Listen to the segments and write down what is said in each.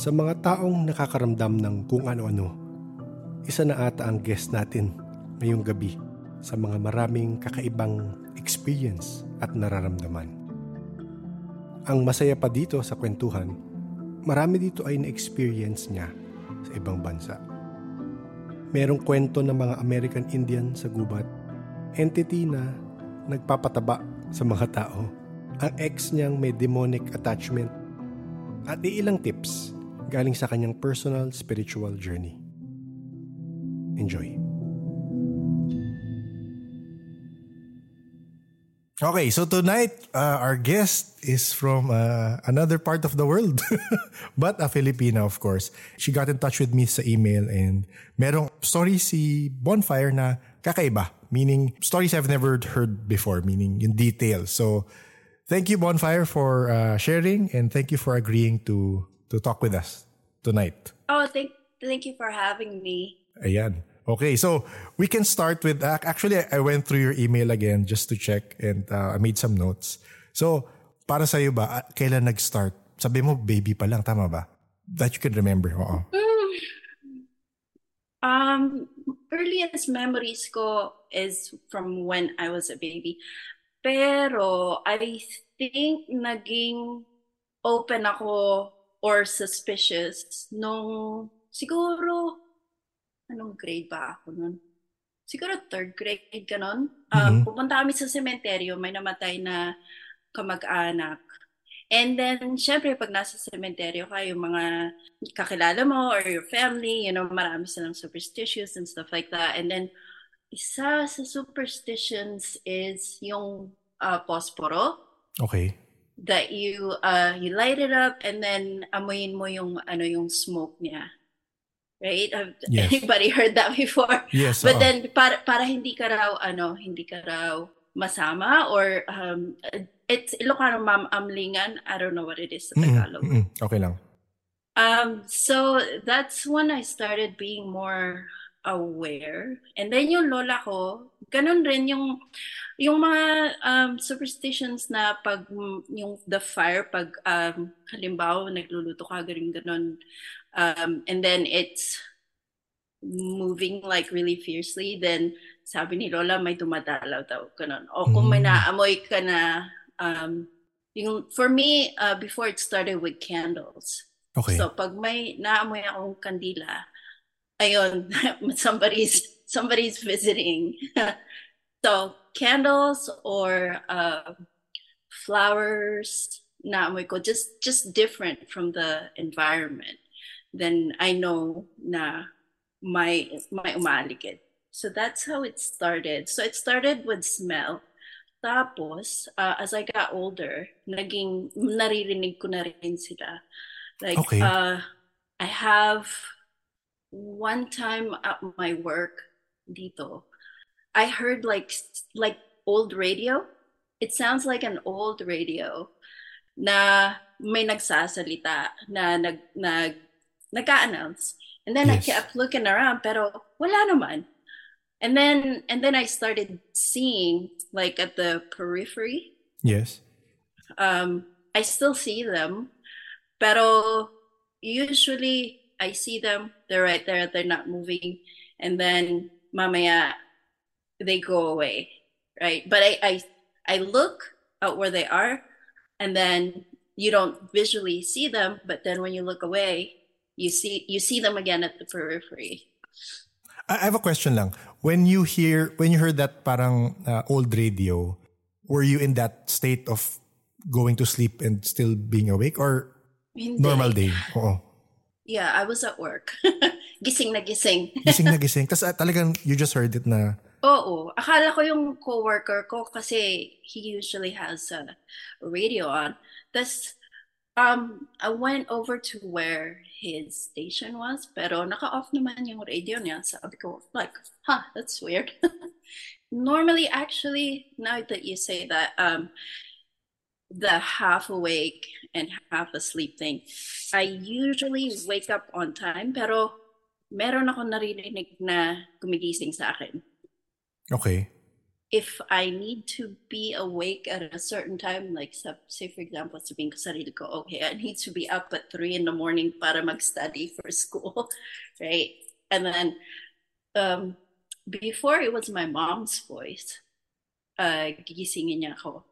sa mga taong nakakaramdam ng kung ano-ano. Isa na ata ang guest natin ngayong gabi sa mga maraming kakaibang experience at nararamdaman. Ang masaya pa dito sa kwentuhan, marami dito ay na-experience niya sa ibang bansa. Merong kwento ng mga American Indian sa gubat, entity na nagpapataba sa mga tao, ang ex niyang may demonic attachment, at ilang tips galing sa kanyang personal spiritual journey. Enjoy. Okay, so tonight our guest is from another part of the world, but a Filipina, of course. She got in touch with me sa email and merong story si Bonfire na kakaiba, meaning stories I've never heard before, meaning yung details. So thank you, Bonfire, for sharing, and thank you for agreeing to talk with us tonight. Oh, thank you for having me. Ayan. Okay, so we can start with, actually, I went through your email again just to check and I made some notes. So, para sa'yo ba, kailan nag-start? Sabi mo, baby pa lang, tama ba? That you can remember, oo. Earliest memories ko is from when I was a baby. Pero, I think naging open ako or suspicious nung siguro... Anong grade ba ako nun? Siguro third grade, ganun. Pupunta kami sa sementeryo, may namatay na kamag-anak. And then, syempre, pag nasa sementeryo ka, yung mga kakilala mo or your family, you know, marami silang superstitions and stuff like that. And then, isa sa superstitions is yung posporo. Okay. That you light it up and then amoyin mo yung, yung smoke niya. Right? Yes. Anybody heard that before? Yes. But then para hindi ka raw masama or it's Ilocano amlingan. I don't know what it is in Tagalog. Okay lang. So that's when I started being more aware. And then yung lola ko, ganun rin yung mga superstitions na pag yung the fire pag halimbawa nagluluto ka ganun. And then it's moving like really fiercely. Then sabi ni lola may dumadalaw daw ganun. O kung may naamoy ka na yung for me before it started with candles. Okay. So pag may naamoy akong kandila, ayun somebody's visiting. So candles or flowers naamoy ko just different from the environment. Then I know na my umaligid. So that's how it started. So it started with smell. Tapos, as I got older, naririnig ko na rin sila. Like, okay. I have one time at my work dito, I heard like old radio. It sounds like an old radio na may nagsasalita na nag-announce. And then yes. I kept looking around, pero wala naman. And then I started seeing, like, at the periphery. Yes. I still see them, pero usually I see them, they're right there, they're not moving. And then mamaya, they go away, right? But I look at where they are, and then you don't visually see them, but then when you look away, you see them again at the periphery. I have a question lang. When you heard that parang old radio, were you in that state of going to sleep and still being awake or normal day? Oo. Yeah, I was at work. Gising na gising. Gising na gising. Tapos talagang you just heard it na. Oo. Akala ko yung coworker ko kasi he usually has a radio on. Tapos I went over to where his station was, pero naka-off naman yung radio niya. So I go like, that's weird. Normally, actually, now that you say that, the half awake and half asleep thing, I usually wake up on time, pero meron ako narinig na gumigising sa akin. Okay. if I need to be awake at a certain time, like say for example, sabihin ko sarili ko, okay, I need to be up at 3 a.m. para mag-study for school, right? And then before it was my mom's voice, gigisingin niya ako.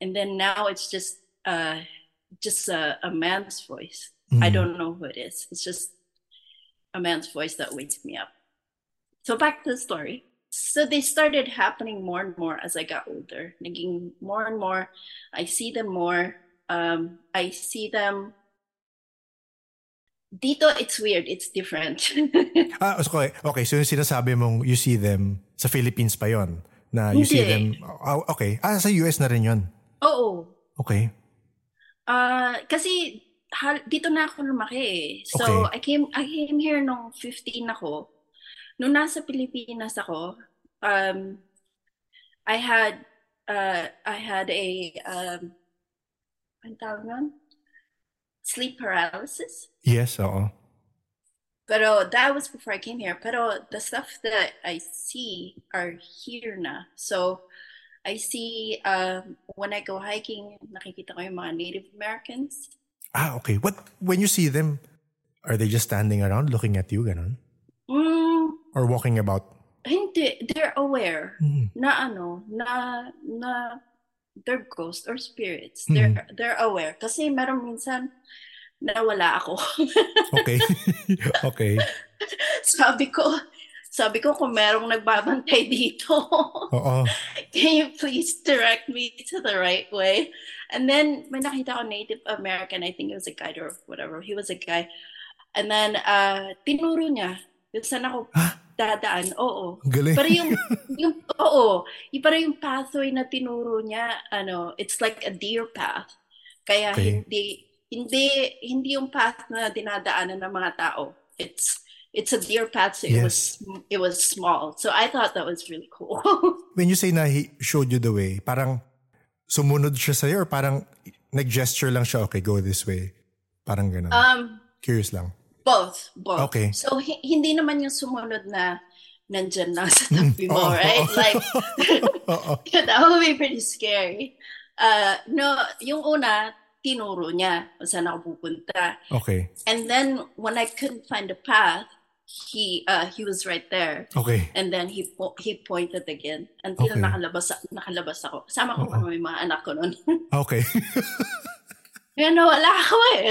And then now it's just a man's voice. Mm. I don't know who it is. It's just a man's voice that wakes me up. So back to the story. So they started happening more and more as I got older. Naging more and more. I see them more. I see them. Dito, it's weird. It's different. Okay. Okay, so yung sinasabi mong you see them sa Philippines pa yon. Na you see them. Okay. Sa US na rin yon. Oo. Okay. Kasi dito na ako lumaki eh. So okay. I came here nung 15 ako. Nung nasa Pilipinas ako, I had a anong tawag nun? Sleep paralysis. Yes, oo. Pero that was before I came here. Pero the stuff that I see are here na. So I see when I go hiking, nakikita ko yung mga Native Americans. Ah, okay. What when you see them, are they just standing around looking at you, ganon? Or walking about? Hindi, they're aware na na they're ghosts or spirits. They're aware. Kasi meron minsan nawala ako. Okay. Okay. Sabi ko kung merong nagbabantay dito. Oo. Can you please direct me to the right way? And then may nakita ko Native American. I think it was a guy or whatever. He was a guy. And then tinuro niya kung saan ako dadaan. Oo. Galing. Pero yung pathway na tinuro niya, it's like a deer path. Kaya okay. Hindi yung path na dinadaanan ng mga tao. It's a deer path, so yes. It was small. So I thought that was really cool. When you say na he showed you the way, parang sumunod siya sa'yo or parang nag-gesture lang siya, okay, go this way? Parang ganun. Curious lang. Both. Okay. So hindi naman yung sumunod na nandyan lang sa tabi mo, right? Like, that would be pretty scary. No, yung una, tinuro niya kung saan ako pupunta. Okay. And then, when I couldn't find a path, he was right there. Okay. And then he pointed again until okay. nakalabas ako. Kasama ko kung may mga anak ko noon. Okay. Yan wala ako eh.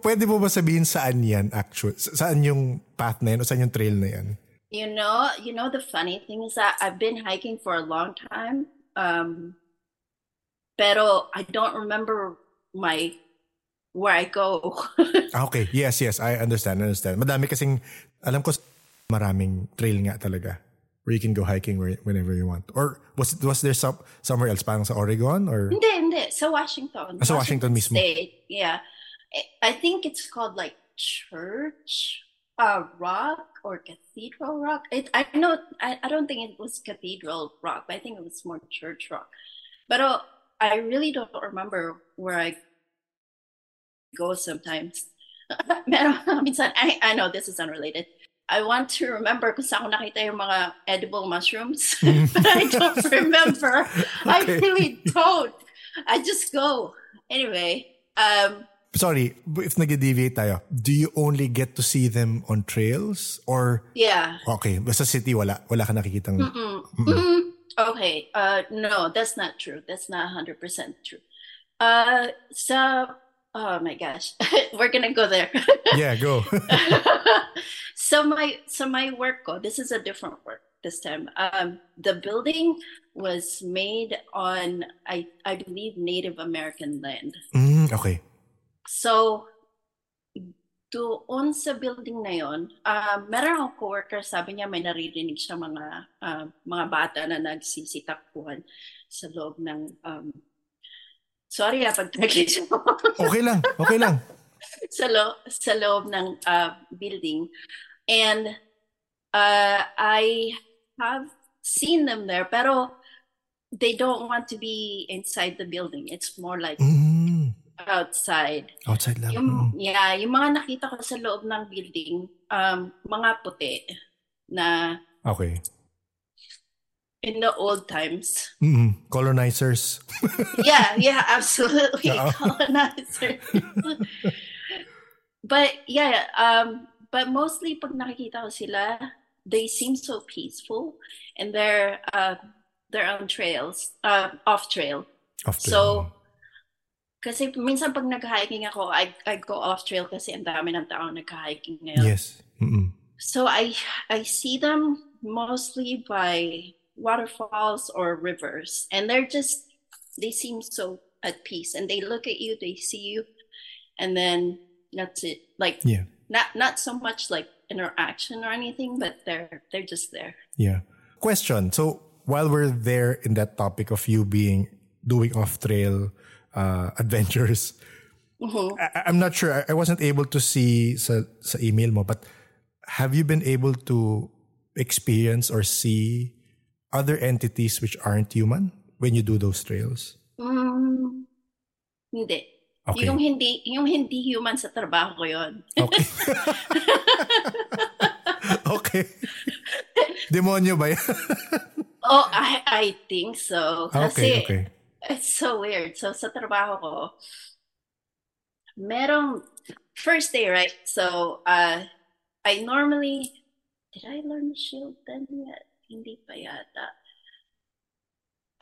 Pwede mo ba sabihin saan yan actually? Saan yung path na yan o saan yung trail na yan? You know the funny thing is that I've been hiking for a long time. Pero I don't remember where I go. Okay, yes, I understand. Madami kasing, alam ko, maraming trail nga talaga where you can go hiking whenever you want. Or was there somewhere else, parang sa Oregon? Or? Hindi, sa Washington. Sa Washington mismo. State, yeah. I think it's called like Church Rock or Cathedral Rock. I don't think it was Cathedral Rock, but I think it was more Church Rock. Pero I really don't remember where I go sometimes. I know this is unrelated. I want to remember kung saan ko nakita yung mga edible mushrooms, but I don't remember. Okay. I really don't. I just go. Anyway. Sorry, if nag-deviate tayo, do you only get to see them on trails? Or? Yeah. Okay, basta city, wala ka nakikitang... Okay, no, that's not true. That's not 100% true. So, oh my gosh, we're gonna go there. Yeah, go. So my work, this is a different work this time. The building was made on, I believe, Native American land. Okay. So, doon sa building na yon, meron akong coworker, sabi niya may naririnig siya mga bata na nagsisitakbuhan sa loob ng... sorry, pag-translation ko. Okay lang. Sa loob ng building. And I have seen them there, pero they don't want to be inside the building. It's more like... Outside lang. Yung mga nakita ko sa loob ng building, mga puti na... Okay. in the old times. Mm-hmm. Colonizers. yeah, absolutely. Colonizers. But yeah, but mostly pag nakikita ko sila, they seem so peaceful, and they're on trails, off trail. So, kasi minsan pag nag-hiking ako, I go off trail kasi ang dami ng tao nag-hiking ngayon. Yes. Mm-mm. So I see them mostly by waterfalls or rivers, and they seem so at peace, and they look at you, they see you, and then that's it. Like not so much like interaction or anything, but they're just there. Yeah. Question. So while we're there in that topic of you doing off trail adventures, mm-hmm. I'm not sure. I wasn't able to see sa email mo, but have you been able to experience or see other entities which aren't human when you do those trails? Hindi. Okay. Yung hindi human sa trabaho ko yun. Okay. Okay. Demonyo ba yan? Oh, I think so. Kasi okay. It's so weird. So sa trabaho ko, merong first day, right? So I normally... Did I learn the shield then yet? Hindi pa yata.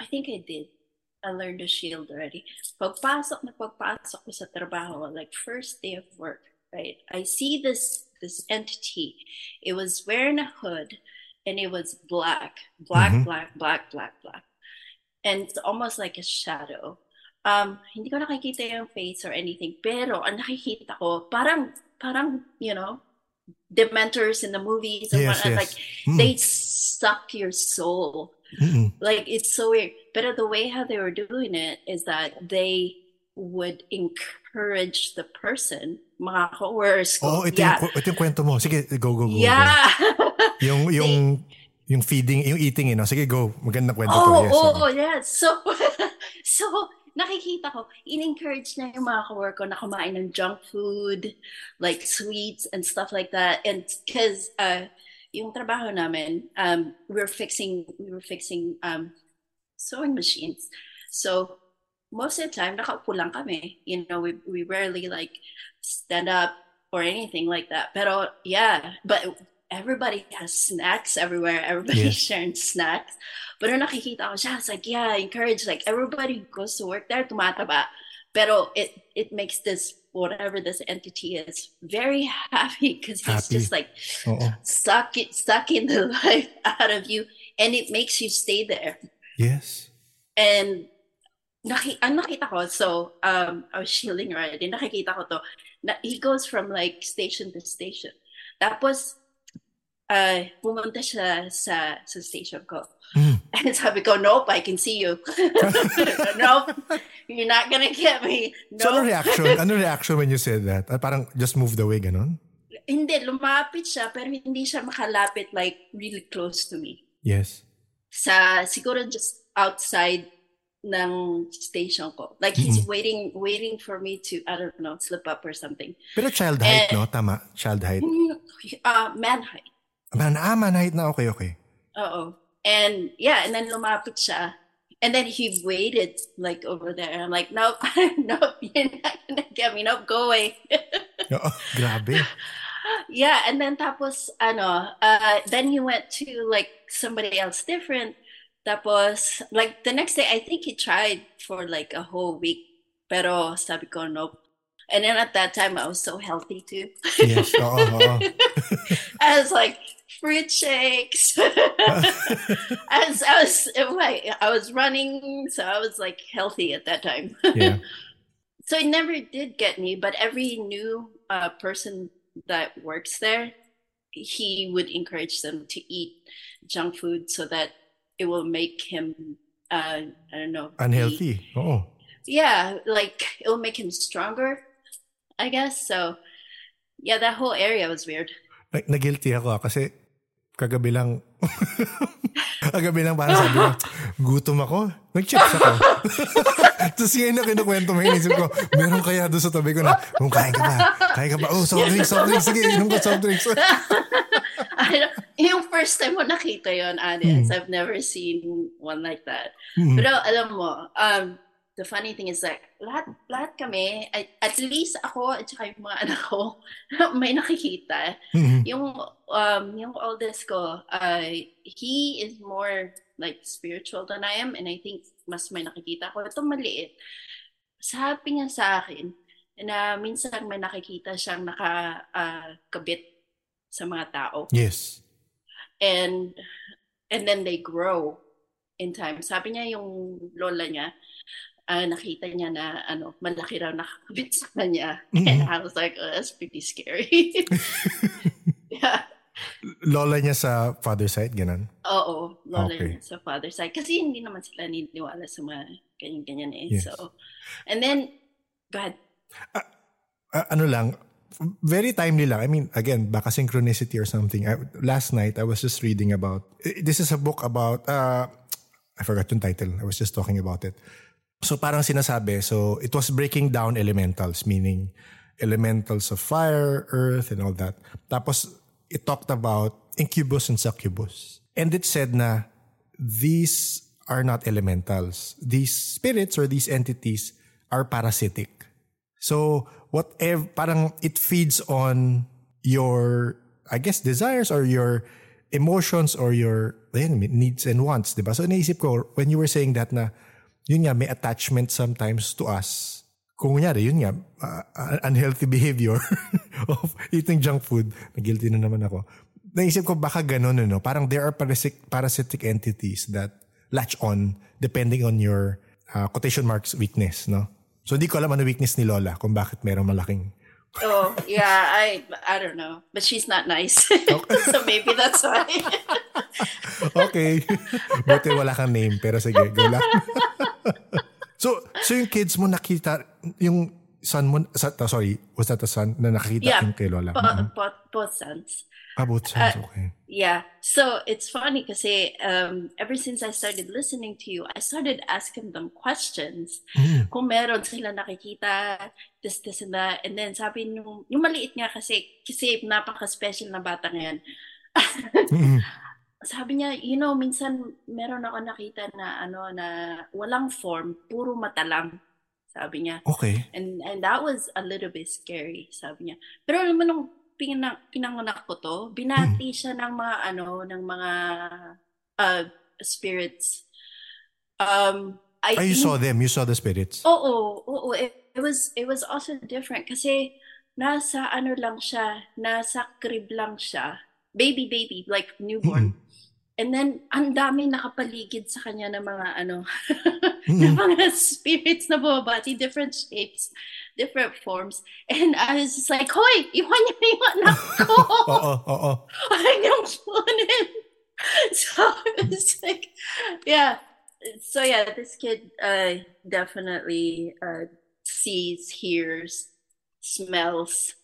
I think I did. I learned the shield already. Pagpasok ko sa trabaho, like first day of work, right? I see this entity. It was wearing a hood, and it was black, mm-hmm. black. And it's almost like a shadow. Hindi ko nakikita yung face or anything, pero ang nakikita ko, parang, you know, Dementors in the movies and whatnot, like they suck your soul. Mm-mm. Like it's so weird. But the way how they were doing it is that they would encourage the person. Mga coworkers. Oh, ito yung kwento mo. Sige, go. Yeah. Yung feeding, yung eating, you know. Sige, go. Maganda kwento to. Yes. So nakikita ko, in-encourage na yung mga kawork ko na kumain ng junk food, like sweets and stuff like that. And because yung trabaho namin, we were fixing sewing machines. So most of the time, nakaupo lang kami. You know, we rarely like stand up or anything like that. Pero yeah, but everybody has snacks everywhere. Everybody's sharing snacks. Pero nakikita ko siya. It's like, yeah, encourage. Like, everybody goes to work there, tumataba. Pero it makes this, whatever this entity is, very happy because it's just like, sucking the life out of you. And it makes you stay there. Yes. And nakita ko, so I was shielding already. Nakikita ko to. He goes from like station to station. Tapos, pumunta siya sa station ko. Mm. And sabi ko, nope, I can see you. Nope, you're not gonna get me. Nope. So ano reaction when you said that? Parang just moved away, ganon? Hindi, lumapit siya, pero hindi siya makalapit like really close to me. Yes. Siguro just outside ng station ko. Like he's waiting for me to, I don't know, slip up or something. Pero child height, no? Tama, child height. Man height. Man height na okay. Uh-oh. And yeah, and then lumapit siya. And then he waited like over there. And I'm like, nope, you're not gonna get me. Nope, go away. Oh, grabe. Yeah, and then tapos, then he went to like somebody else different. Tapos, like the next day, I think he tried for like a whole week. Pero sabi ko, nope. And then at that time, I was so healthy too. Yes, I was like, fruit shakes. I was running, so I was like healthy at that time. Yeah. So it never did get me, but every new person that works there, he would encourage them to eat junk food so that it will make him, I don't know, unhealthy. Oh. Yeah, like it will make him stronger, I guess. So yeah, that whole area was weird. Nag-guilty ako kasi kagabi lang parang sabi ko, gutom ako. Nag-chips ako. Tapos yun na kinukwento mo, inisip ko, meron kaya doon sa tabi ko na, kain ka ba? Oh, soft drinks, sige, inom ka soft drinks. Yung first time ko nakita yon, honest. I've never seen one like that. Pero alam mo, the funny thing is that lahat kami, at least ako at saka yung mga anak ko, may nakikita. Yung oldest ko, he is more like spiritual than I am, and I think mas may nakikita ako. Ito maliit. Sabi niya sa akin na minsan may nakikita siyang nakakabit sa mga tao. Yes. And then they grow in time. Sabi niya yung lola niya, nakita niya na ano, malaki raw nakakabit sa kanya. And I was like, oh, that's pretty scary. Yeah. Lola niya sa father side, ganun? Oo, lola niya sa father side. Kasi hindi naman sila niniwala sa mga ganyan-ganyan eh. Yes. So, and then, God. Ano lang, very timely lang. I mean, again, baka synchronicity or something. Last night, I was just reading about, this is a book about, I forgot yung title. I was just talking about it. So parang sinasabi, so it was breaking down elementals, meaning elementals of fire, earth, and all that. Tapos it talked about incubus and succubus. And it said na these are not elementals. These spirits or these entities are parasitic. So whatever, parang it feeds on your, I guess, desires or your emotions or your needs and wants, diba? So naisip ko, when you were saying that na, yun nga, may attachment sometimes to us. Kung kunyari, yun nga, unhealthy behavior of eating junk food. Nag-guilty na naman ako. Naisip ko baka ganun, no? Parang there are parasitic entities that latch on depending on your quotation marks weakness, no? So hindi ko alam ano weakness ni Lola kung bakit merong malaking... Oh, yeah, I don't know. But she's not nice. Okay. So maybe that's why. Okay. Buti wala kang name, pero sige, go lang. So yung kids mo nakita, yung son mo, sorry, was that a son na nakakita yung kay Lola? Both sons. Both sons, okay. Yeah, so it's funny kasi ever since I started listening to you, I started asking them questions. Kung meron sila nakikita, this and that. And then sabi nung, yung maliit niya kasi napaka-special na bata ngayon. Sabi niya, you know, minsan meron ako nakita na ano na walang form, puro mata lang, sabi niya. Okay. And that was a little bit scary, sabi niya. Pero alam mo nung pinanganak ko to, binati siya ng mga spirits. You saw them, you saw the spirits. Oo. It was also different kasi nasa ano lang siya, nasa crib lang siya. Baby, like newborn. And then, ang dami nakapaligid sa kanya ng mga, ng mga spirits na bumabati, different shapes, different forms. And I was just like, hoy, iwan niya na yung anak ko! Oo. Huwag niyong kunin! So, it was like, yeah. So, yeah, this kid definitely sees, hears, smells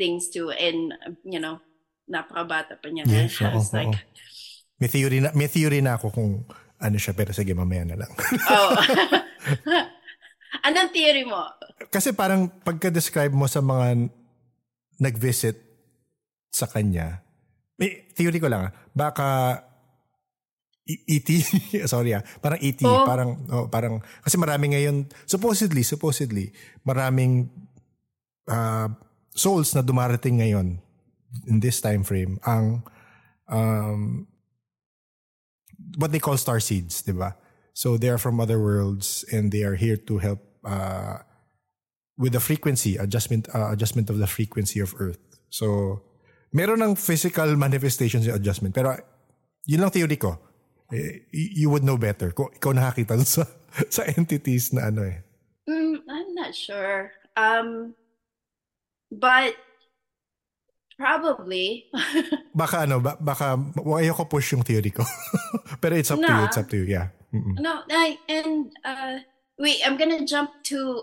things too. And, you know, napakabata pa niya. Yes, I was like... May theory na ako kung ano siya, pero sige, mamaya na lang. Anong theory mo? Kasi parang pagka-describe mo sa mga nag-visit sa kanya, may theory ko lang, baka ET, sorry parang ET, parang, kasi marami ngayon, supposedly, maraming souls na dumarating ngayon in this time frame ang what they call star seeds, diba? So they are from other worlds and they are here to help with the frequency adjustment of the frequency of Earth. So meron ng physical manifestations yung adjustment, pero yun lang theory ko. You would know better kung ikaw nakakita sa entities na ano eh. I'm not sure. But probably. Baka ano, baka ayoko push yung theory ko. Pero it's up to you, yeah. Mm-mm. No, I'm gonna jump to...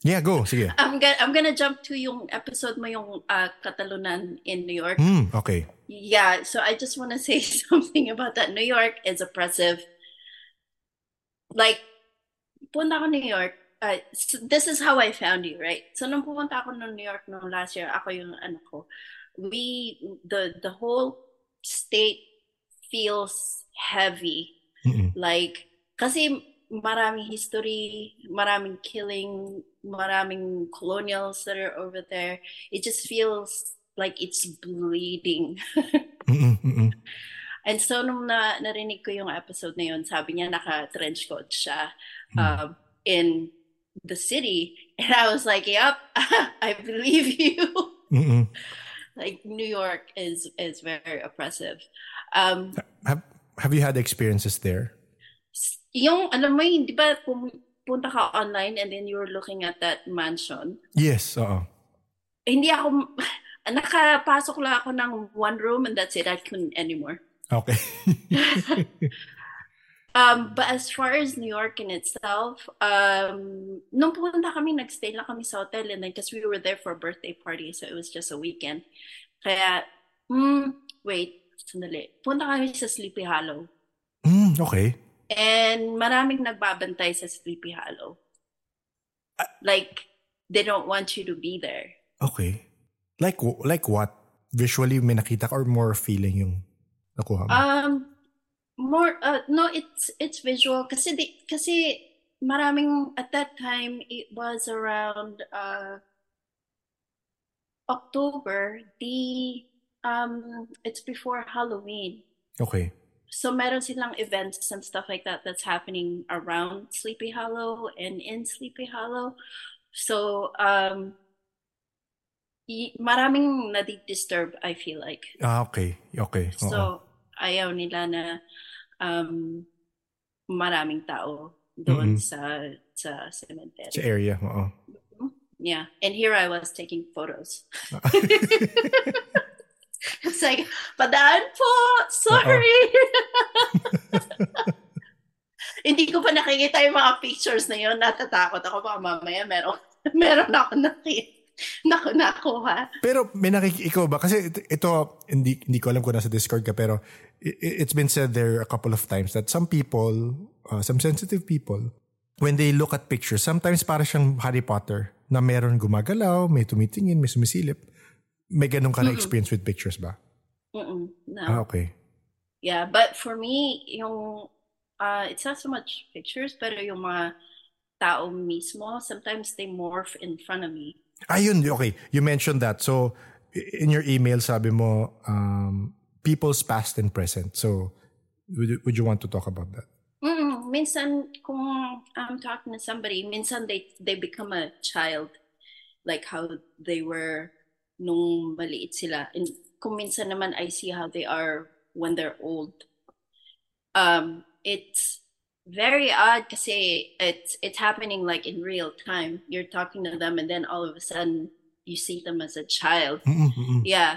Yeah, go, sige. I'm gonna jump to yung episode mo, yung Katalunan in New York. Okay. Yeah, so I just wanna say something about that. New York is oppressive. Like, punta ako New York. So this is how I found you, right? So, nung pumunta ako ng New York noong last year, ako yung the whole state feels heavy. Mm-mm. Like, kasi maraming history, maraming killing, maraming colonials that are over there. It just feels like it's bleeding. Mm-mm, mm-mm. And so, nung narinig ko yung episode na yun, sabi niya naka-trench coat siya in the city. And I was like, yep, I believe you. Mm-mm. Like, New York is very oppressive. Have you had experiences there? Yung, alam mo yun, di ba pumunta ka online and then you were looking at that mansion? Yes, oo. Hindi ako... Nakapasok lang ako ng one room and that's it. I couldn't anymore. Okay. But as far as New York in itself, nung pumunta kami, nagstay lang kami sa hotel, and then because we were there for a birthday party, so it was just a weekend. Kaya, wait, sandali. Punta kami sa Sleepy Hollow. Okay. And maraming nagbabantay sa Sleepy Hollow. Like, they don't want you to be there. Okay. Like what? Visually, may nakita ka or more feeling yung nakuha mo? More, no, it's visual. Kasi maraming, at that time, it was around October. It's before Halloween. Okay. So meron silang events and stuff like that that's happening around Sleepy Hollow and in Sleepy Hollow. So, maraming nadi-disturb, I feel like. Okay. Oo. So, ayaw nila na maraming tao doon sa cemetery. Sa area, oo. Yeah, and here I was taking photos. It's like, padaan po! Sorry! Hindi ko pa nakikita yung mga pictures na yun. Natatakot ako pa mamaya. Meron ako nakikita. Nakuha. Pero may ikaw ba? Kasi ito, hindi ko alam kung nasa Discord ka, pero it's been said there a couple of times that some people, some sensitive people, when they look at pictures, sometimes para siyang Harry Potter na meron gumagalaw, may tumitingin, may sumisilip. May ganun ka na experience with pictures ba? No. Okay. Yeah, but for me, yung, it's not so much pictures, pero yung mga tao mismo, sometimes they morph in front of me. Ayun, okay. You mentioned that. So, in your email, sabi mo, people's past and present. So, would you want to talk about that? Minsan, kung I'm talking to somebody, minsan they become a child. Like how they were nung maliit sila. And kung minsan naman, I see how they are when they're old. It's very odd kasi it's happening like in real time. You're talking to them and then all of a sudden you see them as a child. Mm-hmm. Yeah.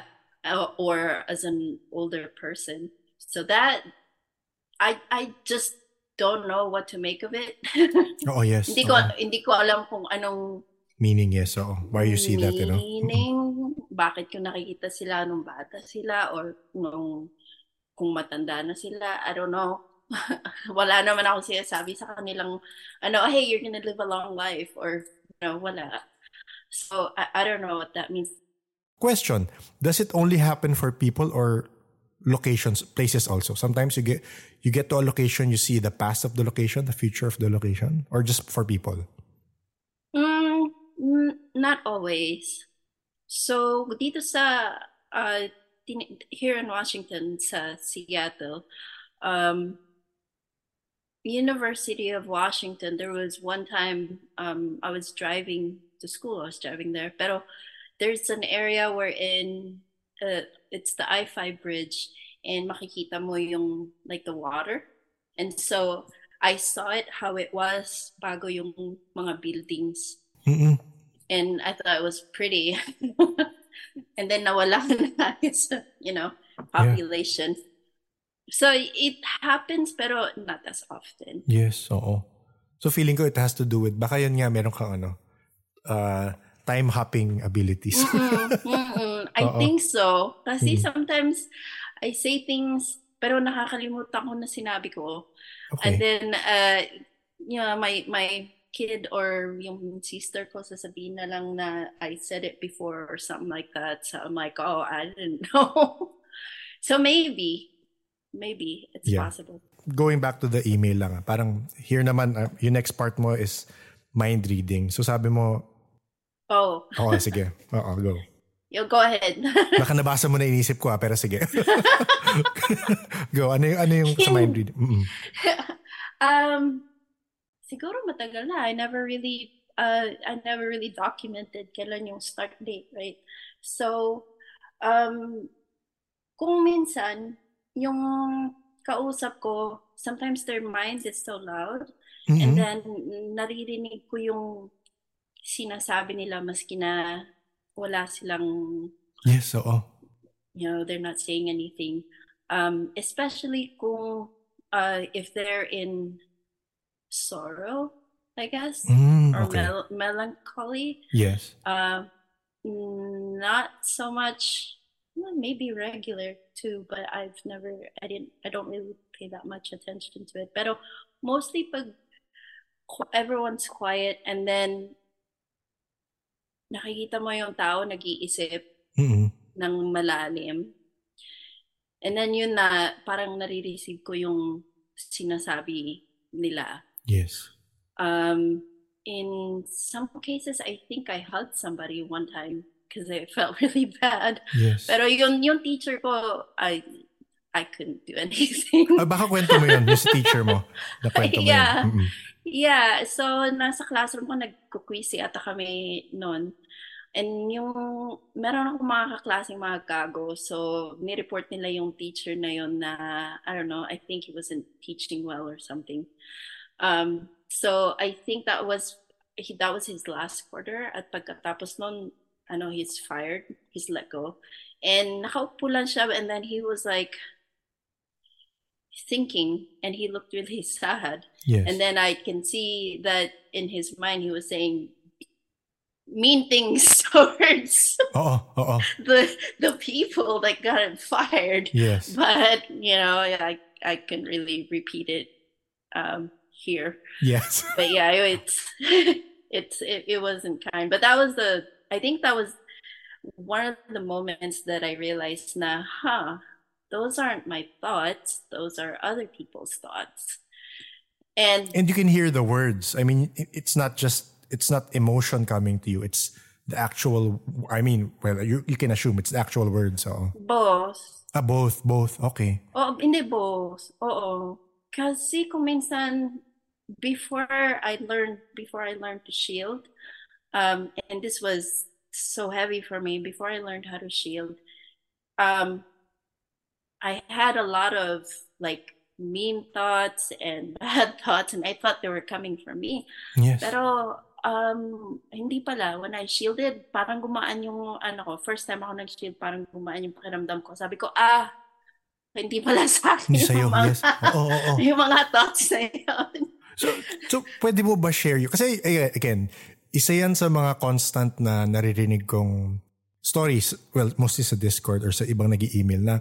Or as an older person. So that, I just don't know what to make of it. Oh, yes. Hindi ko alam kung anong meaning, yes. Oo. Why you see that, you know? Meaning, bakit ko nakikita sila nung bata sila or nung kung matanda na sila. I don't know. Wala naman ako sinasabi sa kanilang hey, you're gonna live a long life or wala. So I don't know what that means. Question: does it only happen for people or locations, places also? Sometimes you get to a location, you see the past of the location, the future of the location, or just for people? Not always. So dito sa here in Washington, sa Seattle, University of Washington, there was one time I was driving to school. I was driving there. Pero there's an area where it's the I-5 bridge and makikita mo yung like the water. And so I saw it how it was bago yung mga buildings. Mm-mm. And I thought it was pretty. And then nawala na population. Yeah. So it happens pero not as often. Yes, oo. So feeling ko it has to do with baka yun nga meron kang time hopping abilities. I think so. Kasi sometimes I say things pero nakakalimutan ko na sinabi ko. Okay. And then my kid or yung sister ko sasabihin na lang na I said it before or something like that. So I'm like, oh, I didn't know. So maybe it's possible. Going back to the email lang, parang here naman, yung next part mo is mind reading. So sabi mo, oh. Oo, oh, sige. Oo, go. You go ahead. Baka nabasa mo na inisip ko pero sige. Go. Ano yung sa mind reading? Siguro matagal na. I never really documented kailan yung start date, right? So, kung minsan, yung kausap ko, sometimes their minds is so loud. Mm-hmm. And then, naririnig ko yung sinasabi nila maski na wala silang you know, they're not saying anything, especially kung if they're in sorrow, I guess, or melancholy, not so much, well, maybe regular too, but I don't really pay that much attention to it, pero mostly pag everyone's quiet and then nakikita mo yung tao nag-iisip ng malalim. And then yun na, parang nare-receive ko yung sinasabi nila. Yes. In some cases, I think I hugged somebody one time because I felt really bad. Yes. Pero yung teacher ko, I couldn't do anything. Baka kwento mo yun, yung teacher mo. Na kwento mo yun. Yeah, so nasa classroom ko, nagkukwisi ata kami noon. And yung, meron akong mga kaklaseng mga gago. So, nireport nila yung teacher na yun na, I don't know, I think he wasn't teaching well or something. So, I think that was his last quarter. At pagkatapos noon, he's fired. He's let go. And nakaupo lang siya. And then he was like, thinking, and he looked really sad. Yes. And then I can see that in his mind he was saying mean things towards the people that got him fired. Yes. But you know, I can really repeat it here. Yes. But yeah, it wasn't kind. But that was I think that was one of the moments that I realized na, those aren't my thoughts. Those are other people's thoughts. And you can hear the words. I mean, it's not emotion coming to you. It's the actual, you can assume it's the actual words. So. Both. Both. Okay. Oh, hindi both. Oo. Kasi kung minsan, before I learned to shield, and this was so heavy for me, before I learned how to shield, I had a lot of like mean thoughts and bad thoughts, and I thought they were coming from me. Yes. Pero hindi pala. When I shielded, parang gumaan yung first time ako nag-shield, parang gumaan yung pakiramdam ko. Sabi ko, hindi pala sa akin yung mga, yes. Yung mga thoughts na yun. So pwede mo ba share yun? Kasi again, isa yan sa mga constant na naririnig kong stories, well, mostly sa Discord or sa ibang nag-email na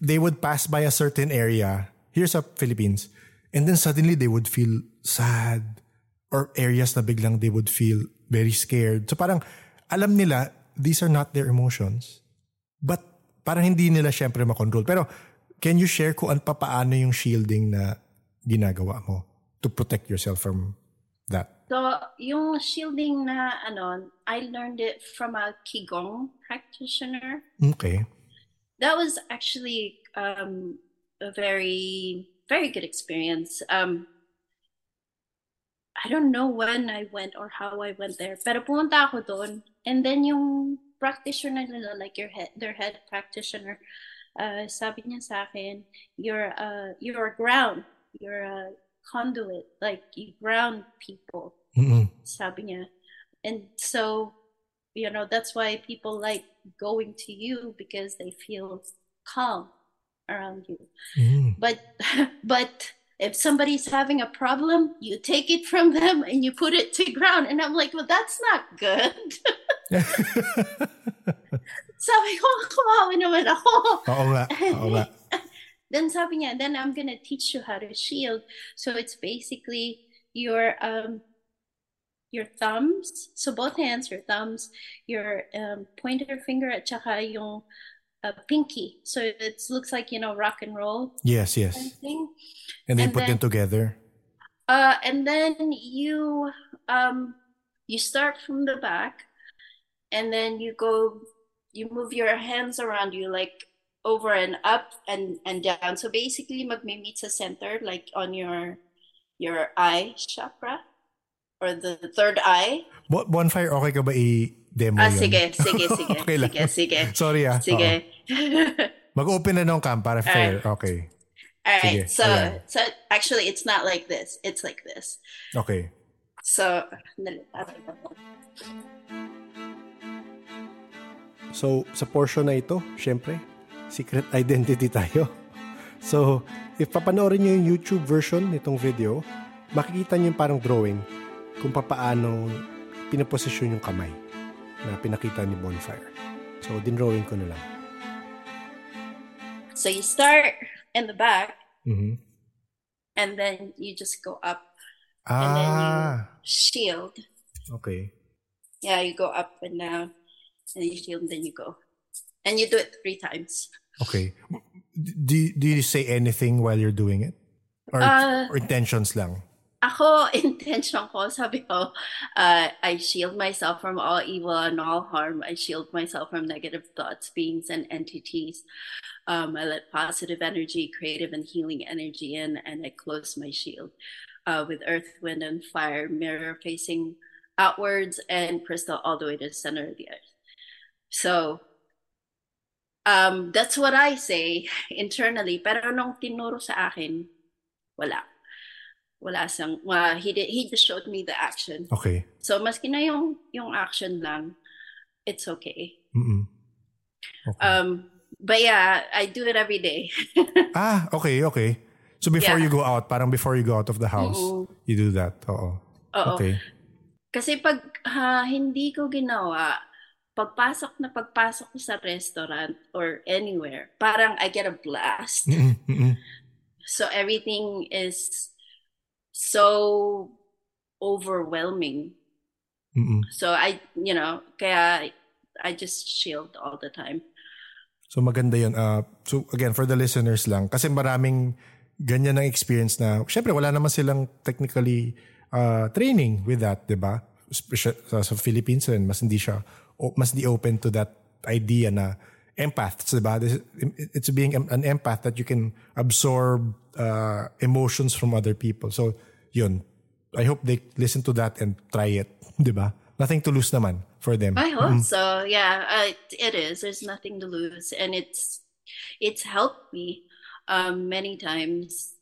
they would pass by a certain area here sa Philippines and then suddenly they would feel sad or areas na biglang they would feel very scared. So parang alam nila these are not their emotions but parang hindi nila syempre makontrol. Pero can you share kung paano yung shielding na ginagawa mo to protect yourself from that? So yung shielding na I learned it from a Qigong practitioner. Okay. That was actually a very, very good experience. I don't know when I went or how I went there. Pero pumunta ako doon. And then yung practitioner nila, like their head practitioner, sabi niya sa akin, you're a ground. You're a conduit. Like, you ground people. Mm-hmm. Sabi niya. And so, that's why people like going to you because they feel calm around you. Mm. But if somebody's having a problem, you take it from them and you put it to ground. And I'm like, well, that's not good. Sabi ko, kawawa naman ako. Oo nga. Then sabi niya, then I'm going to teach you how to shield. So it's basically your thumbs, so both hands, your thumbs, your pointer finger at saka yung pinky. So it looks like, you know, rock and roll. Yes, yes. Kind of thing. And then you put them together. And then you you start from the back, and then you go, you move your hands around you like over and up and down. So basically, magme-meet sa center, like on your eye chakra or the third eye. Bonfire, okay ka ba i-demo yun? Sige. Okay lang. Sige. Sorry Sige. Mag-open na nung cam para fair. Right. Okay. All right, so actually, it's not like this. It's like this. Okay. So sa portion na ito, syempre, secret identity tayo. So, if papanoorin nyo yung YouTube version nitong video, makikita nyo yung parang drawing kung paano pinaposisyon yung kamay na pinakita ni Bonfire. So, din-drawing ko na lang. So, you start in the back, mm-hmm. and then you just go up, and then you shield. Okay. Yeah, you go up and down, and you shield, and then you go, and you do it 3 times. Okay. Do you say anything while you're doing it, or intentions lang? Ako intention ko sabi ko, I shield myself from all evil and all harm. I shield myself from negative thoughts, beings, and entities. I let positive energy, creative and healing energy in, and I close my shield with earth, wind, and fire, mirror facing outwards, and crystal all the way to the center of the earth. So that's what I say internally. Pero nung tinuro sa akin, wala siyang, he just showed me the action. Okay. So maski na yung action lang, it's okay. Mm-mm. Okay. But yeah, I do it every day. Okay. So before you go out, parang before you go out of the house, mm-mm. you do that. Oo. Okay. Kasi pag hindi ko ginawa, pagpasok ko sa restaurant or anywhere, parang I get a blast. Mm-mm. So everything is so overwhelming. Mm-mm. So kaya I just shield all the time. So maganda yun. So again, for the listeners lang, kasi maraming ganyan ng experience na, syempre wala naman silang technically training with that, diba? Especially sa Philippines rin, mas di open to that idea na empaths, diba? It's being an empath that you can absorb emotions from other people. So yun, I hope they listen to that and try it, diba? Nothing to lose naman for them. I hope so. Yeah, it is. There's nothing to lose, and it's helped me many times,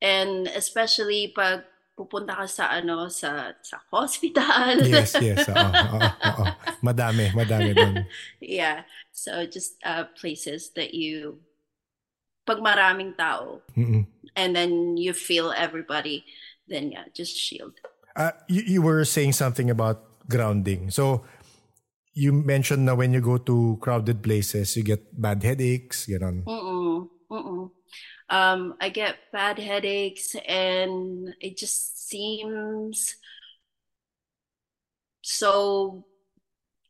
and especially pag pupunta ka sa sa hospital. Yes. Oo. Madami doon. Yeah. So just places that you, pag maraming tao, mm-mm. and then you feel everybody, then yeah, just shield. You were saying something about grounding. So you mentioned that when you go to crowded places, you get bad headaches. You know. I get bad headaches, and it just seems so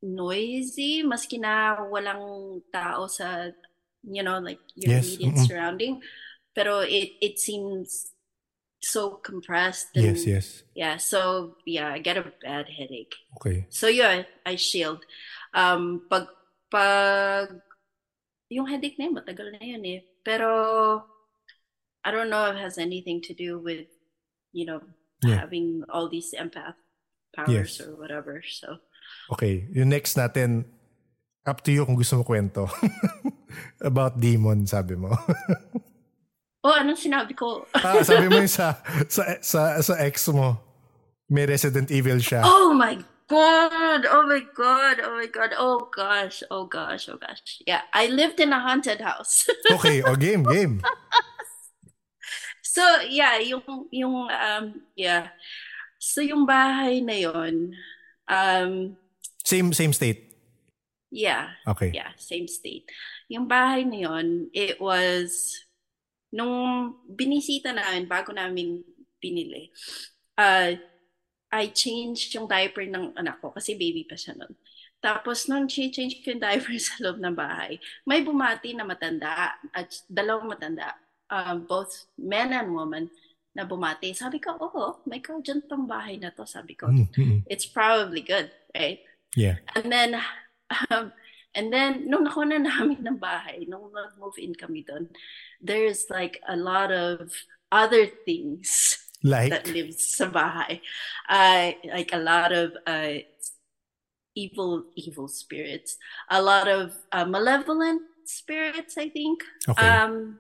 noisy. Maski na walang tao sa, like your immediate surrounding, pero it seems so compressed. And, yes. Yeah. So yeah, I get a bad headache. Okay. So yeah, I shield. Pag yung headache na yun, matagal na yun eh. Pero I don't know if it has anything to do with having all these empath powers or whatever. So okay, yung next natin, up to you kung gusto mo kwento about demon, sabi mo. Oh, anong sinabi ko? Sabi mo yung sa ex mo, may Resident Evil siya. Oh my God. Oh gosh. Yeah, I lived in a haunted house. Okay, oh, game. So, yeah, So, yung bahay na yun. Same state? Yeah. Okay. Yeah, same state. Yung bahay na yun, it was, nung binisita namin, bago namin pinili, I changed yung diaper ng anak ko kasi baby pa siya nun. Tapos nung change ko yung diaper sa loob ng bahay, may bumati na matanda at dalawang matanda, both men and women na bumati. Sabi ko, oh, may Cajun tong bahay na to. Sabi ko, it's probably good, right? Yeah. And then nung nakuha namin ng bahay, nung nag-move in kami doon, there's like a lot of other things like that lives sa bahay. Like a lot of evil spirits, a lot of malevolent spirits, I think. Okay.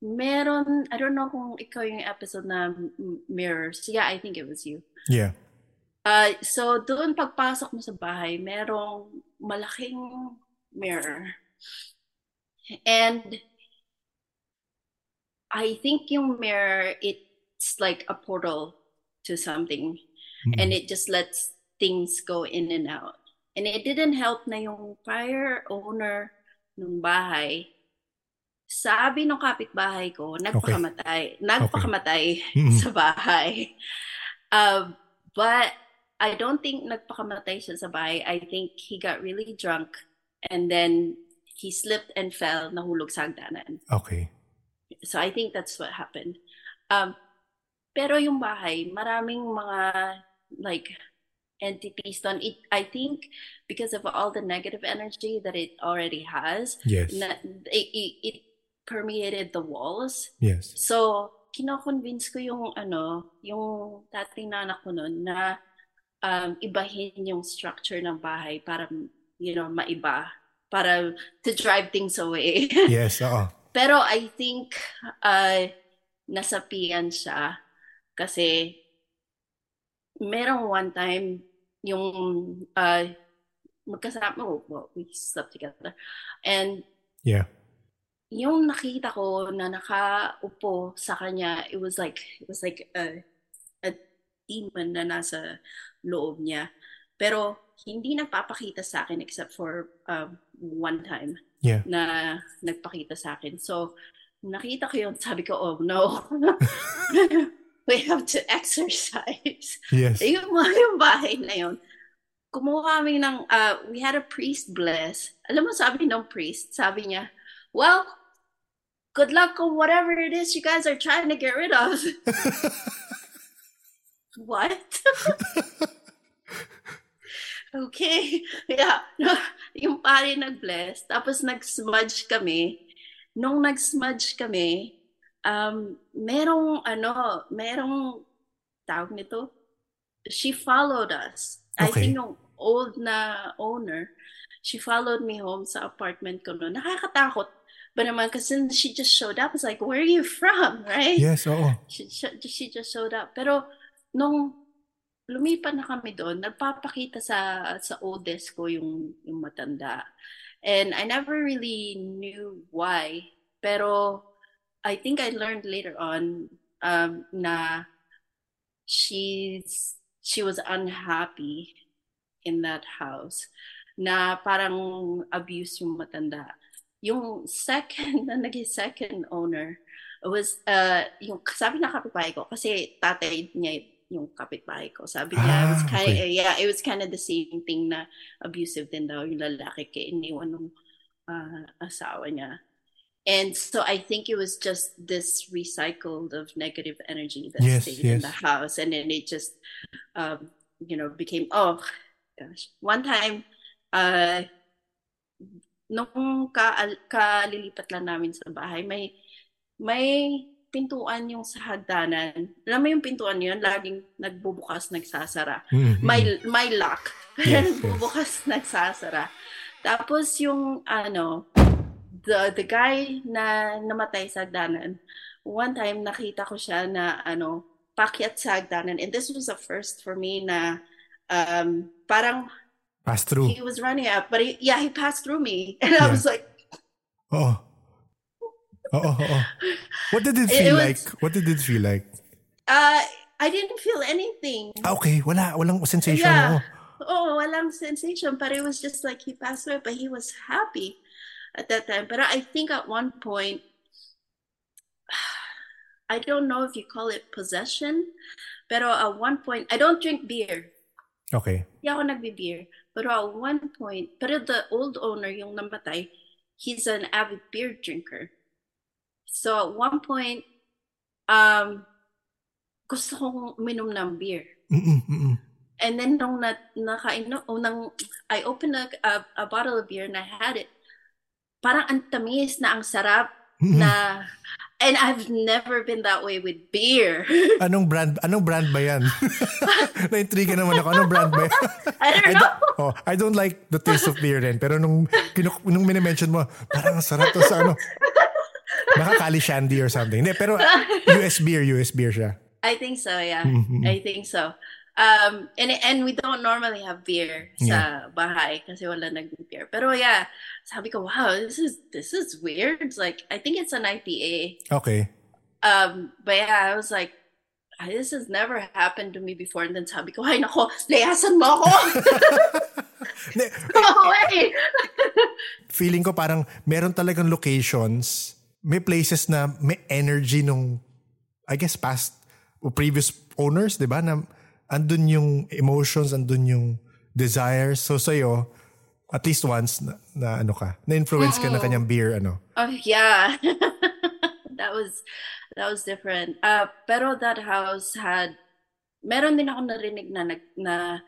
Meron, I don't know kung ikaw yung episode na mirrors. Yeah, I think it was you. Yeah. So doon pagpasok mo sa bahay, merong malaking mirror. And I think yung mirror, it's like a portal to something. And it just lets things go in and out. And it didn't help na yung prior owner ng bahay, sabi ng kapitbahay ko, nagpakamatay sa bahay. But I don't think nagpakamatay siya sa bahay. I think he got really drunk and then he slipped and fell, nahulog sa hagdanan. Okay. So I think that's what happened. Pero yung bahay, maraming mga like entities on it, I think, because of all the negative energy that it already has. Yes. It permeated the walls. Yes. So kino-convince ko yung yung dating nanak ko noon na ibahin yung structure ng bahay para maiba, para to drive things away. Yes. Uh-oh. Pero I think nasapian siya kasi merong one time yung magkasama, well, we slept together. And yeah. Yung nakita ko na nakaupo sa kanya, it was like a demon na nasa loob niya. Pero hindi nagpapakita sa akin except for one time na nagpakita sa akin. So nakita ko yun, sabi ko, oh no. We have to exercise. Yes. Yung bahay na yun. Kumuha kami ng, we had a priest bless. Alam mo, sabi ng priest, sabi niya, well, good luck on whatever it is you guys are trying to get rid of. What? Okay. Yeah. Yung pare nag-bless. Tapos nag-smudge kami. Nung nag-smudge kami, merong tawag nito, she followed us. Okay. I think yung old na owner, she followed me home sa apartment ko noon. Nakakatakot ba naman kasi she just showed up. It's like, where are you from, right? Yes, oo. She just showed up. Pero nung lumipat na kami doon, nagpapakita sa oldest ko yung matanda. And I never really knew why. Pero I think I learned later on na she was unhappy in that house. Na parang abuse yung matanda. Yung second owner was yung sabi na kapitbahay ko kasi tatay niya yung kapitbahay ko. Sabi niya it was kind of, it was kind of the same thing na abusive din daw yung lalaki kay iniwan ng asawa niya. And so I think it was just this recycled of negative energy that stayed in the house. And then it just, became, oh, gosh. One time, nung kalilipat lang namin sa bahay, may pintuan yung sa hagdanan. Alam mo yung pintuan yun, laging nagbubukas, nagsasara. Mm-hmm. May lock. Yes, nagbubukas, nagsasara. Tapos yung, The guy na namatay sa hagdanan, one time nakita ko siya na pakyat sa hagdanan, and this was a first for me na parang pass through. He was running up, but he passed through me, and I was like, oh. What did it feel like? I didn't feel anything. Okay, walang sensation. Yeah. Oh, walang sensation, but it was just like he passed away, but he was happy at that time. But I think at one point, I don't know if you call it possession, Pero at one point, I don't drink beer. Okay. Hindi ako nagbe-beer. Pero at one point, pero the old owner, yung namatay, he's an avid beer drinker. So at one point, gusto kong uminom ng beer. And then nung I opened a bottle of beer and I had it. Parang ang tamis na ang sarap na... And I've never been that way with beer. Anong brand ba yan? Na-intrigue naman ako. Anong brand ba yan? I don't know. I don't like the taste of beer then. Pero nung minimension mo, parang sarap to sa ano. Baka Cali Shandy or something. Hindi, pero US beer siya. I think so, yeah. Mm-hmm. I think so. And we don't normally have beer sa bahay kasi wala nag-beer. Pero yeah, sabi ko, wow, this is weird. It's like, I think it's an IPA. Okay. But yeah, I was like, this has never happened to me before. And then sabi ko, ay nako, layasan mo ako. No way. Feeling ko parang meron talagang locations, may places na may energy nung, I guess, past or previous owners, di ba, na andun yung emotions, andun yung desires. So sa'yo, at least once, na ano ka, na-influence ka na kanyang beer, ano? Oh, yeah. That was different. Pero that house had, meron din ako narinig na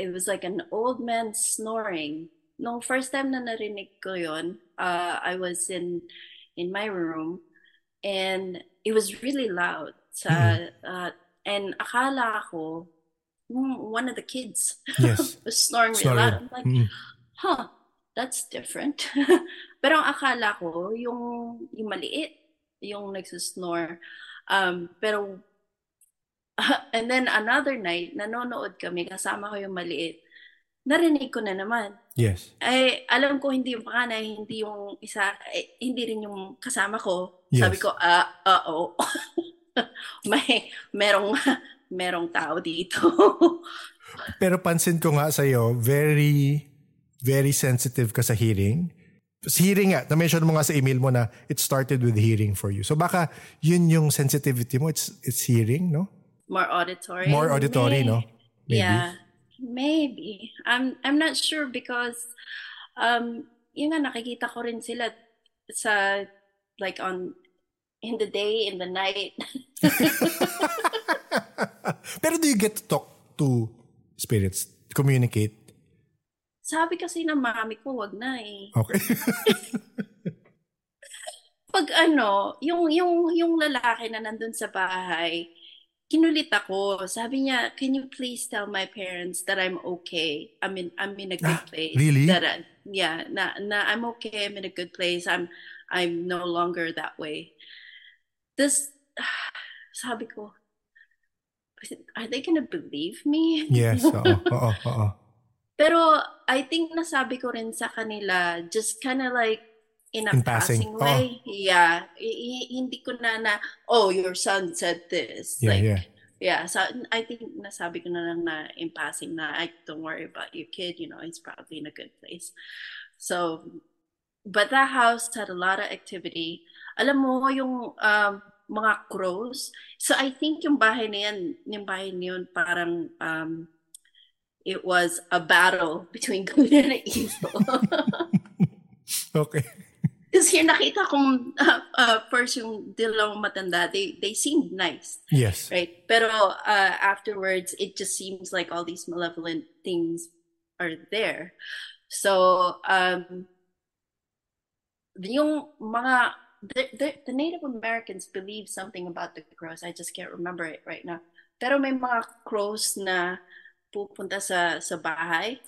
it was like an old man snoring. Nung first time na narinig ko yun, I was in my room, and it was really loud. And akala ko, one of the kids was snoring really loud. I'm like, that's different. Pero ang akala ko, yung maliit, yung nagsasnore. Pero, and then another night, nanonood kami, kasama ko yung maliit. Narinig ko na naman. Yes. Ay, alam ko, hindi yung panganay, hindi yung isa, eh, hindi rin yung kasama ko. Yes. Sabi ko, uh-oh. merong tao dito. Pero pansin ko nga sa'yo, very, very sensitive ka sa hearing. Hearing nga, na-mention mo nga sa email mo na it started with hearing for you. So baka yun yung sensitivity mo, it's hearing, no? More auditory, no? Maybe. Yeah, maybe. I'm not sure because yun nga, nakikita ko rin sila sa, like on... in the day, in the night. Pero do you get to talk to spirits? Communicate? Sabi kasi na mami ko, wag na eh. Okay. Pag ano, yung lalaki na nandun sa bahay, kinulit ako. Sabi niya, can you please tell my parents that I'm okay? I'm in a good place. Really? That I'm okay. I'm in a good place. I'm no longer that way. This, sabi ko, are they gonna believe me? Yes, oo. Pero I think nasabi ko rin sa kanila, just kind of like in passing way. Yeah, hindi ko na, oh, your son said this. Yeah, like, yeah. So I think nasabi ko na lang na in passing na, don't worry about your kid, you know, he's probably in a good place. So, but that house had a lot of activity. Alam mo yung mga crows. So I think yung bahay na yun parang it was a battle between good and evil. Okay. Because here nakita kong first yung dilawang matanda, they seemed nice. Yes. Right? Pero afterwards, it just seems like all these malevolent things are there. So yung mga... The Native Americans believe something about the crows. I just can't remember it right now. Pero may mga crows na pupunta sa bahay.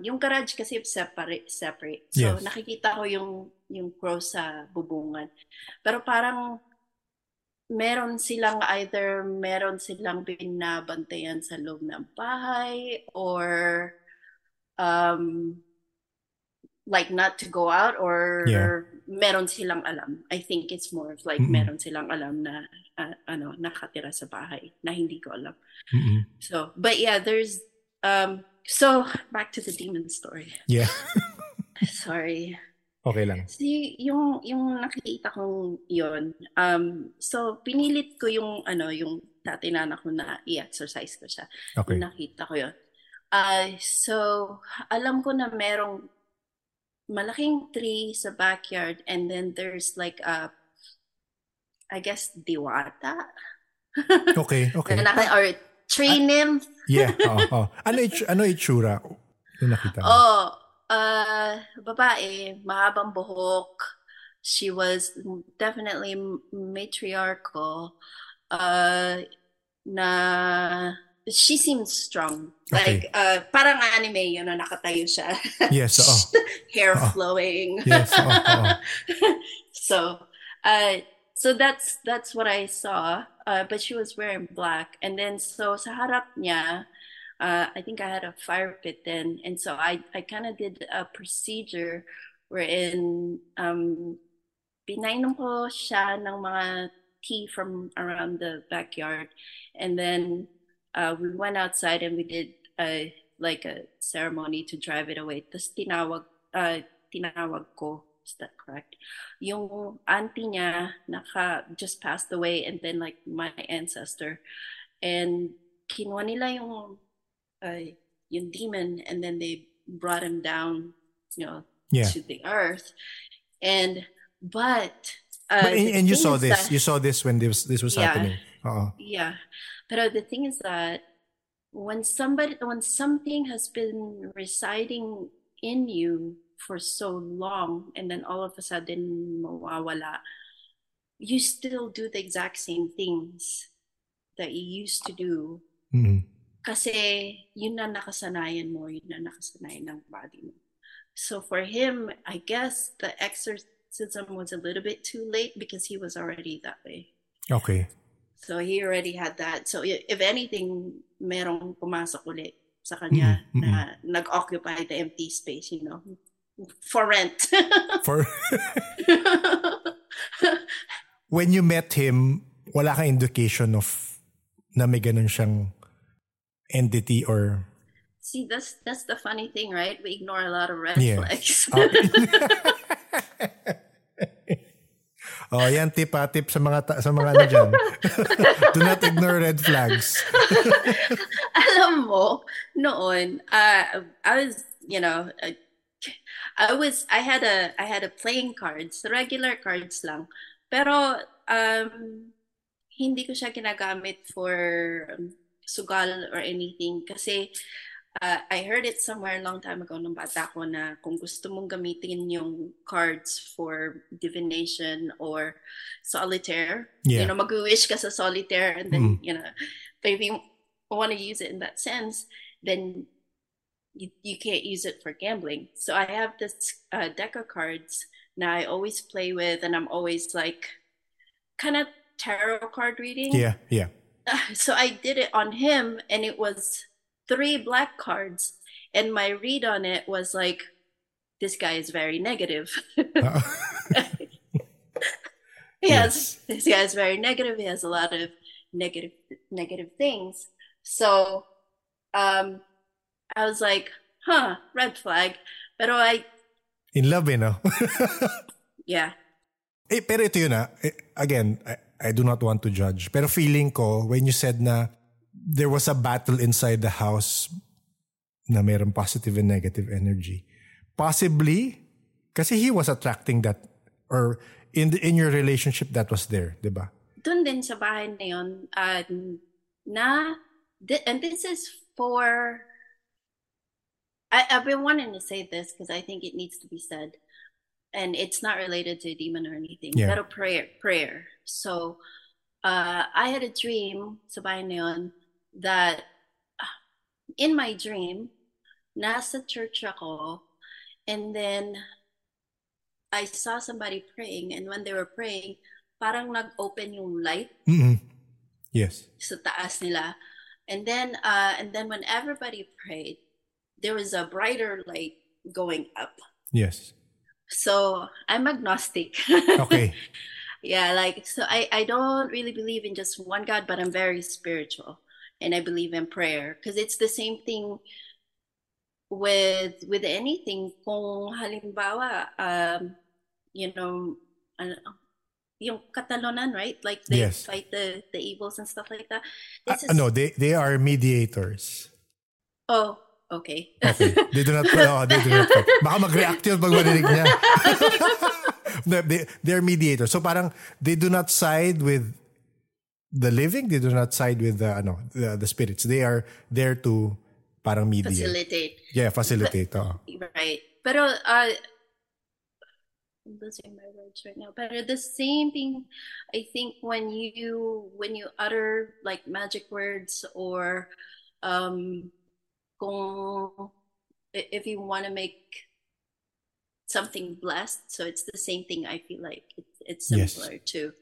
Yung garage kasi separate. So yes. Nakikita ko yung crows sa bubungan. Pero parang meron silang binabantayan sa loob ng bahay or like not to go out or... Yeah. Meron silang alam. I think it's more of like meron silang alam na nakatira sa bahay na hindi ko alam. Mm-mm. So, but yeah, there's so back to the demon story. Yeah. Sorry. Okay lang. So, yung nakita kong 'yon. So pinilit ko yung tatinana ko na i-exercise ko siya. Okay. Nakita ko yun. So, alam ko na merong malaking tree sa backyard and then there's like a, I guess, diwata? Okay, okay. Or tree nymph? Yeah, oh, oh. Ano itsura? Nakita mo? Oh, babae, mahabang buhok. She was definitely matriarchal. She seemed strong. Okay. Like, parang anime, you know, nakatayo siya. Yes, oh. Hair oh. flowing. Yes, oh, oh. So that's what I saw. But she was wearing black. And then, so sa harap niya, I think I had a fire pit then. And so I kind of did a procedure wherein pinainom ko siya ng mga tea from around the backyard. And then we went outside and we did like a ceremony to drive it away. Tapos tinawag ko. Is that correct? Yung auntie niya just passed away and then like my ancestor. And kinuha nila yung demon and then they brought him down, you know, yeah. to the earth. And but you saw this. That, you saw this when this was yeah, happening. Uh-oh. Yeah. But the thing is that when something has been residing in you for so long and then all of a sudden mawawala, you still do the exact same things that you used to do. Mm-hmm. Kasi yun na nakasanayan mo, yun na nakasanayan ng body mo. So for him, I guess the exorcism was a little bit too late because he was already that way. Okay. So he already had that. So if anything, merong pumasok ulit sa kanya na nag-occupy the empty space, you know, for rent. For When you met him, wala kang indication of na may ganun siyang entity or... See, that's the funny thing, right? We ignore a lot of red flags. Oh, yan tip sa mga na dyan. Do not ignore red flags. Alam mo, noon, I was, you know, I had a playing cards, regular cards lang. Pero hindi ko siya ginagamit for sugal or anything kasi I heard it somewhere a long time ago nung bata ko na kung gusto mong gamitin yung cards for divination or solitaire, you know, mag-wish ka sa solitaire and then, you know, if you want to use it in that sense, then you can't use it for gambling. So I have this deck of cards na I always play with and I'm always like kind of tarot card reading. Yeah, yeah. So I did it on him and it was 3 black cards, and my read on it was like, this guy is very negative. Yes, this guy is very negative. He has a lot of negative things. So I was like, huh, red flag. Pero in love, you know? Yeah. Eh, pero ito yun na. Again, I do not want to judge. Pero feeling ko, when you said na, there was a battle inside the house na mayroong positive and negative energy. Possibly, kasi he was attracting that, or in your relationship that was there, di ba? Doon din sa bahay na yun, and this is for, I've been wanting to say this because I think it needs to be said. And it's not related to a demon or anything. Yeah. Pero prayer. So, I had a dream sa bahay na yun, that in my dream, nasa church ako, and then I saw somebody praying, and when they were praying, parang nag-open yung light. Mm-hmm. Yes. Sa taas nila. And then when everybody prayed, there was a brighter light going up. Yes. So I'm agnostic. Okay. Yeah, like, so I don't really believe in just one God, but I'm very spiritual. And I believe in prayer because it's the same thing with anything. Kung halimbawa, you know, yung Catalonan, right? Like they fight the evils and stuff like that. No, they are mediators. Oh, okay. Okay. They do not. They do not. Baka mag-react yun pag marinig niya. They're mediators. So parang they do not side with the living. They do not side with the spirits. They are there to parang mediate. Facilitate. Yeah, facilitate. Right. Pero I'm losing my words right now. But the same thing, I think when you utter like magic words or if you want to make something blessed, so it's the same thing. I feel like it's similar to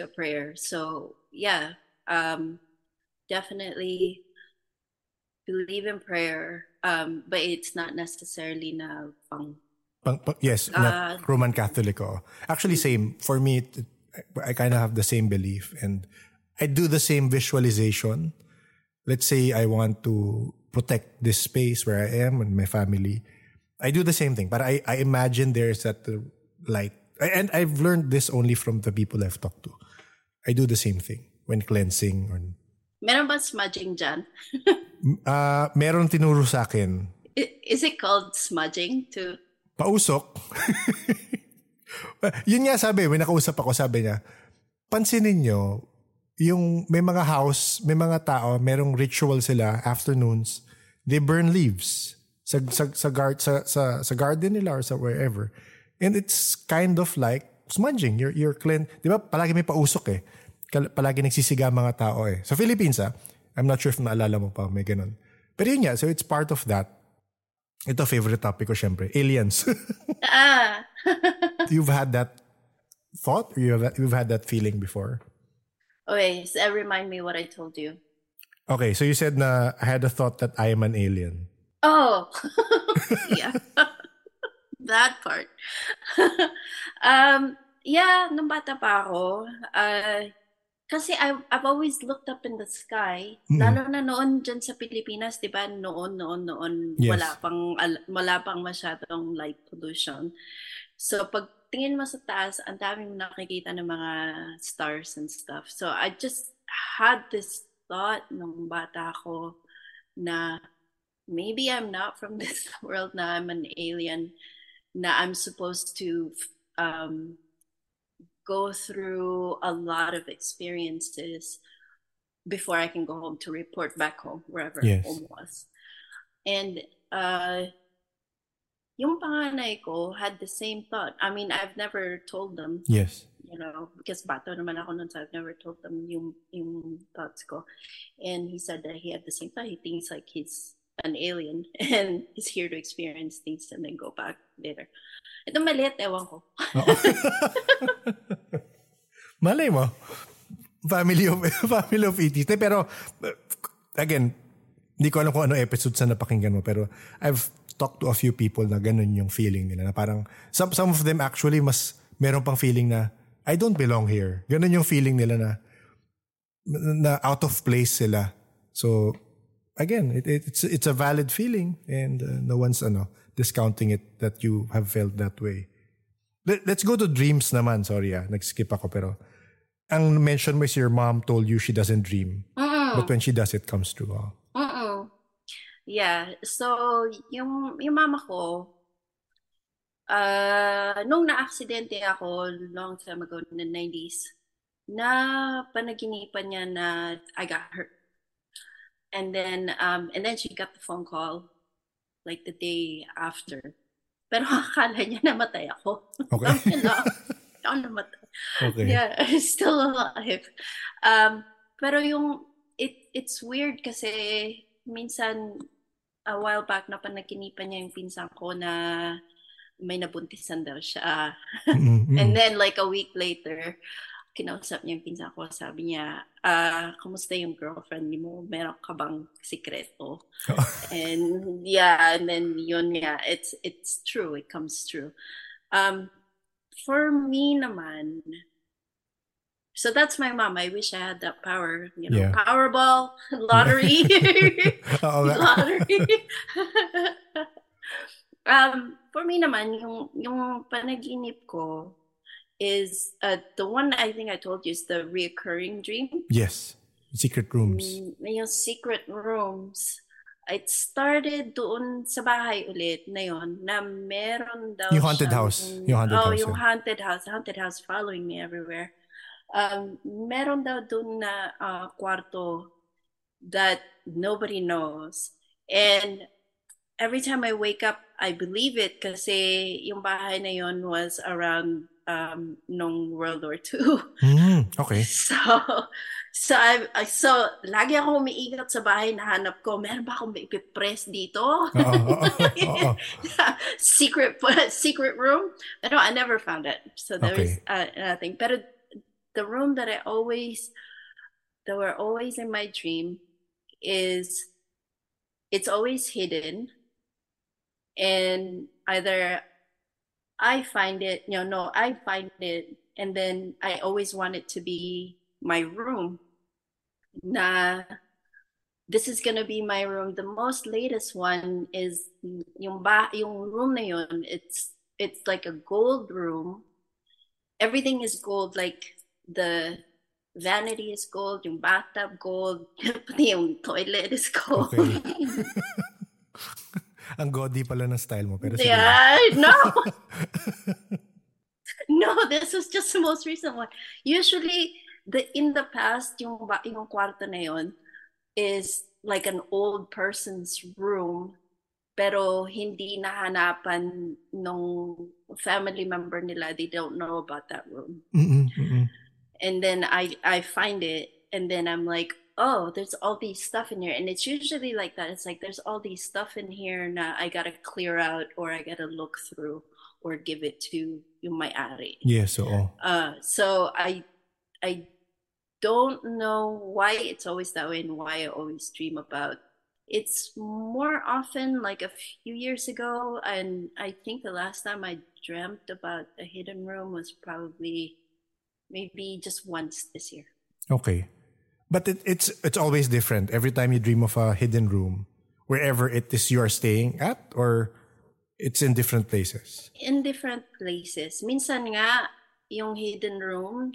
a prayer. So yeah, definitely believe in prayer, but it's not necessarily na Roman Catholic. Oh. Actually, same. For me, I kind of have the same belief. And I do the same visualization. Let's say I want to protect this space where I am and my family. I do the same thing. But I imagine there's that light. And I've learned this only from the people I've talked to. I do the same thing when cleansing. Or... Meron ba smudging dyan? Meron tinuro sa akin. Is it called smudging too? Pausok. Yun nga sabi, may nakausap ako, sabi niya, pansinin nyo, yung may mga house, may mga tao, merong ritual sila, afternoons, they burn leaves sa garden nila or sa wherever. And it's kind of like smudging. You're clean. Di ba, palagi may pausok eh. Palagi nagsisiga mga tao eh. Sa Philippines ah, I'm not sure if naalala mo pa, may ganun. Pero yun nga, so it's part of that. Ito, favorite topic ko, syempre. Aliens. You've had that thought? Or you've had that feeling before? Okay, so remind me what I told you. Okay, so you said na I had a thought that I am an alien. Oh! Yeah. That part. Nung bata pa ako, kasi I've always looked up in the sky, lalo na noon dyan sa Pilipinas, di ba? Noon, wala pang masyadong light pollution. So, pag tingin mo sa taas, ang daming nakikita ng mga stars and stuff. So, I just had this thought nung bata ko na maybe I'm not from this world, na I'm an alien, na I'm supposed to... go through a lot of experiences before I can go home to report back home, wherever home was. And yung panganay ko had the same thought. I mean, I've never told them. Yes. You know, because bato naman ako nun, so I've never told them yung thoughts ko. And he said that he had the same thought. He thinks like he's an alien and is here to experience things and then go back later. Ito maliit, ewan ko. Malay mo. Family of ETs. Pero, again, hindi ko alam kung ano episodes na napakinggan mo, pero I've talked to a few people na ganun yung feeling nila. Na parang, some of them actually mas meron pang feeling na, I don't belong here. Ganun yung feeling nila na out of place sila. So, again, it's a valid feeling, and no one's discounting it that you have felt that way. Let's go to dreams naman. Sorry, nag-skip ako, pero ang mention mo is your mom told you she doesn't dream. Mm-mm. But when she does, it comes true. Oh. Mm-mm. Yeah. So, yung mama ko, nung na-aksidente ako long time ago in the 90s, na panaginipan niya na I got hurt. And then she got the phone call like the day after. Pero akala niya namatay ako. Okay. Namatay. Okay. Yeah, I'm still alive. Pero yung it's weird kasi minsan a while back na panaginipan niya yung pinsan ko na may nabuntisan daw siya. Mm-hmm. And then like a week later, kinausap niya yung pinsan ko, sabi niya, kumusta yung girlfriend mo? Meron ka bang sikreto? Oh. And yeah, and then yun nga, it's true. It comes true. For me naman, so that's my mom. I wish I had that power. You know, Powerball, lottery. Lottery. For me naman, yung panaginip ko, is the one I think I told you is the reoccurring dream. Yes, secret rooms. Yung secret rooms. It started doon sa bahay ulit na yon na meron daw yung haunted house. Haunted house following me everywhere. Meron daw doon na kwarto that nobody knows. And every time I wake up, I believe it kasi yung bahay na yon was around nung World War II. Okay. So lagi ako umiigat sa bahay na hanap ko, meron ba akong ipipress dito? Secret room? No, I never found it. So there is nothing. Pero the room that were always in my dream is, it's always hidden. And either I find it, and then I always want it to be my room. Nah, this is gonna be my room. The most latest one is yung room na yun. It's like a gold room. Everything is gold. Like the vanity is gold. Yung bathtub gold. Yung toilet is gold. Okay. Ang gaudy pala ng style mo. Pero yeah, no, this was just the most recent one. Usually, in the past, yung kwarto na yun is like an old person's room, pero hindi nahanapan nung family member nila. They don't know about that room. Mm-hmm. And then I find it, and then I'm like, oh, there's all these stuff in here. And it's usually like that. It's like, there's all these stuff in here na I got to clear out, or I got to look through, or give it to my ari. Yeah, so I don't know why it's always that way and why I always dream about. It's more often like a few years ago. And I think the last time I dreamt about a hidden room was probably maybe just once this year. Okay. But it's always different. Every time you dream of a hidden room, wherever it is you are staying at, or it's in different places? In different places. Minsan nga, yung hidden room,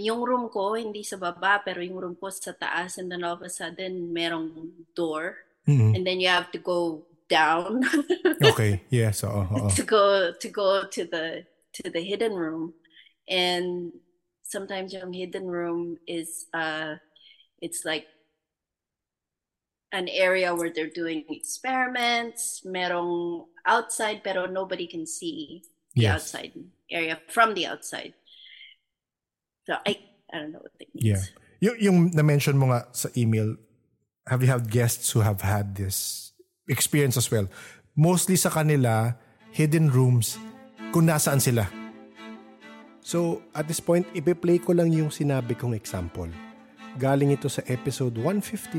yung room ko, hindi sa baba, pero yung room ko sa taas, and then all of a sudden, merong door. Mm-hmm. And then you have to go down. Okay, yeah. So, to go to the hidden room. And sometimes yung hidden room is it's like an area where they're doing experiments. Merong outside, pero nobody can see the outside area from the outside. So I don't know what that means. Yeah, yung na-mention mo nga sa email, have you had guests who have had this experience as well? Mostly sa kanila, hidden rooms, kung nasaan sila. So, at this point, ipiplay ko lang yung sinabi kong example. Galing ito sa episode 159,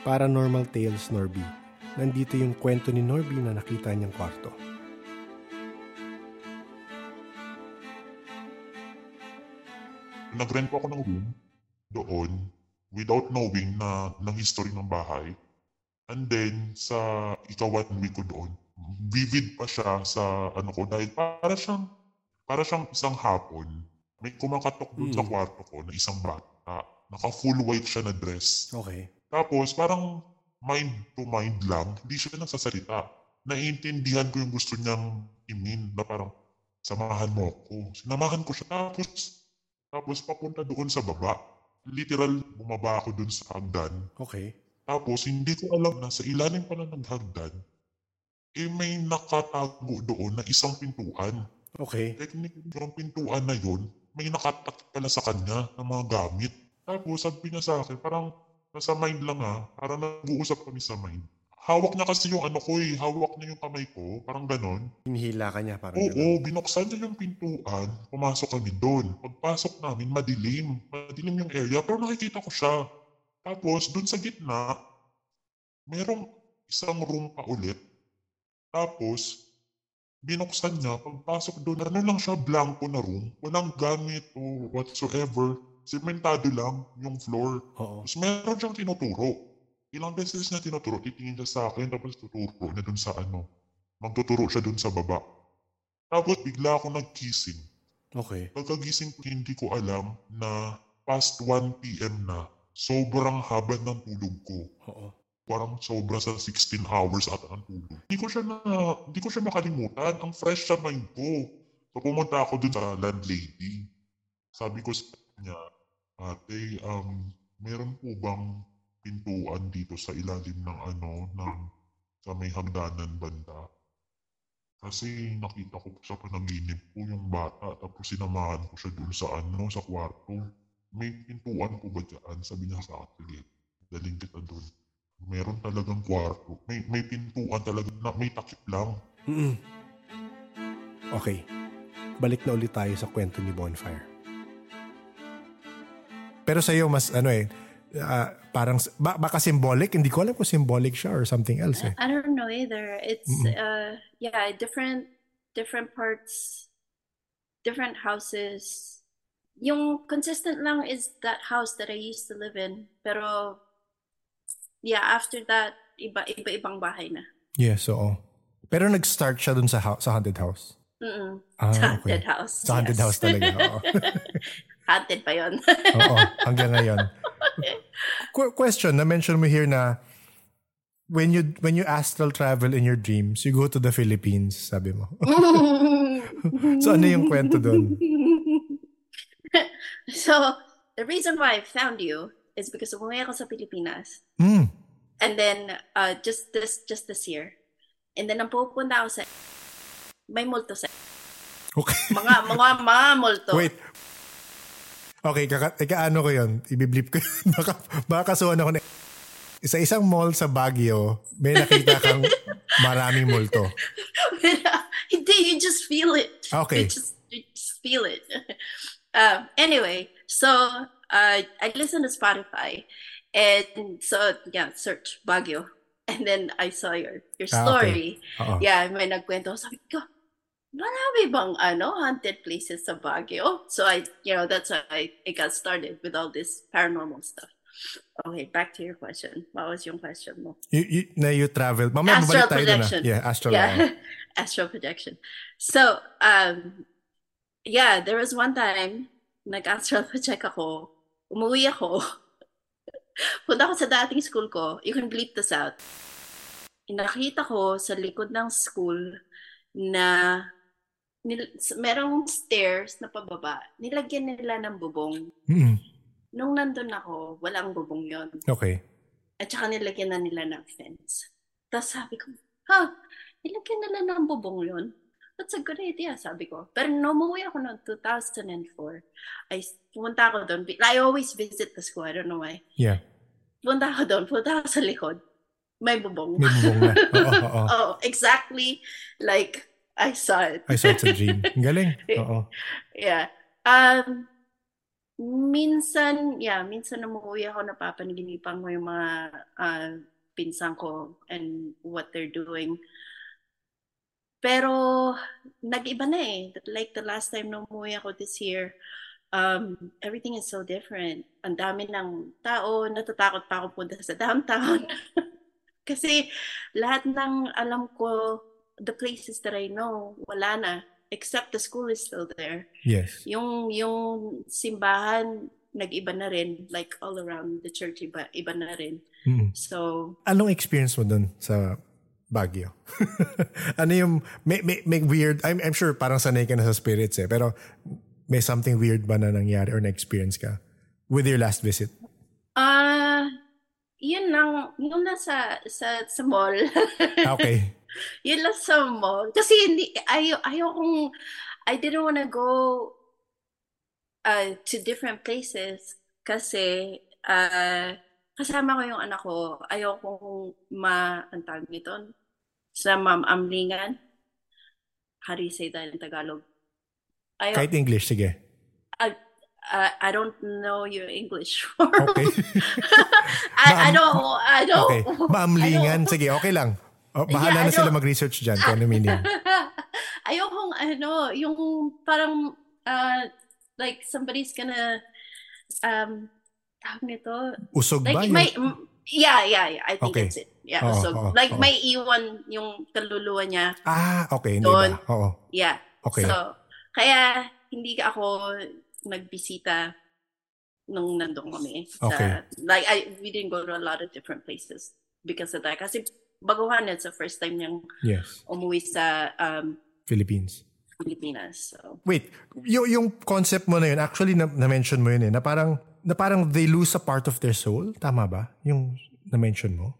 Paranormal Tales Norby. Nandito yung kwento ni Norby na nakita niyang kwarto. Nag-rent po ako ng room doon without knowing na ng history ng bahay. And then, sa ika-1 week ko doon, vivid pa siya sa ano ko dahil para siyang isang hapon, may kumakatok doon sa kwarto ko na isang bata. Naka-full white siya na dress. Okay. Tapos parang mind to mind lang, hindi siya nagsasalita. Naiintindihan ko yung gusto niyang imin na parang samahan mo ako. Sinamahan ko siya. Tapos papunta doon sa baba. Literal, bumaba ako doon sa hagdan. Okay. Tapos hindi ko alam na sa ilalim pala ng hagdan, may nakatago doon na isang pintuan. Okay. Technique yung pintuan na yun, may nakatak pala sa kanya ng mga gamit. Tapos sabi niya sa akin, parang nasa mind lang parang nag-uusap kami sa mind. Hawak niya kasi yung hawak niya yung kamay ko, parang ganon. Hinihila ka niya, parang ganon. Oo, binuksan niya yung pintuan, pumasok kami doon. Pagpasok namin, madilim yung area, pero nakikita ko siya. Tapos doon sa gitna, merong isang room pa ulit. Tapos, binuksan niya, pagpasok doon, lang siya, blanco na room. Walang gamit o whatsoever. Sementado lang yung floor. Uh-oh. Tapos meron siyang tinuturo. Ilang beses na tinuturo, titingin siya sa akin, tapos tuturo na doon sa magtuturo siya doon sa baba. Tapos bigla ako nagkising. Okay. Pagkagising ko, hindi ko alam na past 1 p.m. na. Sobrang haba ng tulog ko. Oo. Parang sobra sa 16 hours at ang tulog. Hindi ko siya makalimutan. Ang fresh sa mind ko. So pumunta ako dun sa landlady. Sabi ko sa kanya, ate, meron po bang pintuan dito sa ilalim ng sa may hagdanan banda? Kasi nakita ko sa panaginip ko yung bata, tapos sinamahan ko siya doon sa kwarto. May pintuan po ba dyan? Sabi niya sa akin, daling kita doon. Meron talagang kwarto. May pintuan talaga na may takip lang. Mm-mm. Okay. Balik na ulit tayo sa kwento ni Bonfire. Pero sa'yo, mas parang baka symbolic. Hindi ko alam kung symbolic siya or something else. I don't know either. It's different parts, different houses. Yung consistent lang is that house that I used to live in. Pero yeah, after that iba-ibang bahay na. Yeah, so. Pero nag-start siya dun sa haunted house. Mm-mm. Ah, okay. Haunted house. Sa haunted house talaga. Oo. Haunted pa yun. Oo, hanggang ngayon. Question, na-mention mo here na when you astral travel in your dreams, you go to the Philippines, sabi mo. So ano yung kwento doon? So the reason why I found you is because umuwi ako sa Pilipinas. Mm. And then just this year. And then napupunta ako sa may multo sa okay. mga multo. Wait. Okay, ano ko yun? Ibiblip ko yun. Baka kasuhan ako na... Sa isang mall sa Baguio, may nakita kang maraming multo. You just feel it. Okay. You just feel it. Anyway, so I listen to Spotify. And so, yeah, search Baguio. And then I saw your story. Okay. Uh-oh. Yeah, may nagkwento. Sabi ko, marami bang haunted places sa Baguio? So I that's how I got started with all this paranormal stuff. Okay, back to your question. What was yung question mo? You travel. Mamaya, astral projection. Yeah, astral. Yeah. Astral projection. So, yeah, there was one time, nag-astral project ako, umuwi ako, punta ako sa dating school ko, you can bleep this out. Nakita ko sa likod ng school na merong stairs na pababa. Nilagyan nila ng bubong. Mm-hmm. Nung nandun ako, walang bubong yon. Okay. At saka nilagyan na nila ng fence. Tapos sabi ko, nilagyan nila ng bubong yon? That's a good idea, sabi ko. Pero umuwi ako noong 2004. Pumunta ako doon. I always visit the school. I don't know why. Yeah. Pumunta ako doon. Pumunta ako sa likod. May bubong na. Oo. Oh, exactly. Like, I saw it sa dream. Galing. Oo. Yeah. Minsan umuwi ako, napapanaginipan mo yung mga pinsang ko and what they're doing. Pero, nag-iba na eh. Like the last time na umuwi ako this year, everything is so different. Ang dami ng tao, natatakot pa ako punta sa downtown. Kasi lahat ng alam ko, the places that I know, wala na. Except the school is still there. Yes. Yung simbahan, nag-iba na rin. Like all around the church, iba na rin. Mm. So, anong experience mo dun sa Baguio? Ano yung, may weird, I'm sure parang sanay ka na sa spirits eh. Pero may something weird ba na nangyari or na-experience ka with your last visit? Yun lang, yun lang sa mall. Okay. Yun lang sa mall. Kasi hindi, I didn't want to go to different places kasi kasama ko yung anak ko. Ayokong antag nito sa mamamlingan. How do you say that in Tagalog? Kahit English, sige. I don't know your English form. Okay. I don't. Okay. Maamlingan. Sige, okay lang. Oh, bahala na sila mag-research dyan. Kung ano meaning. Ayokong yung parang like somebody's gonna tawag nito. Usog like, ba? Yeah. I think okay. That's it. Yeah, usog. May iwan yung kaluluwa niya. Ah, okay. Doon. Diba? Oo. Yeah. Okay. So, kaya hindi ako nagbisita nung nandun kami. Okay. Like, we didn't go to a lot of different places because of that. Kasi baguhan, it's the first time niyang umuwi sa Pilipinas. So. Wait, yung concept mo na yun, actually na-mention mo yun eh, na parang they lose a part of their soul. Tama ba? Yung na-mention mo?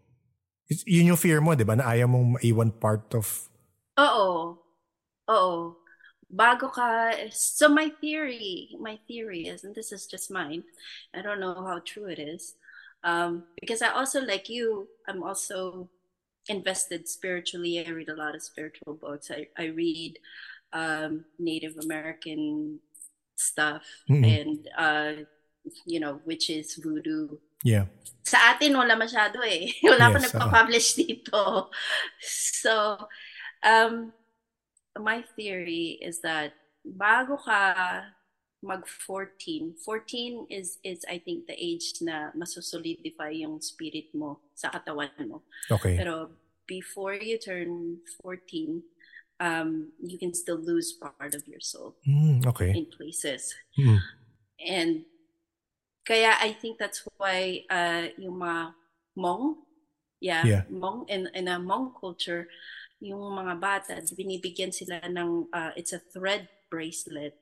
Yun yung fear mo, di ba? Na ayaw mong maiwan part of... Oo. Bago ka... So my theory is, and this is just mine, I don't know how true it is, because I also, like you, I'm also invested spiritually. I read a lot of spiritual books. I read Native American stuff, mm-hmm. and, witches, voodoo. Yeah. Sa atin, wala masyado eh. Wala pa nagpa-publish dito. So, my theory is that bago ka mag-14, 14 is I think the age na masusolidify yung spirit mo sa katawan mo. Okay. Pero before you turn 14, you can still lose part of your soul. Okay. In places. Mm. And kaya I think that's why yung mga Hmong, Hmong, in a Hmong culture, yung mga bata, binibigyan sila ng, it's a thread bracelet.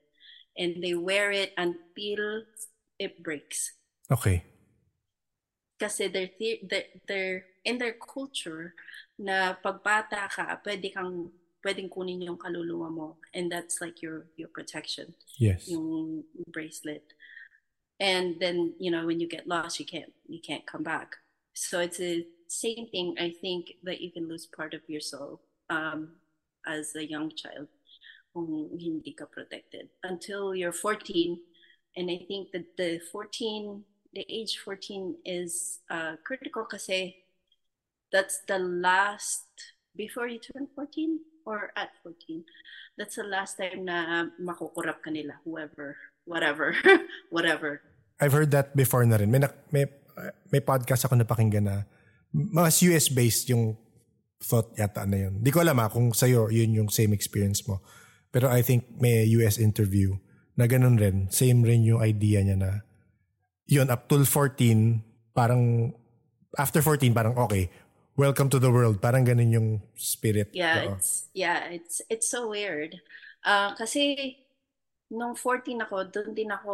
And they wear it until it breaks. Okay. Kasi they're in their culture na pagbata ka, pwedeng kunin yung kaluluwa mo. And that's like your protection. Yes. Yung bracelet. And then, when you get lost, you can't come back. So it's the same thing, I think, that you can lose part of your soul as a young child kung hindi ka protected until you're 14. And I think that the age 14 is critical kasi that's the last, before you turn 14 or at 14, that's the last time na makukurap ka nila, whoever, whatever, whatever. I've heard that before na rin. May podcast ako napakinggan na mas US-based yung thought yata na yun. Di ko alam kung sa'yo yun yung same experience mo. Pero I think may US interview na ganun rin. Same rin yung idea niya na yun, up till 14, parang after 14, parang okay, welcome to the world. Parang ganun yung spirit. Yeah, it's so weird. Kasi nung 14 ako, doon din ako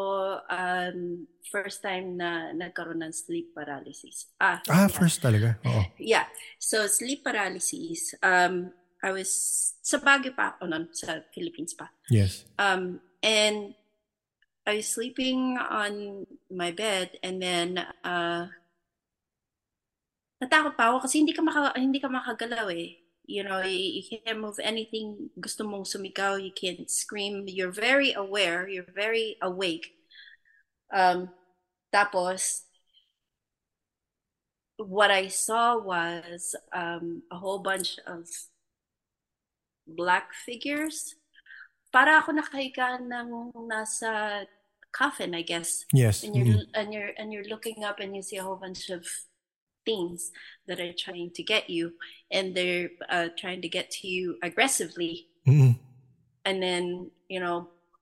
first time na nagkaroon ng sleep paralysis. First talaga? Oo. Yeah. So sleep paralysis, I was sa Baguio pa ako noon, sa Philippines pa. Yes. And I was sleeping on my bed, and then natakot pa ako kasi hindi ka makagalaw eh. You can't move anything. Gusto mong sumigaw, you can't scream. You're very aware, you're very awake. Tapos what I saw was a whole bunch of black figures. Para ako nakahiga ng nasa coffin, I guess. Yes. And you're looking up and you see a whole bunch of things that are trying to get you, and they're trying to get to you aggressively. Mm-hmm. And then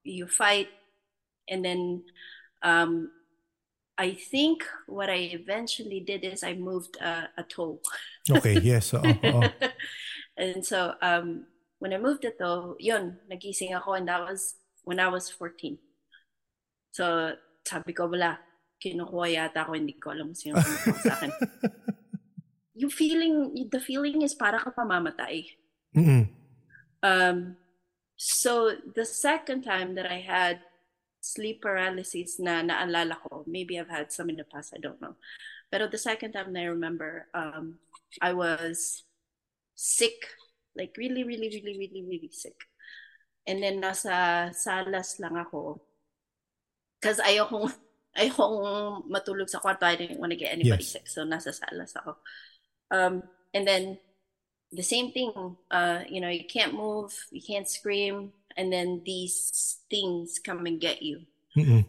you fight, and then I think what I eventually did is I moved a toe. Okay, yes. Uh-huh. And so when I moved the toe, yun, nagising ako, and that was when I was 14. So sabi ko, wala, kinukuha yata ako, hindi ko alam sino kinukuha sa akin. The feeling is para ka pamamatay. Mm-hmm. So the second time that I had sleep paralysis na naalala ko, maybe I've had some in the past, I don't know. But the second time I remember, I was sick, like really, really, really, really, really sick. And then nasa salas lang ako. Because ayokong matulog sa kwarto. I didn't want to get anybody sick. So, nasa salas ako. And then, the same thing. You can't move. You can't scream. And then, these things come and get you. Mm-mm.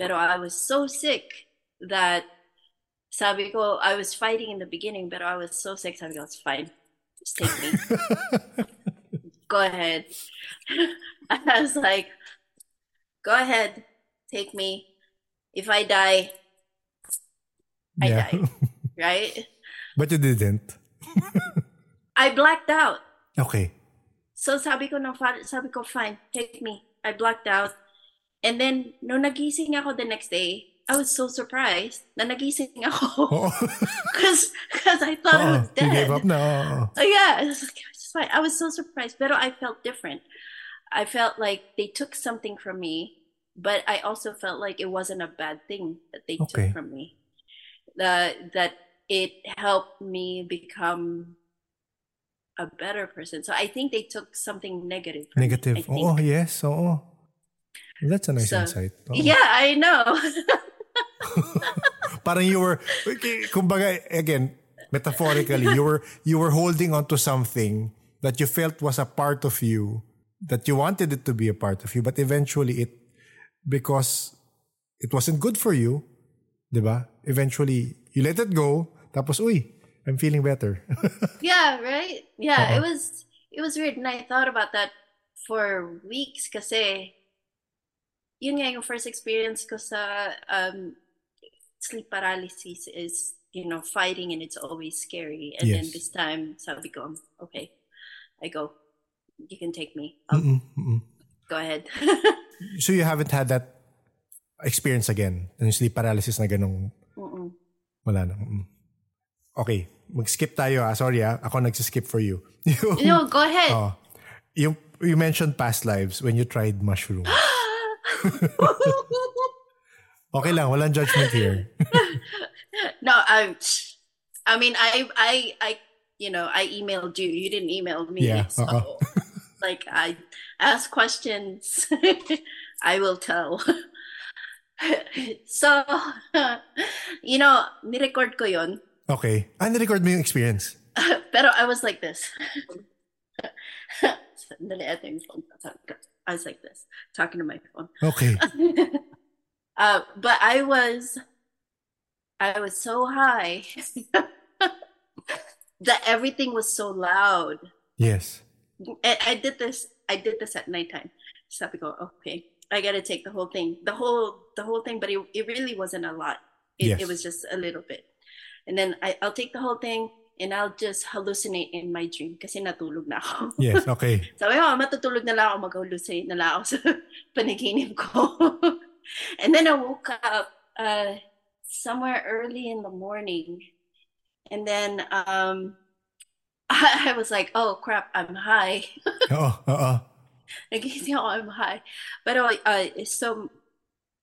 Pero I was so sick that, sabi ko, I was fighting in the beginning, but I was so sick, sabi ko, it's fine. Just take me. go ahead. I was like, go ahead, take me. If I die, I die. Right? But you didn't. I blacked out. Okay. So sabi ko, fine, take me. I blacked out. And then, no nagising ako the next day, I was so surprised na nagising ako. Because I thought I was dead. You gave up now. Oh, yeah. I was so surprised. But I felt different. I felt like they took something from me, but I also felt like it wasn't a bad thing that they took from me. That it helped me become a better person. So I think they took something negative from me. Oh, yes. Oh. That's a nice insight. Oh. Yeah, I know. Parang you were, kumbaga, again, metaphorically, you were holding on to something that you felt was a part of you, that you wanted it to be a part of you, but eventually because it wasn't good for you, diba? Eventually, you let it go, tapos, uy, I'm feeling better. Yeah, right? Yeah, uh-huh. It was weird, and I thought about that for weeks kasi yun nga yung first experience ko sa sleep paralysis is, you know, fighting and it's always scary. And then this time, sabi ko, okay, I go, you can take me. Go ahead. So you haven't had that experience again? Yung sleep paralysis na ganong? Wala na. Okay, mag-skip tayo. Sorry, ako nagsiskip for you. No, go ahead. You mentioned past lives when you tried mushrooms. Okay lang, walang judgment here. No, I emailed you. You didn't email me. Yeah, so, like, I ask questions. I will tell. So, you know, ni-record ko yun. Okay. I ni-record mo yung experience. Pero I was like this. I was like this, talking to my phone. Okay. But I was so high that everything was so loud. Yes. I did this at nighttime. So I go, okay, I got to take the whole thing, the whole thing. But it really wasn't a lot. It was just a little bit. And then I'll take the whole thing. And I'll just hallucinate in my dream kasi natulog na ako. Yes, okay. Sabi ko, matutulog na lang ako, mag-hallucinate na lang ako sa panaginip ko. And then I woke up somewhere early in the morning. And then I was like, oh, crap, I'm high. Nagising ako, I'm high. But so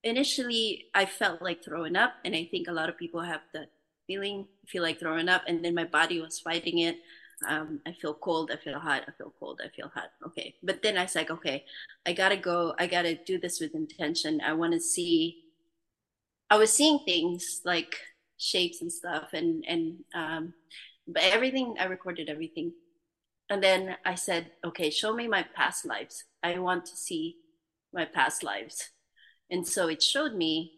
initially, I felt like throwing up. And I think a lot of people have that feeling, I feel like throwing up, and then my body was fighting it. I feel cold, I feel hot, I feel cold, I feel hot. Okay. But then I was like, okay, I gotta go, I gotta do this with intention. I wanna see, I was seeing things like shapes and stuff and but everything, I recorded everything. And then I said, okay, show me my past lives. I want to see my past lives. And so it showed me,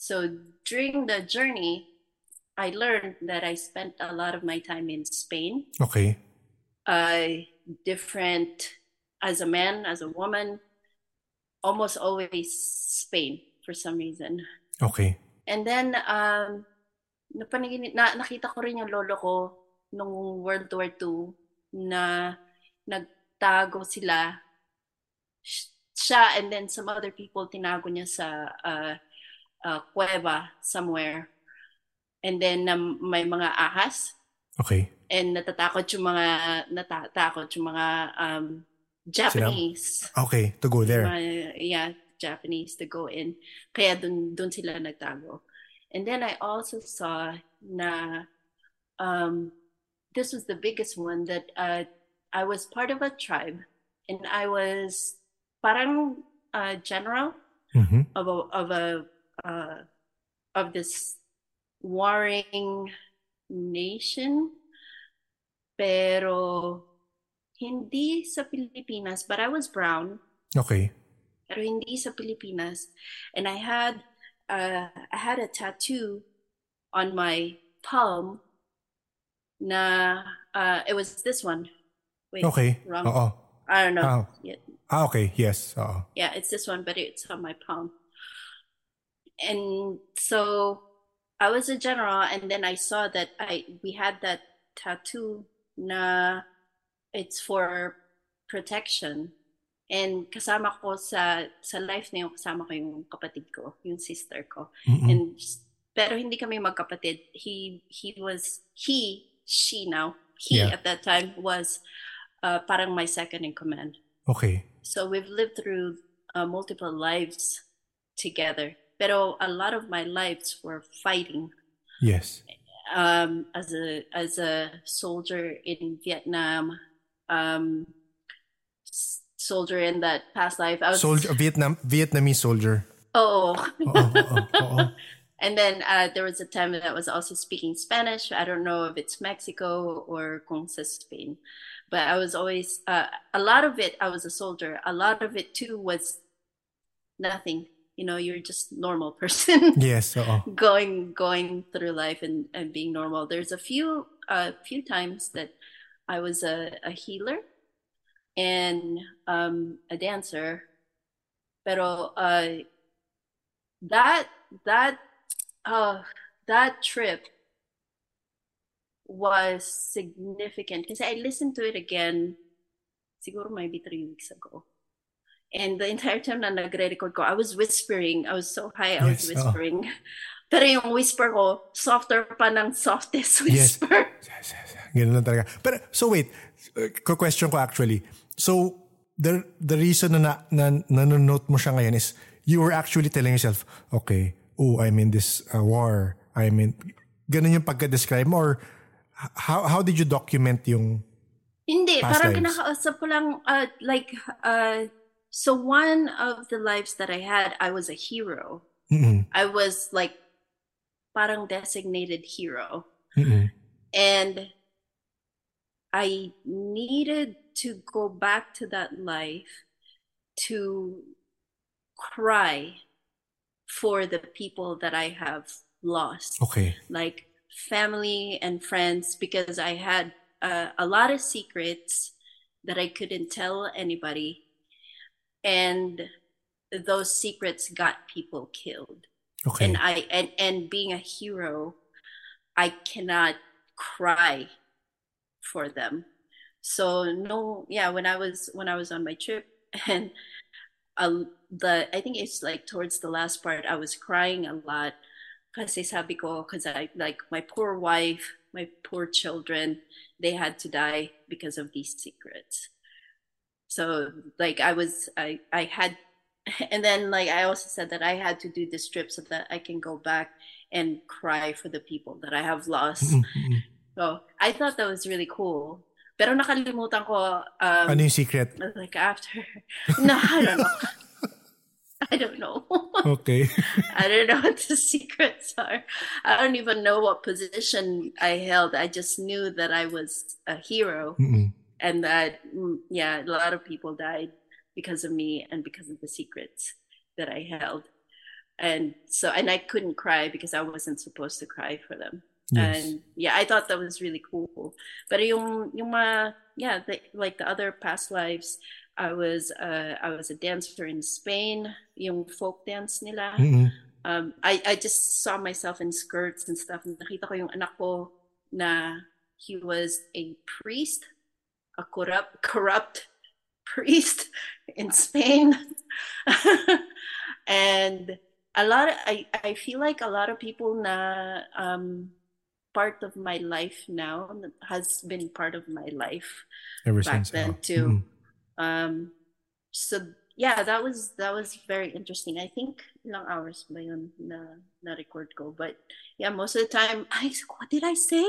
so during the journey, I learned that I spent a lot of my time in Spain. Okay. Different, as a man, as a woman, almost always Spain for some reason. Okay. And then, nakita ko rin yung lolo ko nung World War II na nagtago sila. Siya and then some other people tinago niya sa... cueva somewhere, and then may mga ahas. Okay. And natatakot yung mga Japanese. Okay, to go there. Japanese to go in. Kaya dun sila nagtago. And then I also saw na this was the biggest one that I was part of a tribe, and I was parang general of this warring nation, pero hindi sa Pilipinas, but I was brown. Okay. Pero hindi sa Pilipinas, and I had a tattoo on my palm. Na it was this one. Wait, okay. Wrong. Uh-oh. I don't know. Ah, okay. Yes. Uh-oh. Yeah, it's this one, but it's on my palm. And so I was a general, and then I saw that we had that tattoo. Na it's for protection. And kasama ko sa life na yung kasama ko yung kapatid ko, yung sister ko. Mm-hmm. And pero hindi kami magkapatid. She at that time was parang my second in command. Okay. So we've lived through multiple lives together. Pero a lot of my lives were fighting. Yes. As a soldier in Vietnam, soldier in that past life. I was soldier, Vietnamese soldier. Oh. And then there was a time that I was also speaking Spanish. I don't know if it's Mexico or Spain, but I was always a lot of it. I was a soldier. A lot of it too was nothing. You know, you're just normal person. Yes. Going through life and being normal. There's a few times that I was a healer and a dancer, pero that trip was significant because I listened to it again. Siguro maybe 3 weeks ago. And the entire time na nagre-record ko, I was whispering. I was so high, I was whispering. Pero yung whisper ko, softer pa ng softest whisper. Yes. Ganun lang talaga. But, so wait, question ko actually. So, the reason na nanonote mo siya ngayon is, you were actually telling yourself, okay, I'm in this war. I'm in... Ganun yung pagka-describe mo? Or, how did you document yung hindi, past parang lives? Kinakausap ko lang, so one of the lives that I had, I was a hero. Mm-hmm. I was like parang designated hero. Mm-hmm. And I needed to go back to that life to cry for the people that I have lost. Okay. Like family and friends, because I had a lot of secrets that I couldn't tell anybody. And those secrets got people killed. Okay. And I being a hero, I cannot cry for them. So when I was on my trip, and I think it's like towards the last part, I was crying a lot. Kasi sabi ko, because I like my poor wife, my poor children, they had to die because of these secrets. So like I also said that I had to do this trip so that I can go back and cry for the people that I have lost. Mm-hmm. So I thought that was really cool. Pero nakalimutan ko. Ano yung secret? Like after. No, I don't know. Okay. I don't know what the secrets are. I don't even know what position I held. I just knew that I was a hero. Mm-hmm. And that, a lot of people died because of me and because of the secrets that I held. And so, and I couldn't cry because I wasn't supposed to cry for them. Yes. And I thought that was really cool. But like the other past lives, I was a dancer in Spain, yung folk dance nila. Mm-hmm. I just saw myself in skirts and stuff. Nakita ko yung anak ko na he was a priest. A corrupt priest in Spain. And I feel like a lot of people na part of my life now has been part of my life ever back since then too. Mm. That was very interesting. I think long hours ba yun na record ko, but yeah, most of the time what did I say?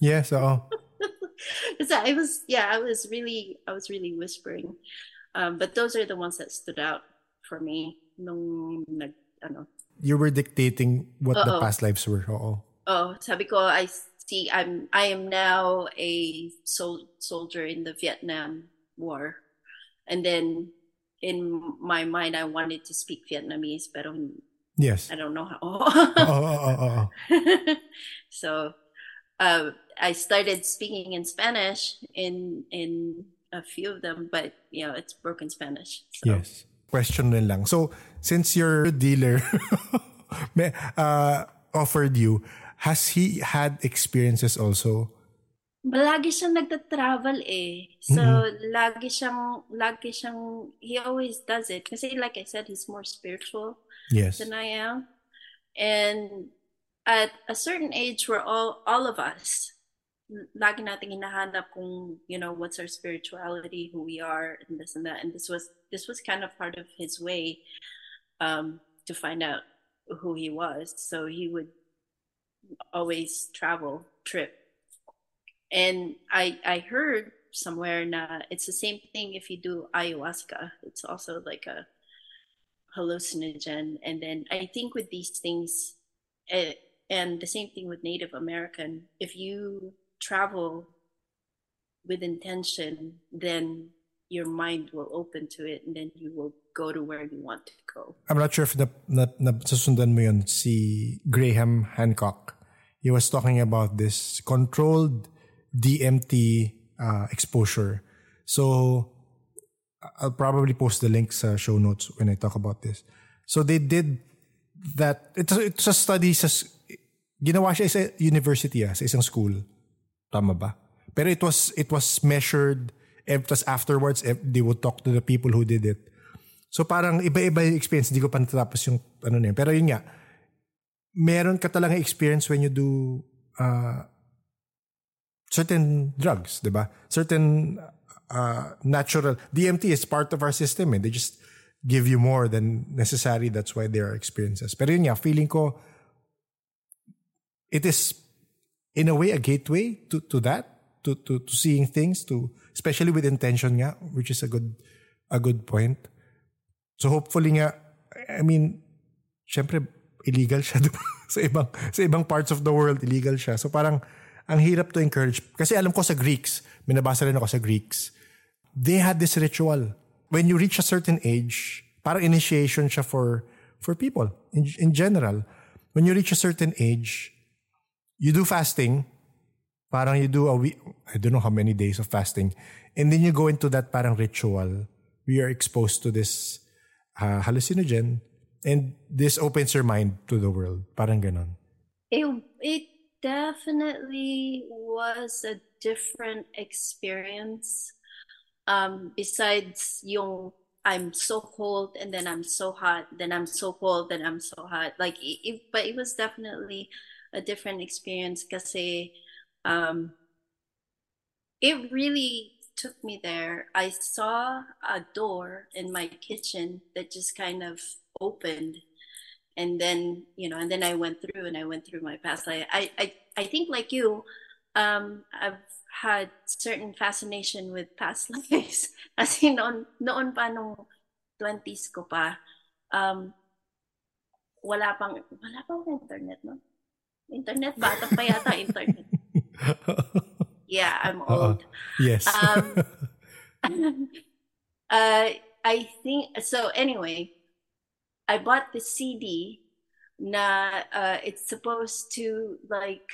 Yes. So I was really whispering, but those are the ones that stood out for me. You were dictating what the past lives were. Uh-oh. Oh, sabi ko, I am now a soldier in the Vietnam War, and then in my mind I wanted to speak Vietnamese, but I don't know how. So. I started speaking in Spanish in a few of them, but you know, it's broken Spanish. So. Yes. Question rin lang. So, since your dealer offered you, has he had experiences also? Lagi siyang nagta-travel eh. So, lagi siyang, he always does it. Kasi like I said, he's more spiritual than I am. And at a certain age, we're all of us, lagi nating hinahanap kung, you know, what's our spirituality, who we are, and this and that. And this was kind of part of his way to find out who he was. So he would always trip. And I heard somewhere na it's the same thing if you do ayahuasca. It's also like a hallucinogen. And then I think with these things, and the same thing with Native American, if you travel with intention, then your mind will open to it, and then you will go to where you want to go. I'm not sure if nasusundan mo yun, si Graham Hancock. He was talking about this controlled DMT exposure. So I'll probably post the links show notes when I talk about this. So they did that. It's a study sa ginawa siya sa university, sa isang school. Tama ba? Pero it was measured. Tapos afterwards, they would talk to the people who did it. So parang iba-iba yung experience. Hindi ko pa natatapos yung ano na yun. Pero yun nga, meron ka talagang experience when you do certain drugs, di ba? Certain natural... DMT is part of our system. They just give you more than necessary. That's why there are experiences. Pero yun nga, feeling ko, it is in a way a gateway to that. To seeing things, to especially with intention nga, which is a good point. So hopefully nga, I mean, syempre illegal siya sa ibang parts of the world, illegal siya. So parang ang hirap to encourage. Kasi alam ko sa Greeks, may nabasa rin ako sa Greeks, they had this ritual. When you reach a certain age, parang initiation siya for people in general. When you reach a certain age, you do fasting. Parang you do a week, I don't know how many days of fasting. And then you go into that parang ritual. We are exposed to this hallucinogen. And this opens your mind to the world. Parang ganon. It definitely was a different experience. Besides yung I'm so cold and then I'm so hot, then I'm so cold, then I'm so hot. Like, but it was definitely a different experience kasi... it really took me there. I saw a door in my kitchen that just kind of opened, and then, you know, and then I went through my past life. I think like you, I've had certain fascination with past lives. As in, noon pa nung 20s ko pa, wala pang internet, no? Internet, bata pa yata internet. Yeah, I'm old. Yes. I think so. Anyway, I bought the CD. It's supposed to like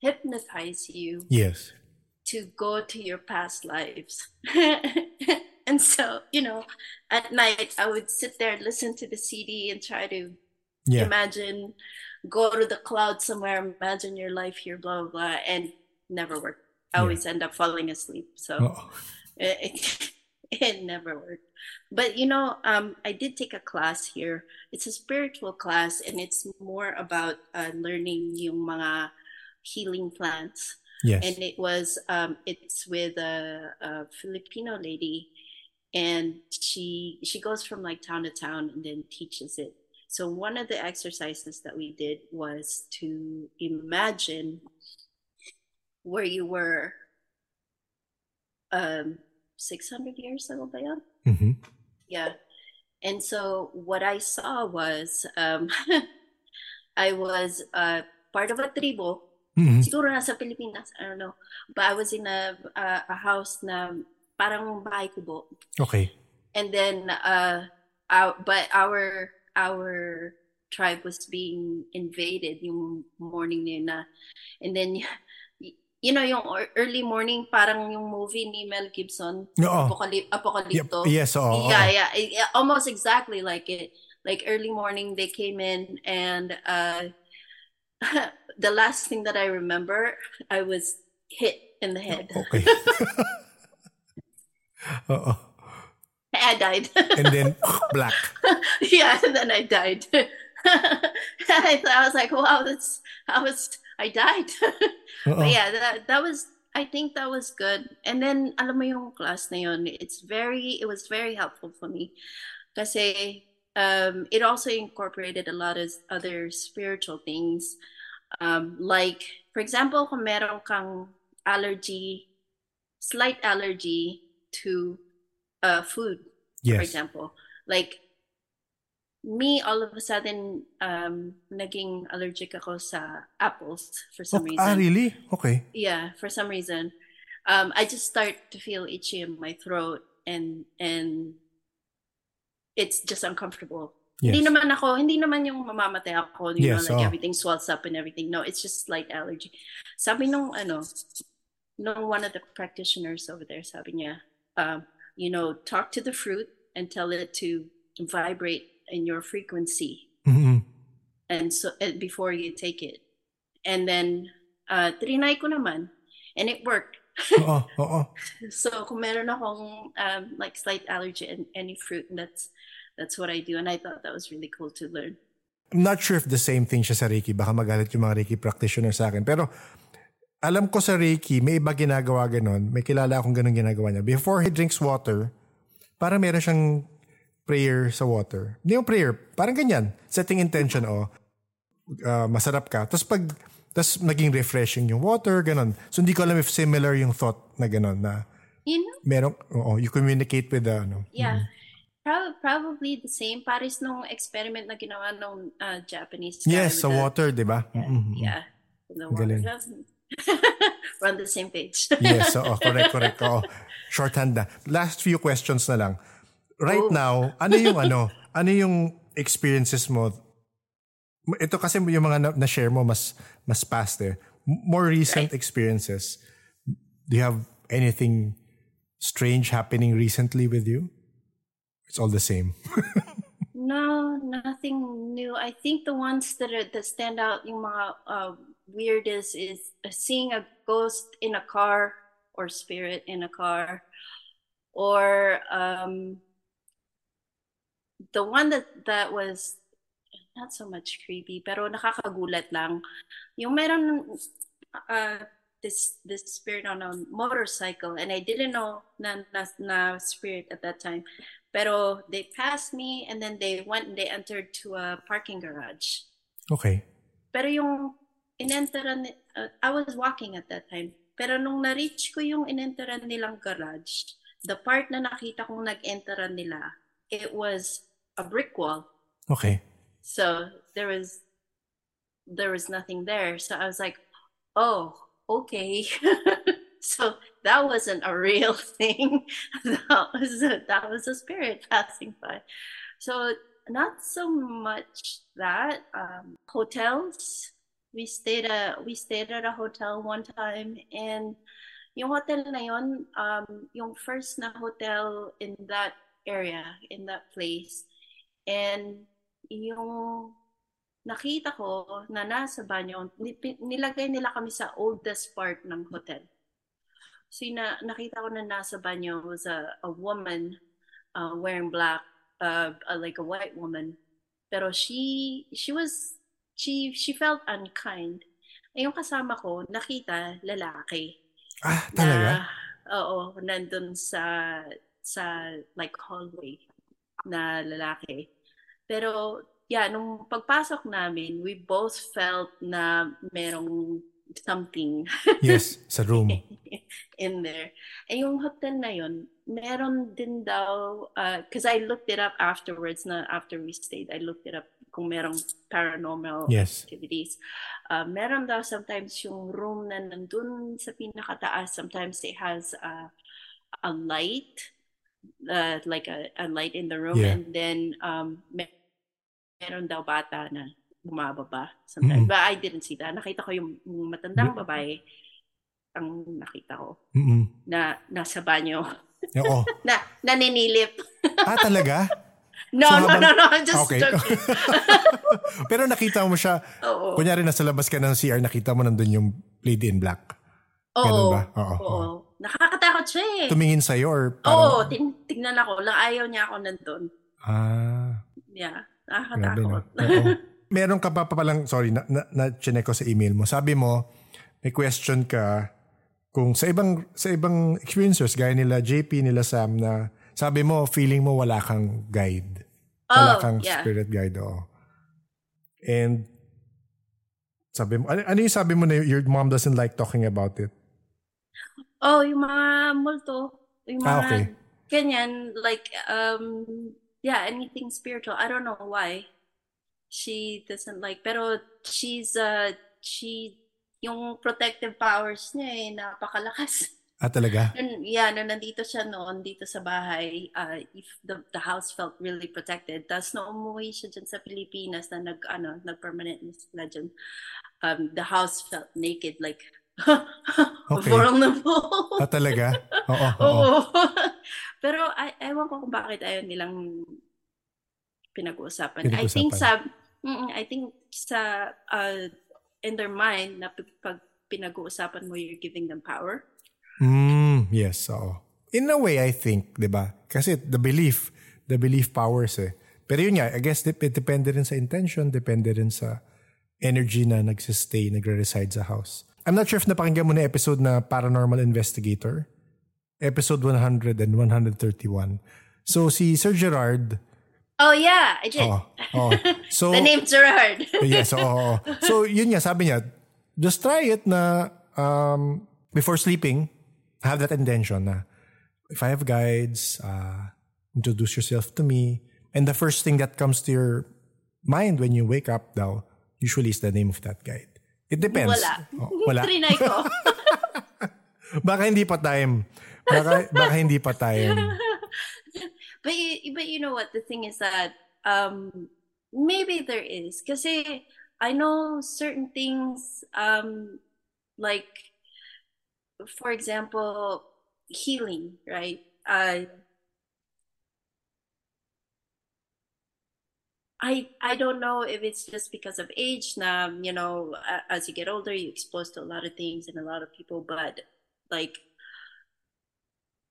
hypnotize you. Yes. To go to your past lives. And so, you know, at night I would sit there and listen to the CD and try to imagine. Go to the cloud somewhere, imagine your life here, blah, blah, blah, and never worked. I always end up falling asleep. So it never worked. But, you know, I did take a class here. It's a spiritual class, and it's more about learning yung mga healing plants. Yes. And it was, it's with a Filipino lady, and she goes from like town to town and then teaches it. So one of the exercises that we did was to imagine where you were 600 years ago. Mm-hmm. Yeah. And so what I saw was I was part of a tribo. Mm-hmm. Siguro nasa Pilipinas, I don't know. But I was in a house na parang bahay kubo. Okay. And then but our tribe was being invaded yung morning na yun na. And then, you know, yung early morning, parang yung movie ni Mel Gibson, Apocalypto. Yep. Yes, oo. Yeah. Almost exactly like it. Like early morning, they came in and the last thing that I remember, I was hit in the head. Okay. Uh-oh. I died. And then black. Yeah, and then I died. I was like, wow, I died. But yeah, that was, I think that was good. And then, alam mo yung class na yun, it was very helpful for me. Kasi it also incorporated a lot of other spiritual things. Like, for example, kung meron kang slight allergy to food, yes. For example, like me, all of a sudden, naging allergic ako sa apples for some reason. Ah, really? Okay. Yeah, for some reason, I just start to feel itchy in my throat, and it's just uncomfortable. Yes. Hindi naman yung mamamatay ako, yes, like everything swells up and everything. No, it's just slight allergy. Sabi nung one of the practitioners over there, sabi niya, you know, talk to the fruit and tell it to vibrate in your frequency. Mm-hmm. And so before you take it. And then, trinay ko naman. And it worked. Oo. So kung meron akong like slight allergy in any fruit, that's what I do. And I thought that was really cool to learn. I'm not sure if the same thing siya sa Reiki. Baka magalit yung mga Reiki practitioner sa akin. Pero alam ko sa Reiki, may iba ginagawa ganon. May kilala akong ganun ginagawa niya. Before he drinks water, parang meron siyang prayer sa water. Hindi yung prayer, parang ganyan. Setting intention, masarap ka. Tapos tas naging refreshing yung water, ganon. So hindi ko alam if similar yung thought na ganon na merong, you communicate with the, Yeah. Probably the same. Paris nung experiment na ginawa nung Japanese guy. Yes, sa water, di ba? Yeah. Mm-hmm. Yeah. The water. We're on the same page. Yes, correct. Oh, shorthand na. Last few questions na lang. Right now, ano yung experiences mo? Ito kasi yung mga na-share mo mas past eh. More recent experiences. Do you have anything strange happening recently with you? It's all the same. No, nothing new. I think the ones that stand out yung mga weirdest is seeing a ghost in a car or spirit in a car, or the one that was not so much creepy pero nakakagulat lang yung meron this spirit on a motorcycle, and I didn't know na spirit at that time, pero they passed me and then they went and they entered to a parking garage. Okay. Pero yung inenteran, I was walking at that time. Pero nung na-reach ko yung inenteran nilang garage, the part na nakita kong nag-enteran nila, it was a brick wall. Okay. So there was nothing there. So I was like, oh, okay. So that wasn't a real thing. That was a spirit passing by. So not so much that. Hotels. We stayed at a hotel one time, and yung hotel na yon, yung first na hotel in that area, in that place, and yung nakita ko na nasa banyo, nilagay nila kami sa oldest part ng hotel. So nakita ko na nasa banyo was a woman wearing black, like a white woman, pero she felt unkind. Ay, yung kasama ko, nakita lalaki. Ah, talaga? Oo, nandun sa like hallway na lalaki. Pero, yeah, nung pagpasok namin, we both felt na merong something. Yes, sa room. In there. Ay, yung hotel na yun, meron din daw, because I looked it up afterwards, na after we stayed, I looked it up kung merong paranormal activities. Meron daw sometimes yung room na nandun sa pinakataas, sometimes it has a light, like a light in the room, and then meron daw bata na bumababa sometimes. But I didn't see that. Nakita ko yung matandang babae ang nakita ko na nasa banyo. Oo. Na naninilip. Ah, talaga? No, so, no. I'm just joking. Pero nakita mo siya. Oo. Kunyari nasa labas ka ng CR, nakita mo nandun yung Lady in Black. Ganun ba? Oo. Nakakatakot siya eh. Tumingin sa'yo or parang... Oo, tignan ako lang. Ayaw niya ako nandun. Ah. Yeah, nakakatakot. Meron ka pa palang, sorry, na-check ko sa email mo. Sabi mo, may question ka kung sa ibang experiencers, gaya nila JP, nila Sam, na sabi mo, feeling mo wala kang guide. Wala kang spirit guide. Oo. And sabi mo, ano yung sabi mo na your mom doesn't like talking about it? Oh, yung mga multo. Yung mga ganyan. Like, anything spiritual. I don't know why she doesn't like. Pero she's, yung protective powers niya eh, napakalakas. Ah, talaga? Nung nandito siya noon, dito sa bahay, if the house felt really protected. Tapos nung umuwi siya dyan sa Pilipinas na nag-permanent na sila dyan, the house felt naked, like, vulnerable. Ah, talaga? Oo. Pero, ewan ko kung bakit ayaw nilang pinag-uusapan. I think in their mind, na pag pinag-uusapan mo, you're giving them power. Yes, oo. In a way, I think, di ba? Kasi the belief powers eh. Pero yun nga, I guess depende rin sa intention, depende rin sa energy na nagsistay, nagre-reside sa house. I'm not sure if napakinggan mo na episode na Paranormal Investigator. Episode 100 and 131. So si Sir Gerard... Oh yeah, I did. Oh. So, the name Gerard. Yes, oo. So yun nga, sabi niya, just try it na before sleeping, have that intention na if I have guides, introduce yourself to me. And the first thing that comes to your mind when you wake up daw, usually is the name of that guide. It depends. Wala. Trinay ko. Baka hindi pa time. But, you know what? The thing is that maybe there is. Kasi I know certain things like, for example, healing, right? I don't know if it's just because of age now, you know, as you get older, you're exposed to a lot of things and a lot of people. But like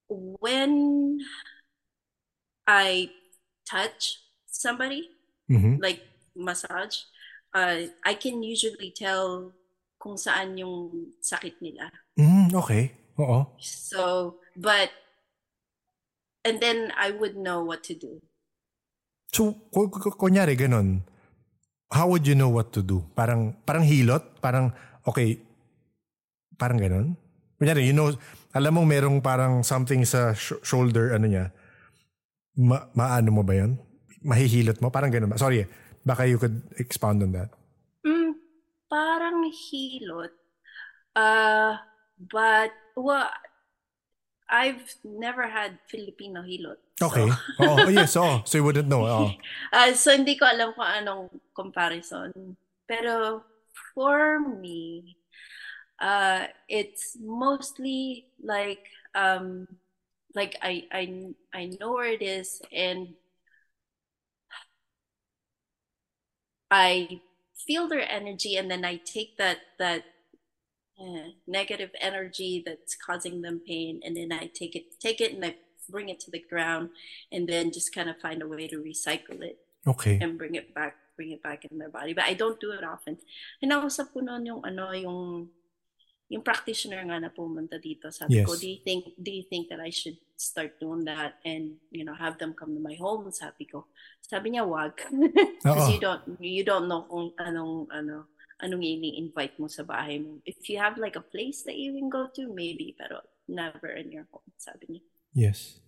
when I touch somebody, like massage, I can usually tell kung saan yung sakit nila. Okay. Oo. So, and then I would know what to do. So, kunyari, ganun. How would you know what to do? Parang hilot? Parang ganun? Kunyari, you know, alam mo merong parang something sa shoulder, ano niya, maano mo ba yun? Mahihilot mo? Parang ganun ba? Sorry, baka you could expound on that. Parang hilot. But, well, I've never had Filipino hilot. So. Okay. So you wouldn't know. So hindi ko alam kung anong comparison. Pero for me, it's mostly like I know where it is and I feel their energy and then I take that negative energy that's causing them pain and then I take it and I bring it to the ground and then just kind of find a way to recycle it. Okay. And bring it back in their body. But I don't do it often. And nausap ko noon yung practitioner nga na pumunta dito. Sabi ko, do you think that I should start doing that and, you know, have them come to my home? Sabi ko. Sabi niya, wag. Because you don't know kung anong ini-invite mo sa bahay mo. If you have like a place that you can go to, maybe, pero never in your home, sabi niya. Yes.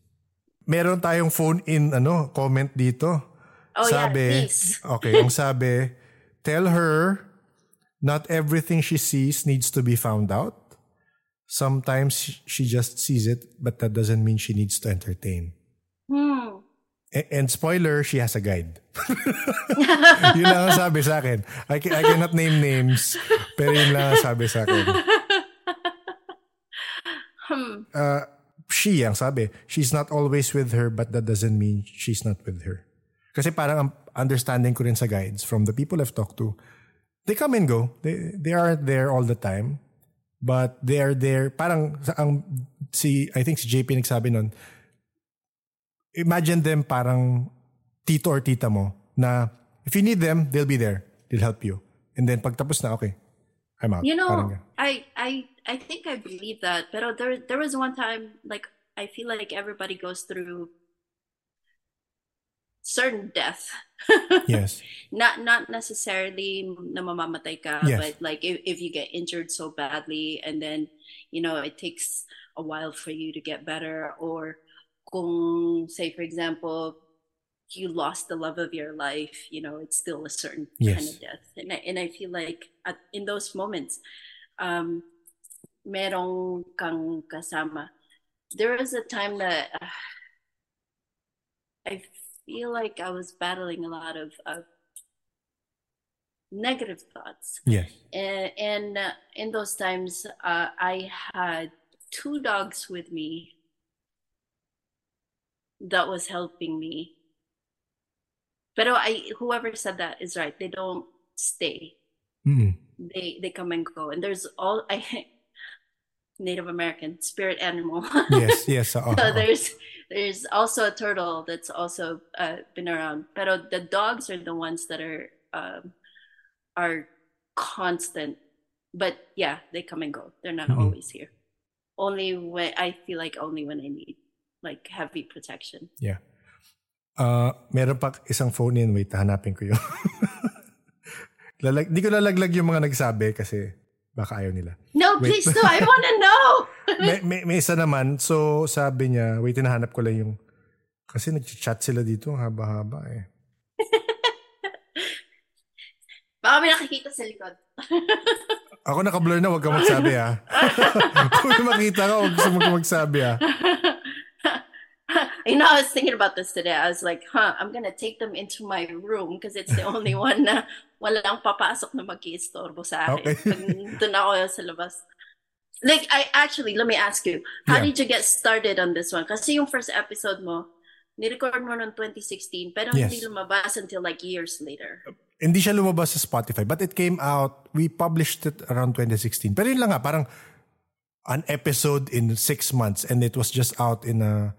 Meron tayong phone-in comment dito. Oh, sabi, yeah, please. Okay, ang sabi, tell her not everything she sees needs to be found out. Sometimes she just sees it, but that doesn't mean she needs to entertain. And spoiler, she has a guide. Yun lang ang sabi sa akin. I cannot name names, pero yun lang ang sabi sa akin. She ang sabi, she's not always with her, but that doesn't mean she's not with her. Kasi parang understanding ko rin sa guides from the people I've talked to, they come and go. They aren't there all the time, but they are there. Parang I think si JP nagsabi nun, imagine them parang tito or tita mo na if you need them, they'll be there. They'll help you. And then pagtapos na, okay, I'm out. You know, I think I believe that. Pero there was one time, like, I feel like everybody goes through certain death. Yes. Not necessarily na mamamatay ka, yes, but like if you get injured so badly and then, you know, it takes a while for you to get better, or kung, say, for example, you lost the love of your life, you know, it's still a certain, yes, kind of death. And I feel like in those moments, merong kang kasama. There was a time that I feel like I was battling a lot of negative thoughts. Yes. And in those times, I had 2 dogs with me that was helping me. But whoever said that is right. They don't stay. Mm. They come and go. And there's Native American spirit animal. Yes, yes. So there's also a turtle that's also been around. But the dogs are the ones that are constant. But yeah, they come and go. They're not always here. Only when I need, like, heavy protection. Yeah. Meron pa isang phone-in. Wait, hanapin ko yun. Di ko lalaglag yung mga nagsabi kasi baka ayaw nila. No, wait. Please do. I wanna know. may isa naman. So, sabi niya, wait, hinahanap ko lang yung... Kasi nag-chat sila dito. Haba-haba eh. Baka may nakikita sa likod. Ako naka-blur na. Huwag ka magsabi, ha? Kung makita ka, huwag ka magsabi, ha? You know, I was thinking about this today. I was like, I'm going to take them into my room because it's the only one na walang papasok na mag-i-istorbo sa akin. Okay. Doon ako sa labas. Like, let me ask you, how did you get started on this one? Kasi yung first episode mo, nirecord mo noong 2016, pero hindi lumabas until like years later. Hindi siya lumabas sa Spotify, but it came out, we published it around 2016. Pero yun lang nga, parang an episode in 6 months and it was just out in a...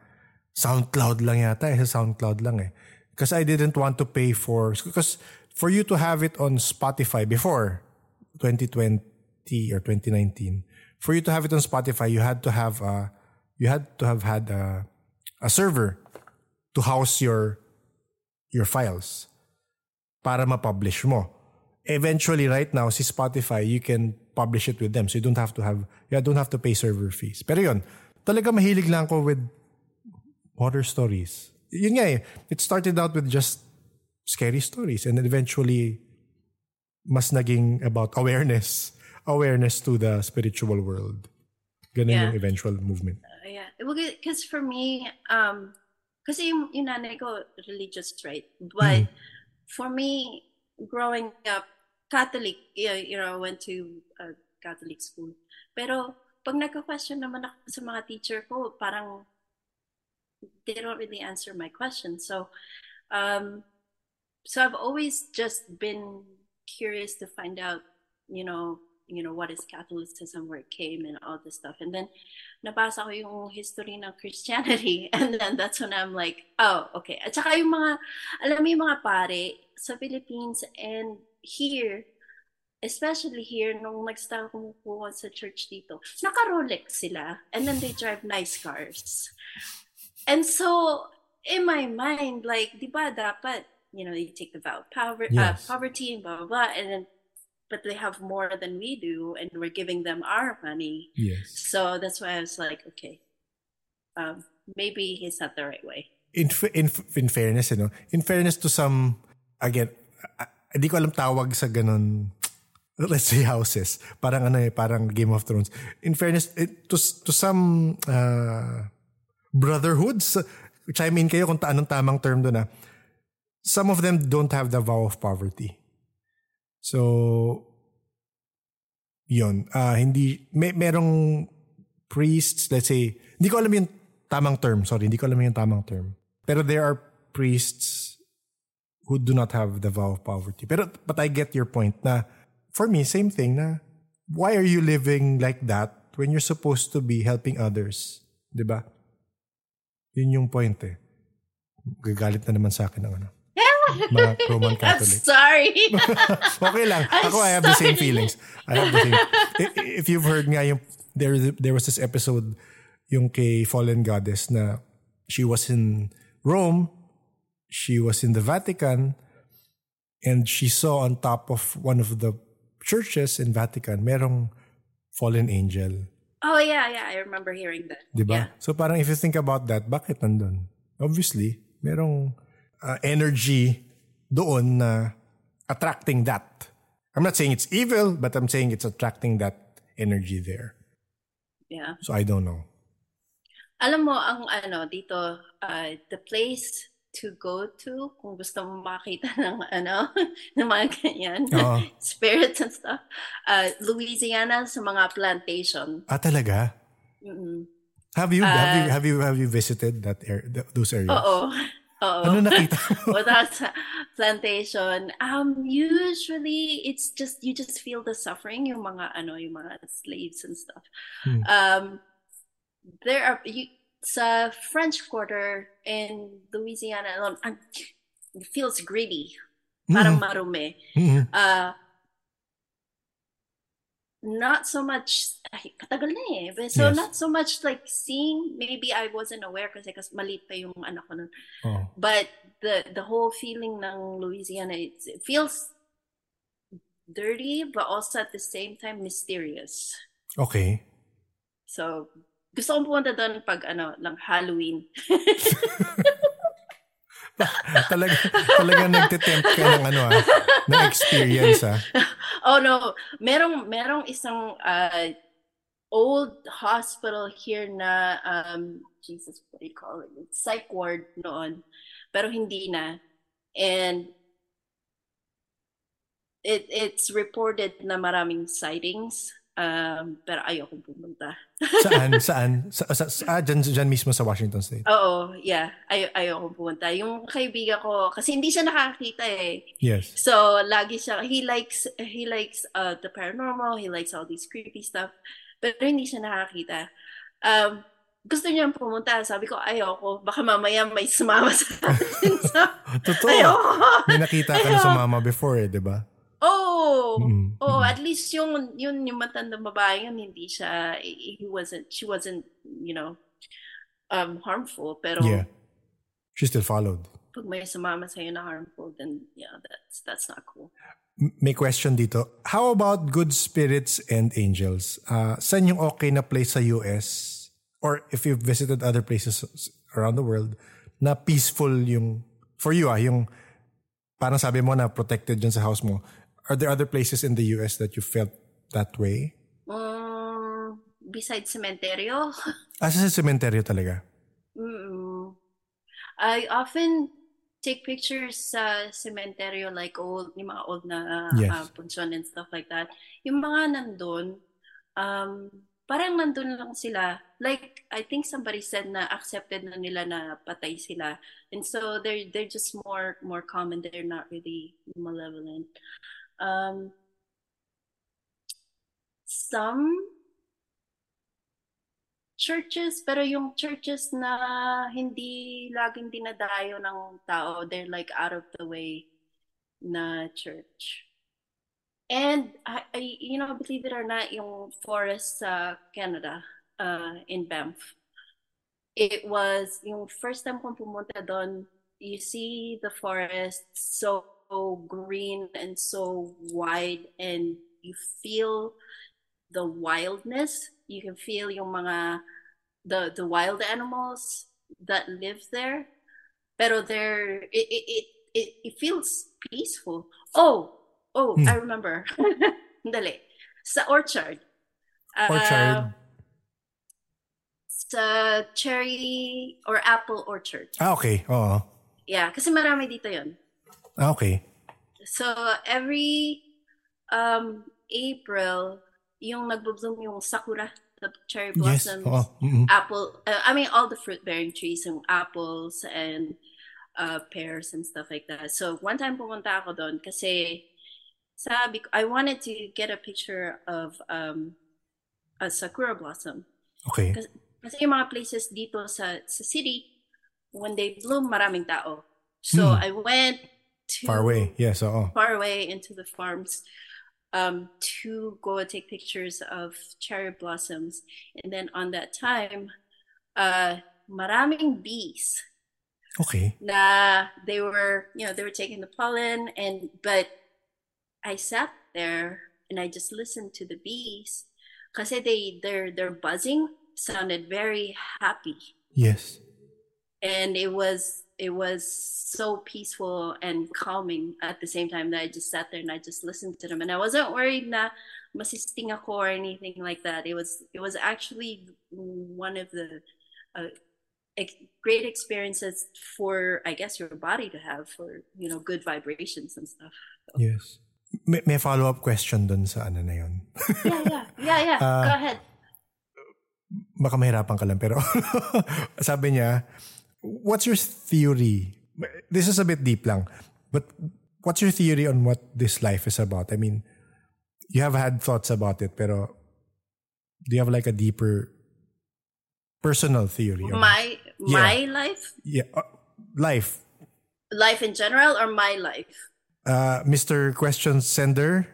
SoundCloud lang yata. SoundCloud lang eh. Because I didn't want to pay for... Because for you to have it on Spotify before 2020 or 2019, for you to have it on Spotify, you had to have had a server to house your files para ma-publish mo. Eventually, right now, si Spotify, you can publish it with them. So you don't have to pay server fees. Pero yun, talaga mahilig lang ko with horror stories. Yun nga eh. It started out with just scary stories and eventually mas naging about awareness to the spiritual world. Ganun yung eventual movement. Yeah. Well, because for me, kasi yung nanay ko religious, right? But for me, growing up, Catholic, you know, I went to a Catholic school. Pero pag nagka-question naman ako sa mga teacher ko, parang they don't really answer my question. So, I've always just been curious to find out, you know, what is Catholicism, where it came and all this stuff. And then nabasa ko yung history ng Christianity. And then that's when I'm like, oh, okay. At saka yung mga, alam mo yung mga pare sa Philippines and here, especially here, nung nag-start kumukuha sa church dito, naka-Rolex sila. And then they drive nice cars. And so, in my mind, like, di ba dapat, you know, you take the vow of poverty and blah, blah, blah, and then, but they have more than we do, and we're giving them our money. Yes. So, that's why I was like, okay, maybe he's not the right way. In fairness, you know, in fairness to some, again, hindi ko alam tawag sa ganun, let's say houses, parang ano eh, parang Game of Thrones. In fairness, to some, brotherhoods, which I mean kayo kung anong tamang term doon ah. Some of them don't have the vow of poverty. So, yun. Hindi, merong priests, let's say, hindi ko alam yung tamang term. Sorry, hindi ko alam yung tamang term. Pero there are priests who do not have the vow of poverty. Pero, but I get your point na, for me, same thing na, why are you living like that when you're supposed to be helping others? Diba? Yun yung point eh. Gagalit na naman sa akin ng ano. Mga Roman Catholic. I'm sorry. Okay lang. I have the same feelings. I have the same. If you've heard nga yung, there was this episode yung kay Fallen Goddess na she was in Rome, she was in the Vatican, and she saw on top of one of the churches in Vatican, merong fallen angel. Oh yeah, I remember hearing that. Diba? Yeah. So parang if you think about that, bakit nandun? Obviously, merong energy doon na attracting that. I'm not saying it's evil, but I'm saying it's attracting that energy there. Yeah. So I don't know. Alam mo, ang ano, dito, the place to go to kung gusto mo makita ng ano ng mga ganyan spirits and stuff, Louisiana sa mga plantation. Ah, talaga? Mm-hmm. Have you visited that those areas? Oo. Ano nakita mo? Well, that's plantation. Usually it's just you just feel the suffering yung mga ano yung mga slaves and stuff. Hmm. There are sa French Quarter in Louisiana alone, it feels greedy. Parang marumi. Mm-hmm. Not so much, katagal na eh. So yes. Not so much like seeing, maybe I wasn't aware kasi maliit pa yung anak ko nun. Oh. But the whole feeling ng Louisiana, it feels dirty but also at the same time mysterious. Okay. So, gusto kong pumunta doon pag ano, lang Halloween. talaga nagtitempt ka ng ano ng experience ah. Oh no, merong isang old hospital here na Jesus, what do you call it? Psych ward noon. Pero hindi na. And it's reported na maraming sightings. Pero ayokong pumunta. Saan? Dyan mismo sa Washington State? Oo, yeah. Ayokong pumunta. Yung kaibigan ko, kasi hindi siya nakakita eh. Yes. So, lagi siya, he likes the paranormal, he likes all these creepy stuff, pero hindi siya nakakita. Gusto niya pumunta. Sabi ko, ayoko. Baka mamaya may sumama sa atin. So, totoo. Ayoko. May nakita ka na sumama before eh, di ba? Oh, at least yung matandang babae yun, hindi siya, she wasn't, you know, harmful, pero yeah. She still followed. Pag may sumama sa'yo na harmful, then yeah, that's not cool. May question dito. How about good spirits and angels? Saan yung okay na place sa US or if you've visited other places around the world na peaceful yung for you yung parang sabi mo na protected dyan sa house mo? Are there other places in the US that you felt that way? Besides cementerio? Sa cementerio talaga? Mm-mm. I often take pictures sa cementerio, like yung mga old na punchon and stuff like that. Yung mga nandun, parang nandun lang sila. Like, I think somebody said na accepted na nila na patay sila. And so they're just more common. They're not really malevolent. Some churches, pero yung churches na hindi laging dinadayo ng tao, they're like out of the way na church. And I you know, believe it or not, yung forest sa Canada, in Banff, it was yung first time kong pumunta doon, you see the forest so green and so wide, and you feel the wildness. You can feel yung mga the wild animals that live there. Pero there it feels peaceful. I remember. Dali. Sa orchard. It's cherry or apple orchard. Ah, okay. Oo. Yeah, kasi marami dito yun. Ah, okay. So, every April, yung nagbo-bloom yung sakura, the cherry blossoms, yes. Apple, I mean, all the fruit-bearing trees, yung apples and pears and stuff like that. So, one time pumunta ako doon kasi sabi ko, I wanted to get a picture of a sakura blossom. Okay. Kasi yung mga places dito sa city, when they bloom, maraming tao. So, I went far away, yes, oo. Far away into the farms to go and take pictures of cherry blossoms. And then on that time, maraming bees. Okay. Na they were, you know, they were taking the pollen, and but I sat there and I just listened to the bees, kasi their buzzing sounded very happy. Yes. And it was so peaceful and calming at the same time that I just sat there and I just listened to them. And I wasn't worried na masisting ako or anything like that. It was actually one of the great experiences for, I guess, your body to have for, you know, good vibrations and stuff. So. Yes. May follow-up question dun sa ano na yun. Yeah. Go ahead. Baka mahirapan ka lang, pero sabi niya, what's your theory? This is a bit deep lang, but what's your theory on what this life is about? I mean, you have had thoughts about it, pero do you have like a deeper personal theory? My life? Yeah. Life. Life in general or my life? Mr. Question Sender?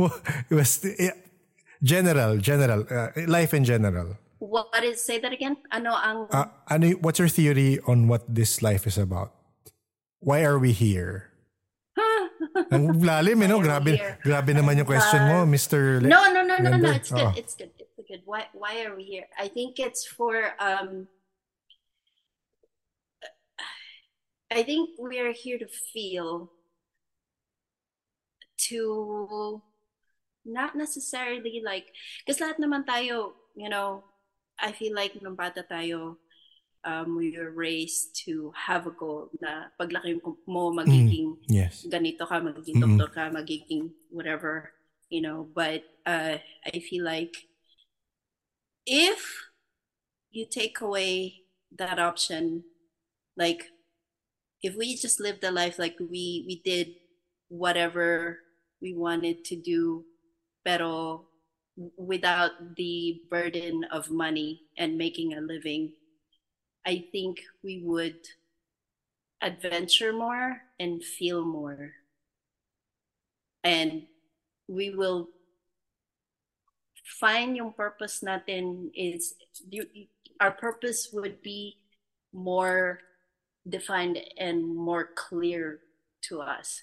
It was general. Life in general. What is, say that again? What's your theory on what this life is about? Why are we here? Ang lalim, you know? Grabe naman yung question mo, Mr. No, it's good. Oh. It's good. Why are we here? I think it's for, I think we are here to feel, to not necessarily like, because lahat naman tayo, you know, I feel like nung bata tayo, we were raised to have a goal na paglaki mo magiging ganito ka, magiging doktor ka, magiging whatever, you know. But I feel like if you take away that option, like if we just lived a life like we did whatever we wanted to do, pero without the burden of money and making a living, I think we would adventure more and feel more. And we will find yung purpose natin is, our purpose would be more defined and more clear to us.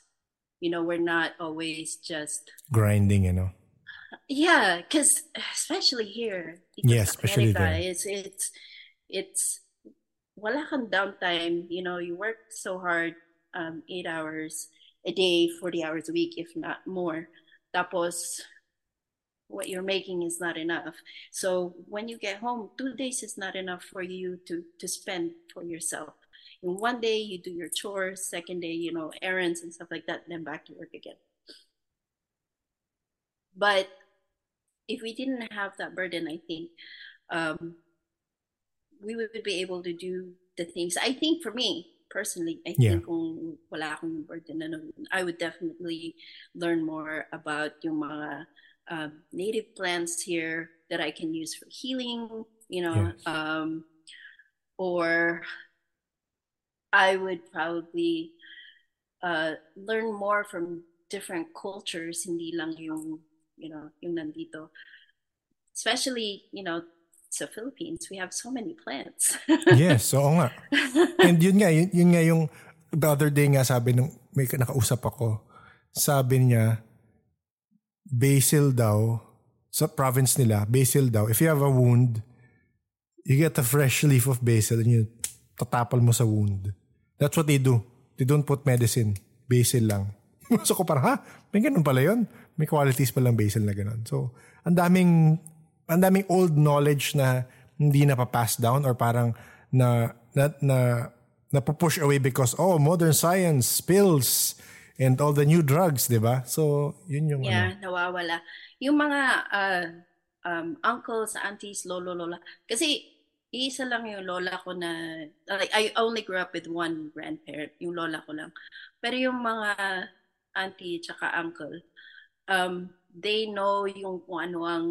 You know, we're not always just grinding, you know. Yeah, because especially here. Yeah, especially there. It's wala kang downtime, you know, you work so hard, 8 hours a day, 40 hours a week, if not more. Tapos, what you're making is not enough. So when you get home, 2 days is not enough for you to spend for yourself. And one day you do your chores, second day, you know, errands and stuff like that, then back to work again. But if we didn't have that burden, I think we would be able to do the things. I think for me, personally, I think kung wala akong burden, I would definitely learn more about yung mga native plants here that I can use for healing, you know. Yes. Or I would probably learn more from different cultures, hindi lang yung, you know, yung nandito. Especially, you know, sa Philippines, we have so many plants. Yes, oo nga. And yun nga yung the other day nga sabi nung may nakausap ako, sabi niya, basil daw, sa province nila, basil daw, if you have a wound, you get a fresh leaf of basil and you tatapal mo sa wound. That's what they do. They don't put medicine. Basil lang. So ko parang, ha? May ganun pala yun. May qualities palang basil na ganun. So, ang daming old knowledge na hindi na pa-pass down or parang na push away because modern science, pills and all the new drugs, 'di ba? So, yun yung nawawala. Yung mga uncles, aunties, lolo, lola. Kasi isa lang yung lola ko na like, I only grew up with one grandparent, yung lola ko lang. Pero yung mga auntie tsaka uncle, they know yung kung ano ang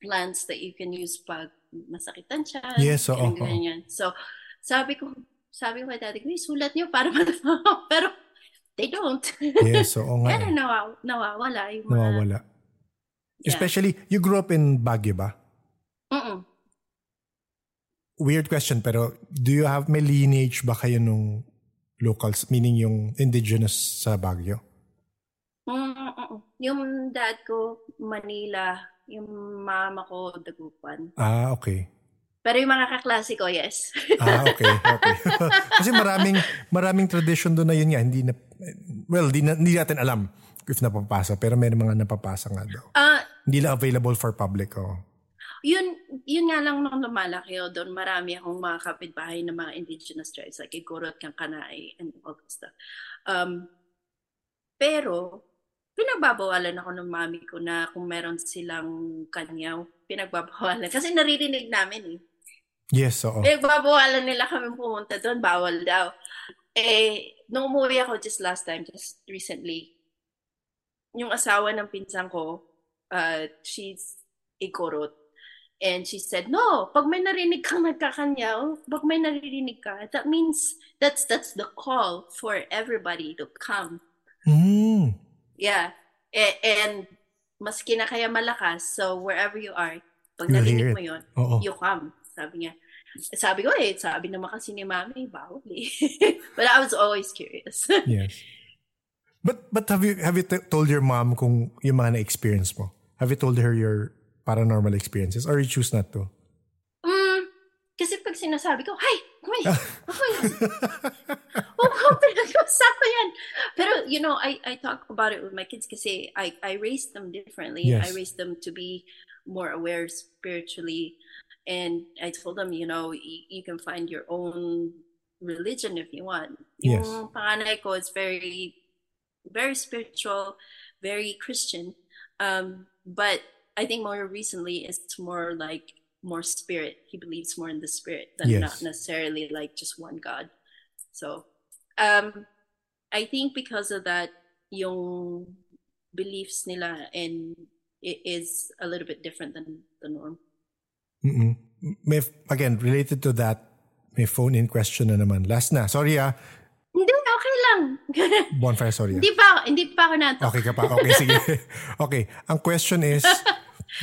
plants that you can use pag masakitan siya. Yes, so ganyan. So sabi ko kay daddy, sulat niyo para matapos. Pero they don't. Yes, so nga. Kaya nawawala yung mga... Nawawala. Yeah. Especially, you grew up in Baguio ba? Mm-mm. Weird question, pero do you have may lineage ba kayo nung locals, meaning yung indigenous sa Baguio? Yung dad ko, Manila. Yung mama ko, Dagupan. Ah, okay. Pero yung mga kaklase ko, yes. Ah, okay. Kasi maraming tradition doon na yun nga. Hindi na, well, hindi natin alam if napapasa, pero may mga napapasa nga daw. Hindi na available for public, oh. Yun nga lang nung lumalaki ako doon, marami akong mga kapitbahay ng mga indigenous tribes like Igorot, Kankanai, and all that stuff. Pero, pinagbabawalan ako ng mami ko na kung meron silang kanyaw, pinagbabawalan. Kasi naririnig namin eh. Yes, oo. Pinagbabawalan nila kami pumunta doon, bawal daw. Eh, nung umuwi ako just recently, yung asawa ng pinsan ko, she's Igorot. And she said, no, pag may narinig kang nagkakanyaw, pag may narinig ka, that means that's the call for everybody to come. Mm. Yeah. And maski na kaya malakas, so wherever you are, pag narinig mo yun, you come. Sabi niya. Sabi ko sabi naman kasi ni mami, bawal eh. But I was always curious. Yes. But have you told your mom kung yung mga na-experience mo? Have you told her your paranormal experiences or you choose not to? Kasi pag sinasabi ko, "Hay, kumay! Pinag-usapan yan." Pero, you know, I talk about it with my kids kasi I raised them differently. Yes. I raised them to be more aware spiritually. And I told them, you know, you can find your own religion if you want. Yes. Yung panganay ko is very, very spiritual, very Christian. But I think more recently, it's more like more spirit. He believes more in the spirit than not necessarily like just one God. So, I think because of that, yung beliefs nila and it is a little bit different than the norm. Mm-mm. Again, related to that, may phone-in question na naman. Last na. Sorry ah. Hindi, okay lang. Bonfire, sorry ah. Hindi pa ako nato. Okay ka pa. Okay, sige. Okay, ang question is,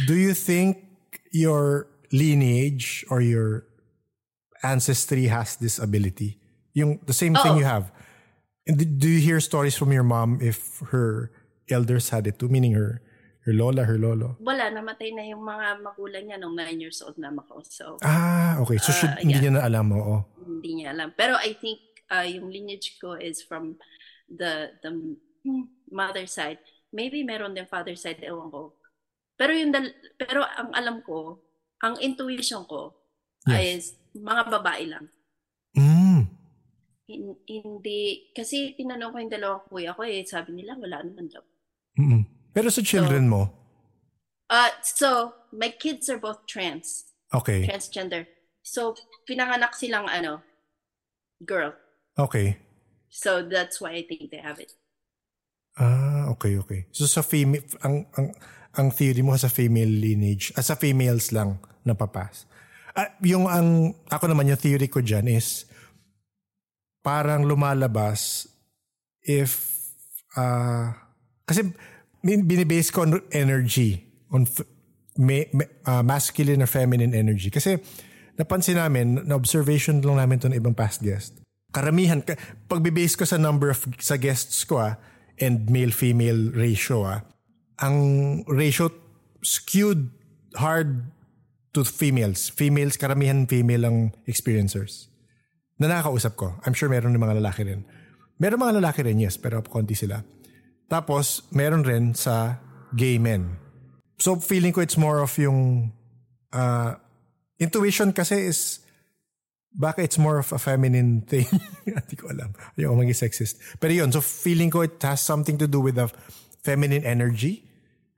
do you think your lineage or your ancestry has this ability? Yung the same thing you have. Do you hear stories from your mom if her elders had it too? Meaning her lola, her lolo? Wala, namatay na yung mga magulang niya nung 9 years old na ako. So, okay. So hindi niya na alam, oo. Hindi niya alam. Pero I think yung lineage ko is from the mother side. Maybe meron din father side, ewan ko. Pero pero ang alam ko, ang intuition ko is mga babae lang. Mm. Hindi kasi tinanong ko yung dalawang kuya ko sabi nila wala naman daw. Mm-mm. Pero sa children mo? So my kids are both trans. Okay. Transgender. So pinanganak silang girl. Okay. So that's why I think they have it. Okay. So sa female ang theory mo sa female lineage, sa females lang napapas. Ako naman yung theory ko dyan is parang lumalabas if, kasi binibase ko on energy, on masculine or feminine energy. Kasi napansin namin, na-observation lang namin ito ng ibang past guest. Karamihan, pagbibase ko sa number of sa guests ko and male-female ratio ang ratio skewed hard to females. Females, karamihan female ang experiencers na nakakausap ko. I'm sure meron mga lalaki rin. Meron mga lalaki rin, yes, pero konti sila. Tapos, meron rin sa gay men. So, feeling ko it's more of yung Intuition kasi is, baka it's more of a feminine thing. Hindi ko alam. Ayaw ko maging sexist. Pero yun, so feeling ko it has something to do with the feminine energy.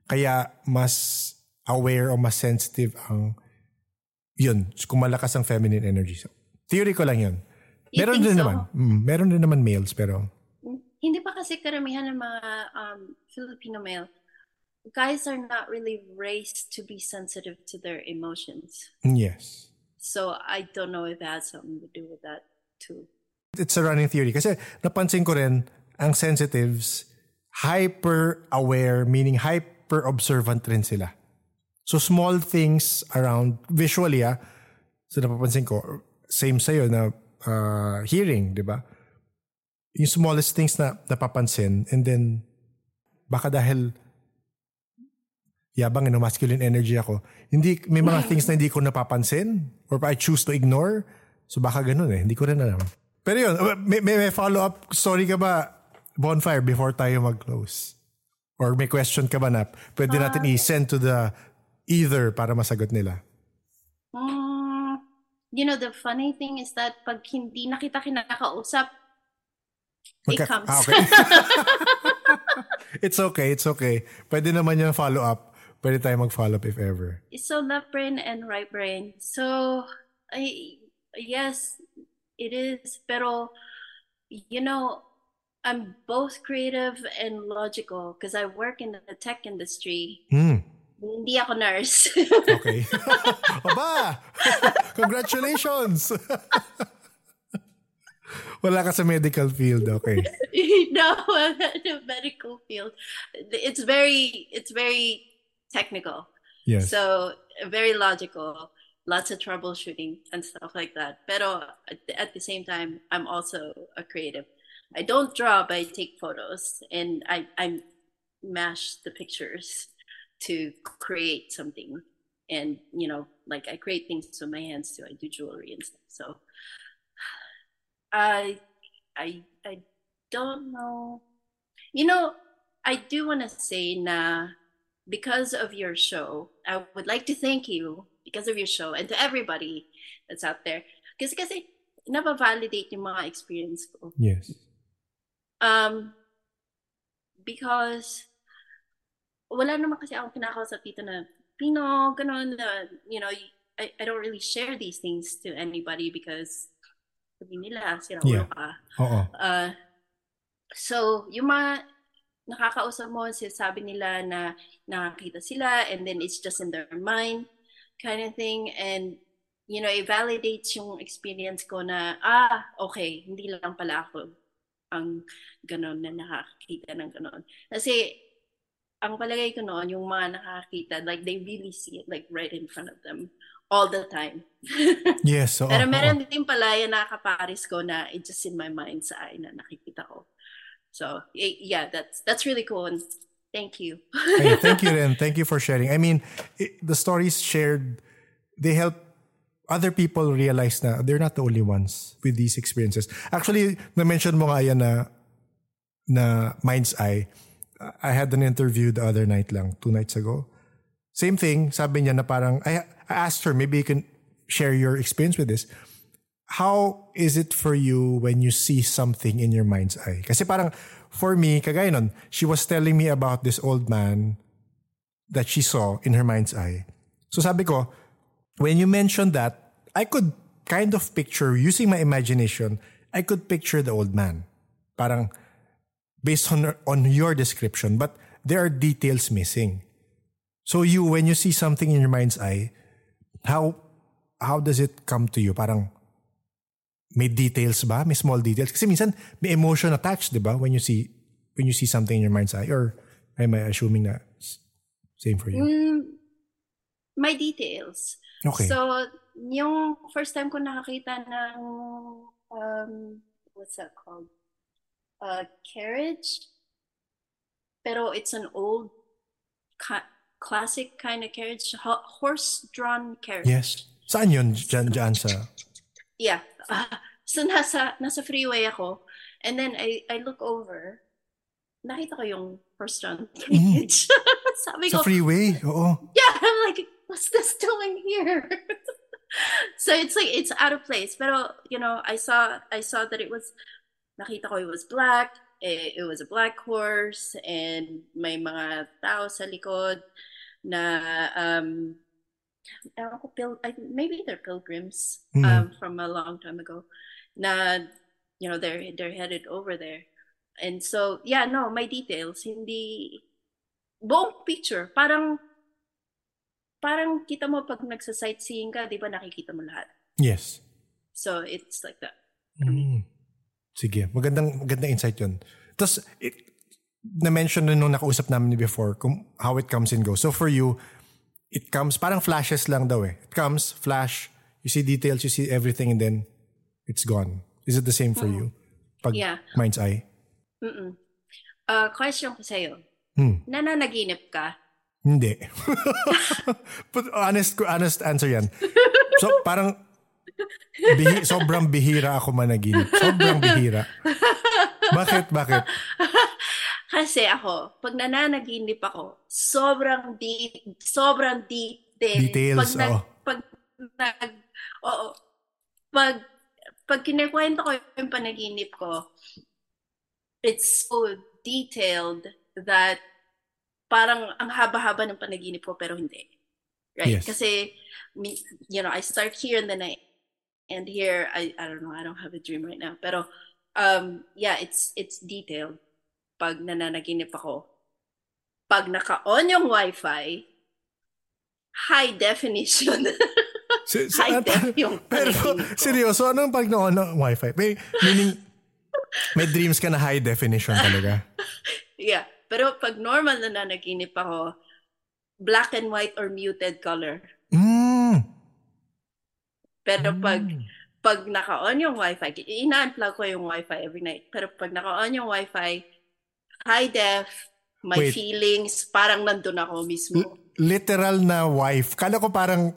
Kaya mas aware o mas sensitive ang yun. Kung malakas ang feminine energy. So, theory ko lang yun. Meron din so? Naman. Meron din naman males pero... Hindi pa kasi karamihan ng mga Filipino male. Guys are not really raised to be sensitive to their emotions. Yes. So I don't know if it has something to do with that too. It's a running theory. Kasi napansin ko rin, ang sensitives, hyper-aware, meaning hyper-observant rin sila. So small things around, visually so napapansin ko, same sa'yo na hearing, di ba? Yung smallest things na napapansin and then baka dahil yabang no masculine energy ako, hindi may mga things na hindi ko napapansin or I choose to ignore, so baka ganun hindi ko rin alam. Pero yun, may follow up story ka ba, Bonfire, before tayo mag-close? Or may question ka ba na pwede natin i-send to the either para masagot nila? You know, the funny thing is that pag hindi na kita kinakausap, it comes. Okay. It's okay. Pwede naman yung follow-up. Pwede tayo mag-follow-up if ever. So left brain and right brain. So, yes, it is. Pero, you know, I'm both creative and logical because I work in the tech industry. Hindi ako nurse. Okay. Aba! Congratulations! Wala ka sa medical field, okay? No, I'm not in the medical field. It's very technical. Yes. So very logical. Lots of troubleshooting and stuff like that. Pero at the same time, I'm also a creative. I don't draw, but I take photos and I mash the pictures to create something. And you know, like I create things with my hands too. I do jewelry and stuff. So. I don't know. You know, I do want to say because of your show, I would like to thank you because of your show and to everybody that's out there. Kasi nabavalidate yung mga experience ko. Yes. Because wala naman kasi akong kinakausap dito na Pino, ganun, you know, I don't really share these things to anybody because nila, sila ulo ka. Oo. So, yung mga nakakausap mo, sinasabi nila na nakakita sila and then it's just in their mind kind of thing. And, you know, it validates yung experience ko na, okay, hindi lang pala ako ang ganon na nakakita ng ganon. Kasi, ang palagay ko noon, yung mga nakakita, like they really see it like right in front of them. All the time. Yes. So, pero meron din pala yung nakakaparis ko na it's just in my mind's eye na nakikita ko. So, yeah, that's really cool. And thank you. Hey, thank you, Ren. Thank you for sharing. I mean, the stories shared, they help other people realize na they're not the only ones with these experiences. Actually, na-mention mo nga yan na mind's eye. I had an interview the other night lang, 2 nights ago. Same thing, sabi niya na parang... I asked her, maybe you can share your experience with this. How is it for you when you see something in your mind's eye? Kasi parang, for me, kagaya nun, she was telling me about this old man that she saw in her mind's eye. So sabi ko, when you mentioned that, I could kind of picture, using my imagination, I could picture the old man. Parang, based on your description, but there are details missing. So you, when you see something in your mind's eye, how does it come to you? Parang may details ba? May small details? Kasi minsan may emotion attached, di ba? When you see something in your mind's eye, or am I assuming na same for you? May details. Okay. So yung first time ko nakakita ng what's that called? Carriage. Pero it's an old classic kind of carriage, horse-drawn carriage. Yes. Saan yun? Diyan sa... Yeah. So nasa freeway ako. And then I look over. Nakita ko yung horse-drawn carriage. Sabi ko... Sa freeway? Oo. Yeah. I'm like, what's this doing here? So it's like, it's out of place. Pero, you know, I saw that it was, nakita ko it was black. It was a black horse and may mga tao sa likod na, maybe they're pilgrims from a long time ago. Na, you know, they're headed over there. And so, yeah, no, my details, hindi, buong picture, parang kita mo pag nagsa-sightseeing ka, di ba nakikita mo lahat? Yes. So, it's like that. Mm. Sige, magandang insight yun. Tapos, na-mention na nung nakausap namin before, how it comes and goes. So, for you, it comes, parang flashes lang daw eh. It comes, flash, you see details, you see everything, and then it's gone. Is it the same for you? Pag mind's eye? Mm-mm. Question ko sa'yo. Nananaginip ka? Hindi. But honest answer yan. So parang sobrang bihira ako managinip. Sobrang bihira. Bakit? Kasi ako, pag nananaginip ako, sobrang deep details. Pag kinekwento ko yung panaginip ko, it's so detailed that parang ang haba-haba ng panaginip ko pero hindi. Right? Yes. Kasi, you know, I start here and then I end here. I don't know. I don't have a dream right now. Pero, yeah, it's detailed. Pag nananaginip ako, pag naka-on yung Wi-Fi, high definition. High def yung pero, seryoso, anong pag na-on ng Wi-Fi? Meaning, may dreams ka na high definition talaga. Yeah. Pero pag normal na nanaginip ako, black and white or muted color. Mm. Pero pag naka-on yung Wi-Fi, ina-unplug ko yung Wi-Fi every night. Pero pag naka-on yung Wi-Fi, high def, my feelings, parang nandun ako mismo. Literal na wife. Kala ko parang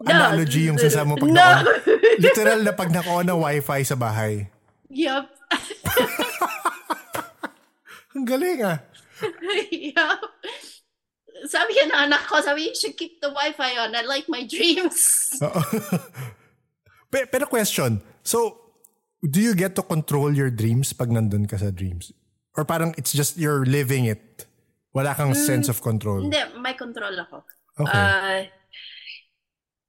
analogy yung sasama mo pag naka-on. Literal na pag naka-on na Wi-Fi sa bahay. Yup. Ang galing ah. Yup. Sabi yan na anak ko, sabi, you should keep the Wi-Fi on. I like my dreams. Pero question, so do you get to control your dreams pag nandun ka sa dreams? Or parang it's just you're living it? Wala kang sense of control? Hindi, may control ako. Okay.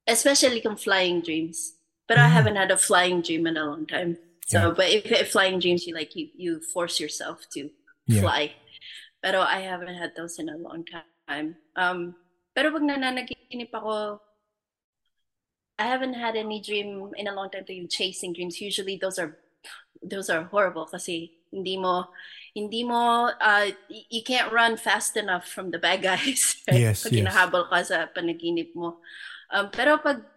Especially kung flying dreams. But I haven't had a flying dream in a long time. So, yeah. But if flying dreams, you like you force yourself to fly. Pero I haven't had those in a long time. Pero pag nananaginip ako, I haven't had any dream in a long time. Yung chasing dreams, usually those are horrible kasi hindi mo you can't run fast enough from the bad guys. Right? Yes. Pag hinahabol ka sa panaginip mo. Pero pag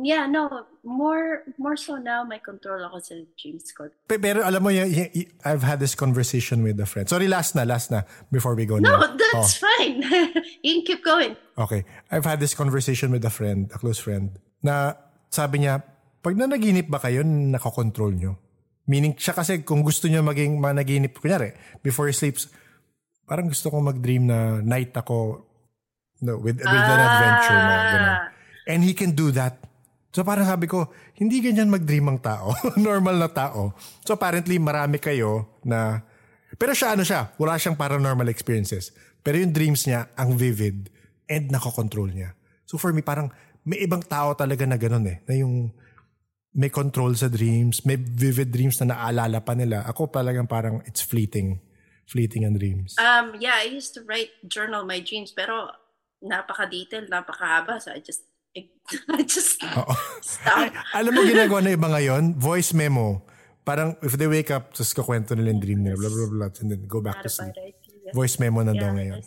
yeah, no, more so now may control ako sa dreams ko. Pero alam mo, I've had this conversation with a friend. Sorry, last na, before we go. No, now. That's fine. You can keep going. Okay. I've had this conversation with a close friend, na sabi niya, pag nanaginip ba kayo, nakakontrol nyo? Meaning, siya kasi kung gusto niya maging managinip, kunyari, before he sleeps, parang gusto ko mag-dream na night ako with an adventure na gano'n. And he can do that. So parang sabi ko, hindi ganyan mag-dream ang tao. Normal na tao. So apparently, marami kayo na... Pero siya, wala siyang paranormal experiences. Pero yung dreams niya, ang vivid. And nakokontrol niya. So for me, parang may ibang tao talaga na ganun eh. Na yung may control sa dreams, may vivid dreams na naaalala pa nila. Ako parang it's fleeting. Fleeting ang dreams. Yeah, I used to write journal my dreams. Pero napaka-detail, napakahaba. So I just stop. Alam mo ginagawa na iba ngayon? Voice memo. Parang if they wake up, just kakwento nila yung dream nila, blah, blah, blah, and then go back to sleep. Voice memo na daw ngayon.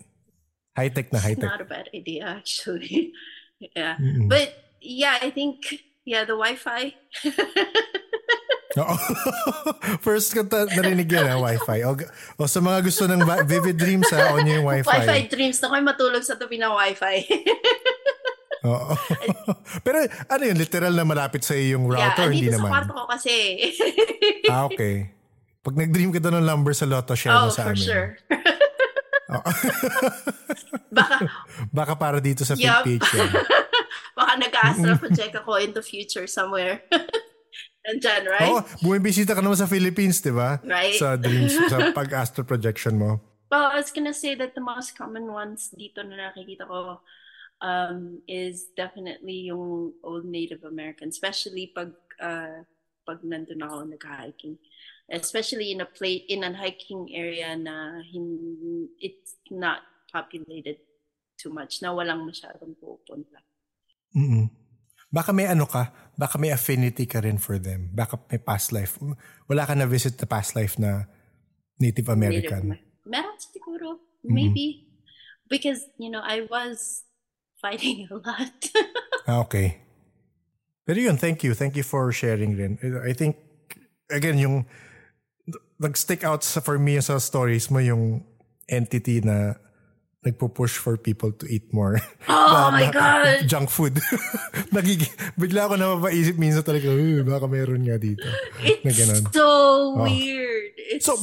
High-tech. It's not a bad idea, actually. Yeah. Mm-mm. But, yeah, I think, yeah, the Wi-Fi. First ko narinig yan, Wi-Fi. O sa mga gusto ng vivid dreams, on yung Wi-Fi. Wi-Fi dreams. Nako'y matulog sa tabi ng Wi-Fi. Oo. Pero ano yun, literal na malapit sa yung router, hindi naman? Yeah, dito sa kwarto ko kasi. Okay. Pag nag-dream ka doon ng number sa lotto, share mo sa amin. Oh, for sure. Baka para dito sa page yan. Baka baka nag-aastra project ako in the future somewhere. Nandyan, right? Oo, bumibisita ka naman sa Philippines, di ba? Right. Sa dreams, sa pag-astral projection mo. Well, I was gonna say that the most common ones dito na nakikita ko is definitely yung old Native American, especially pag nandun ako nag-hiking. Especially in a hiking area na it's not populated too much, na walang masyadong pupunta. Mm-mm. Baka may ano ka, baka may affinity ka rin for them. Baka may past life. Wala ka na visit na past life na Native American. Meron siguro. Maybe. Mm-hmm. Because, you know, I was fighting a lot. Okay. Pero yun, thank you. Thank you for sharing rin. I think, again, yung nag-stick out for me sa stories mo yung entity na nagpo-push for people to eat more. Oh my God! Junk food. Bigla ako na mapaisip minsan talaga, baka meron nga dito. It's so weird. It's so...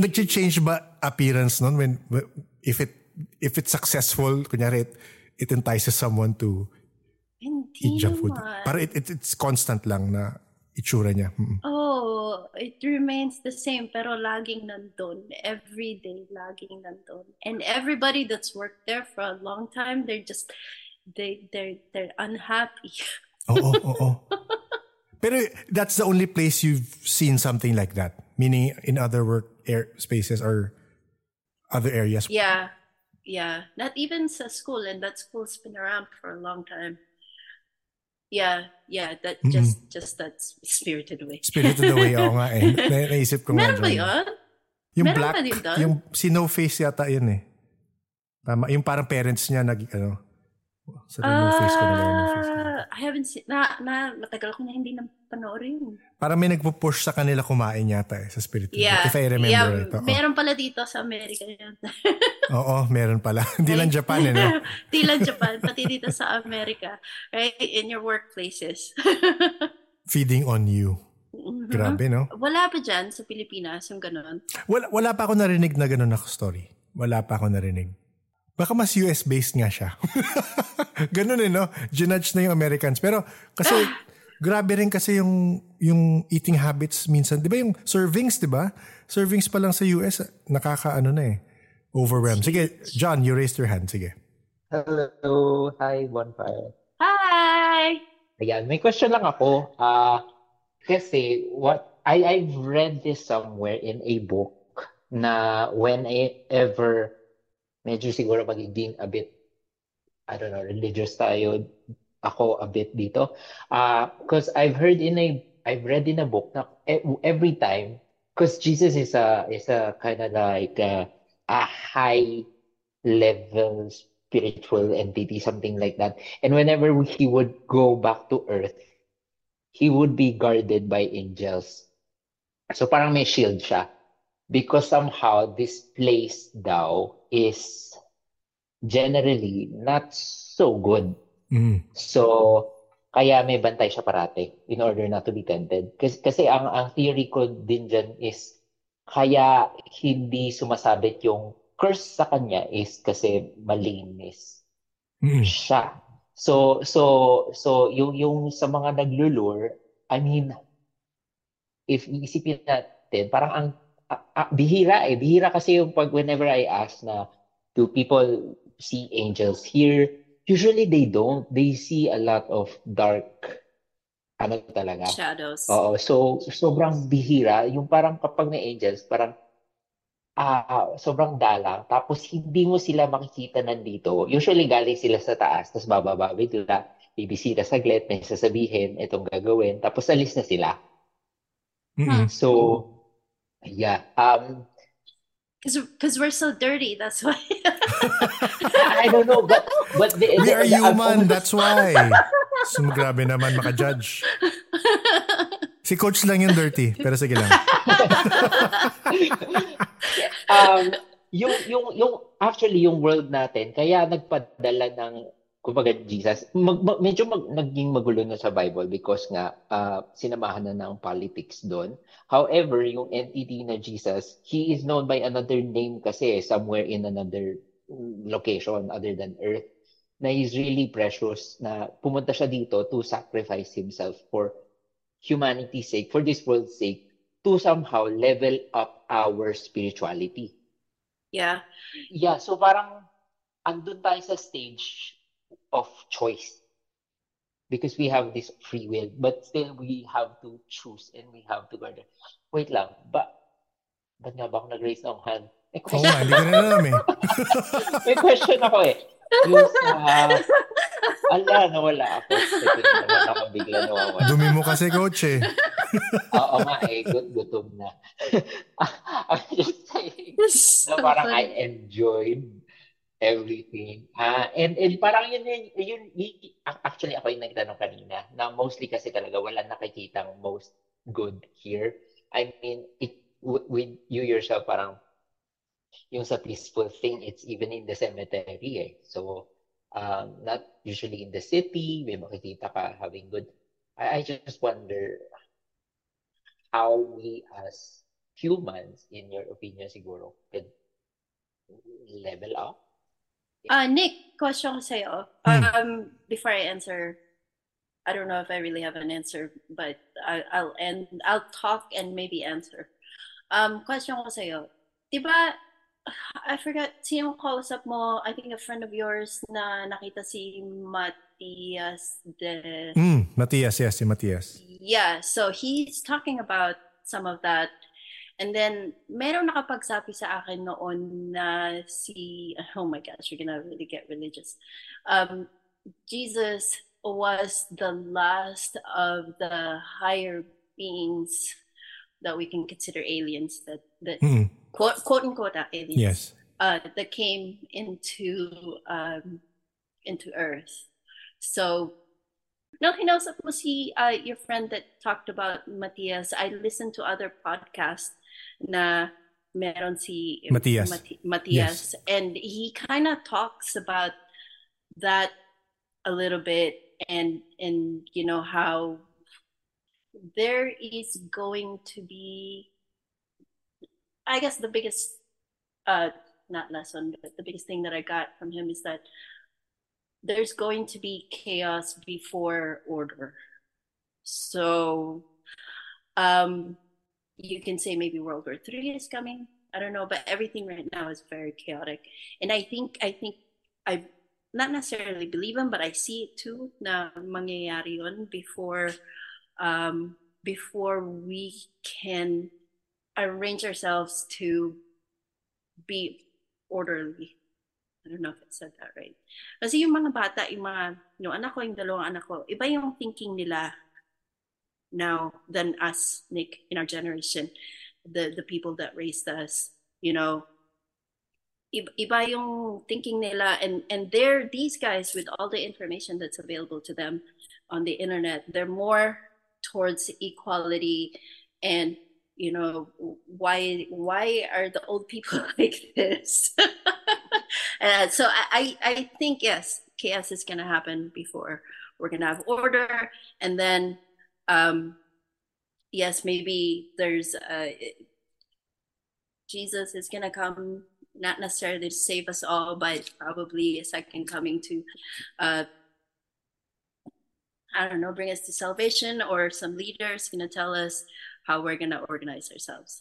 Nag-change ba appearance nun? If it's successful, kunyari, it entices someone to eat junk food. Para it's constant lang na itsura niya. Mm-mm. Oh, it remains the same pero laging nandun. Every day, laging nandun. And everybody that's worked there for a long time, they're unhappy. Oh. Pero that's the only place you've seen something like that. Meaning in other spaces or other areas. Yeah. Not even sa school, and that school's been around for a long time. Yeah, that just that's Spirited Away. Spirited Away, oo nga eh. Naisip ko nga. Meron ba yun? Yung meron black, ba yung si No Face yata yun eh. Tama, yung parang parents niya nag-ano. Sa No Face ko na lang. I haven't seen, matagal ko na hindi na panoorin. Parang may nagpo-push sa kanila kumain yata eh, sa Spirited Away. Yeah, if I remember ito. Meron pala dito sa Amerika yata. Oo, meron pala. Hindi lang Japan, eh, no? Hindi lang Japan, pati dito sa Amerika. Right? In your workplaces. Feeding on you. Mm-hmm. Grabe, no? Wala pa dyan sa Pilipinas yung ganun? Wala pa ako narinig na ganun na story. Wala pa ako narinig. Baka mas US-based nga siya. Ganun, eh, no? Ginudge na yung Americans. Pero kasi, grabe rin kasi yung eating habits minsan. Di ba yung servings, di ba? Servings pa lang sa US, nakakaano na eh. Overwhelmed. Sige, John, you raised your hand. Sige. Hello. Hi, Bonfire. Hi! Ayan, may question lang ako. Kasi, I've read this somewhere in a book na whenever, medyo siguro magiging a bit, I don't know, religious tayo, ako a bit dito. Because I've read in a book na every time, because Jesus is a kind of like a high-level spiritual entity, something like that. And whenever he would go back to Earth, he would be guarded by angels. So parang may shield siya. Because somehow this place daw is generally not so good. Mm. So kaya may bantay siya parate in order not to be tempted. Kasi ang theory ko din dyan is kaya hindi sumasabit yung curse sa kanya is kasi malinis siya. So yung sa mga naglulure, I mean, if iisipin natin, parang bihira eh. Bihira kasi yung pag whenever I ask na, do people see angels here? Usually they don't. They see a lot of dark talaga. Shadows. Oo. So, sobrang bihira. Yung parang kapag may angels, parang sobrang dalang. Tapos, hindi mo sila makikita nandito. Usually, galing sila sa taas, tapos bababa. Bigla, bibisita saglit, may sasabihin, itong gagawin. Tapos, alis na sila. Mm-hmm. So, yeah. Because we're so dirty, that's why. I don't know, but we are human, that's why. So, grabe naman maka-judge. Si coach lang yung dirty, pero sige lang. Yung actually yung world natin kaya nagpadala ng kumbaga Jesus. Naging magulo na sa Bible because nga sinamahan na ng politics doon. However, yung entity na Jesus, he is known by another name kasi somewhere in another location other than Earth. na is really precious, na pumunta siya dito to sacrifice himself for humanity's sake, for this world's sake, to somehow level up our spirituality. Yeah. Yeah, so parang andun tayo sa stage of choice because we have this free will, but still we have to choose and we have to guard it. Wait lang, ba't nga ba ako nag-raise ng hand? May question. Oo, hindi ko na alam eh. May question ako eh. Yung nawala ako. Naman ako bigla nawawala. Dumi mo kasi, coach eh. Oo nga eh, gutom na. I'm just saying so na parang funny. I enjoyed everything. And parang yun, actually ako yung nagtanong kanina na mostly kasi talaga wala nakikitang most good here. I mean, it with you yourself, parang yung sa peaceful thing, it's even in the cemetery eh. So, not usually in the city, may makikita ka having good. I just wonder how we as humans, in your opinion siguro, could level up. Nick, question ko sa'yo. Before I answer, I don't know if I really have an answer, but I'll talk and maybe answer. Question ko sa'yo. Diba, I forgot, sino kausap mo, I think a friend of yours na nakita si Matias de... Matias, yes, si Matias. Yeah, so he's talking about some of that. And then, meron nakapagsabi sa akin noon na si... Oh my gosh, you're gonna really get religious. Jesus was the last of the higher beings that we can consider aliens, that quote-unquote aliens, yes. That came into Earth. So, no, he knows that your friend that talked about Matias. I listened to other podcasts na meron si Matias. Yes. And he kind of talks about that a little bit and you know, how there is going to be, I guess the biggest, not lesson, but the biggest thing that I got from him is that there's going to be chaos before order. So you can say maybe World War III is coming. I don't know, but everything right now is very chaotic. And I think I not necessarily believe him, but I see it too na mangyayari yun before we can arrange ourselves to be orderly. I don't know if I said that right. Kasi yung mga bata, yung anak ko, yung dalawang anak ko, iba yung thinking nila now than us, Nick, in our generation, the people that raised us, you know. Iba yung thinking nila, and they're these guys with all the information that's available to them on the internet. They're more towards equality, and you know, why are the old people like this? So I think yes, chaos is gonna happen before we're gonna have order, and then yes, maybe there's Jesus is gonna come, not necessarily to save us all, but probably a second coming to I don't know, bring us to salvation, or some leaders going to tell us how we're going to organize ourselves.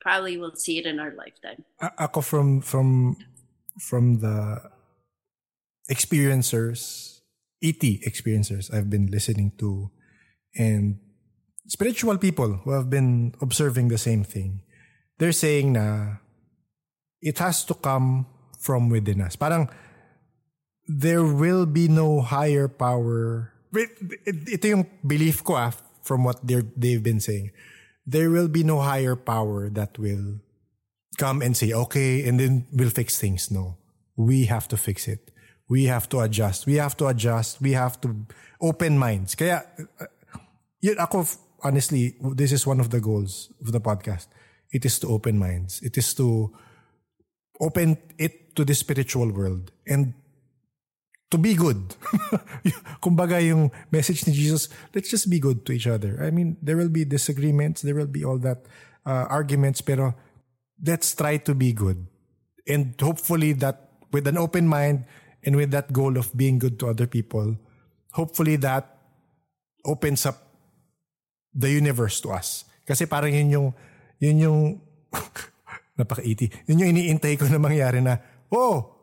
Probably we'll see it in our lifetime. Ako from the experiencers, ET experiencers I've been listening to, and spiritual people who have been observing the same thing, they're saying na it has to come from within us. Parang there will be no higher power. Ito yung belief ko from what they've been saying. There will be no higher power that will come and say, okay, and then we'll fix things. No, we have to fix it. We have to adjust. We have to adjust. We have to open minds. Kaya, yun ako, honestly, this is one of the goals of the podcast. It is to open minds. It is to open it to the spiritual world and to be good. Kumbaga yung message ni Jesus, let's just be good to each other. I mean, there will be disagreements, there will be all that arguments, pero let's try to be good. And hopefully that with an open mind and with that goal of being good to other people, hopefully that opens up the universe to us. Kasi parang yun yung napaka-iti. Yun yung iniintay ko na mangyari na, oh,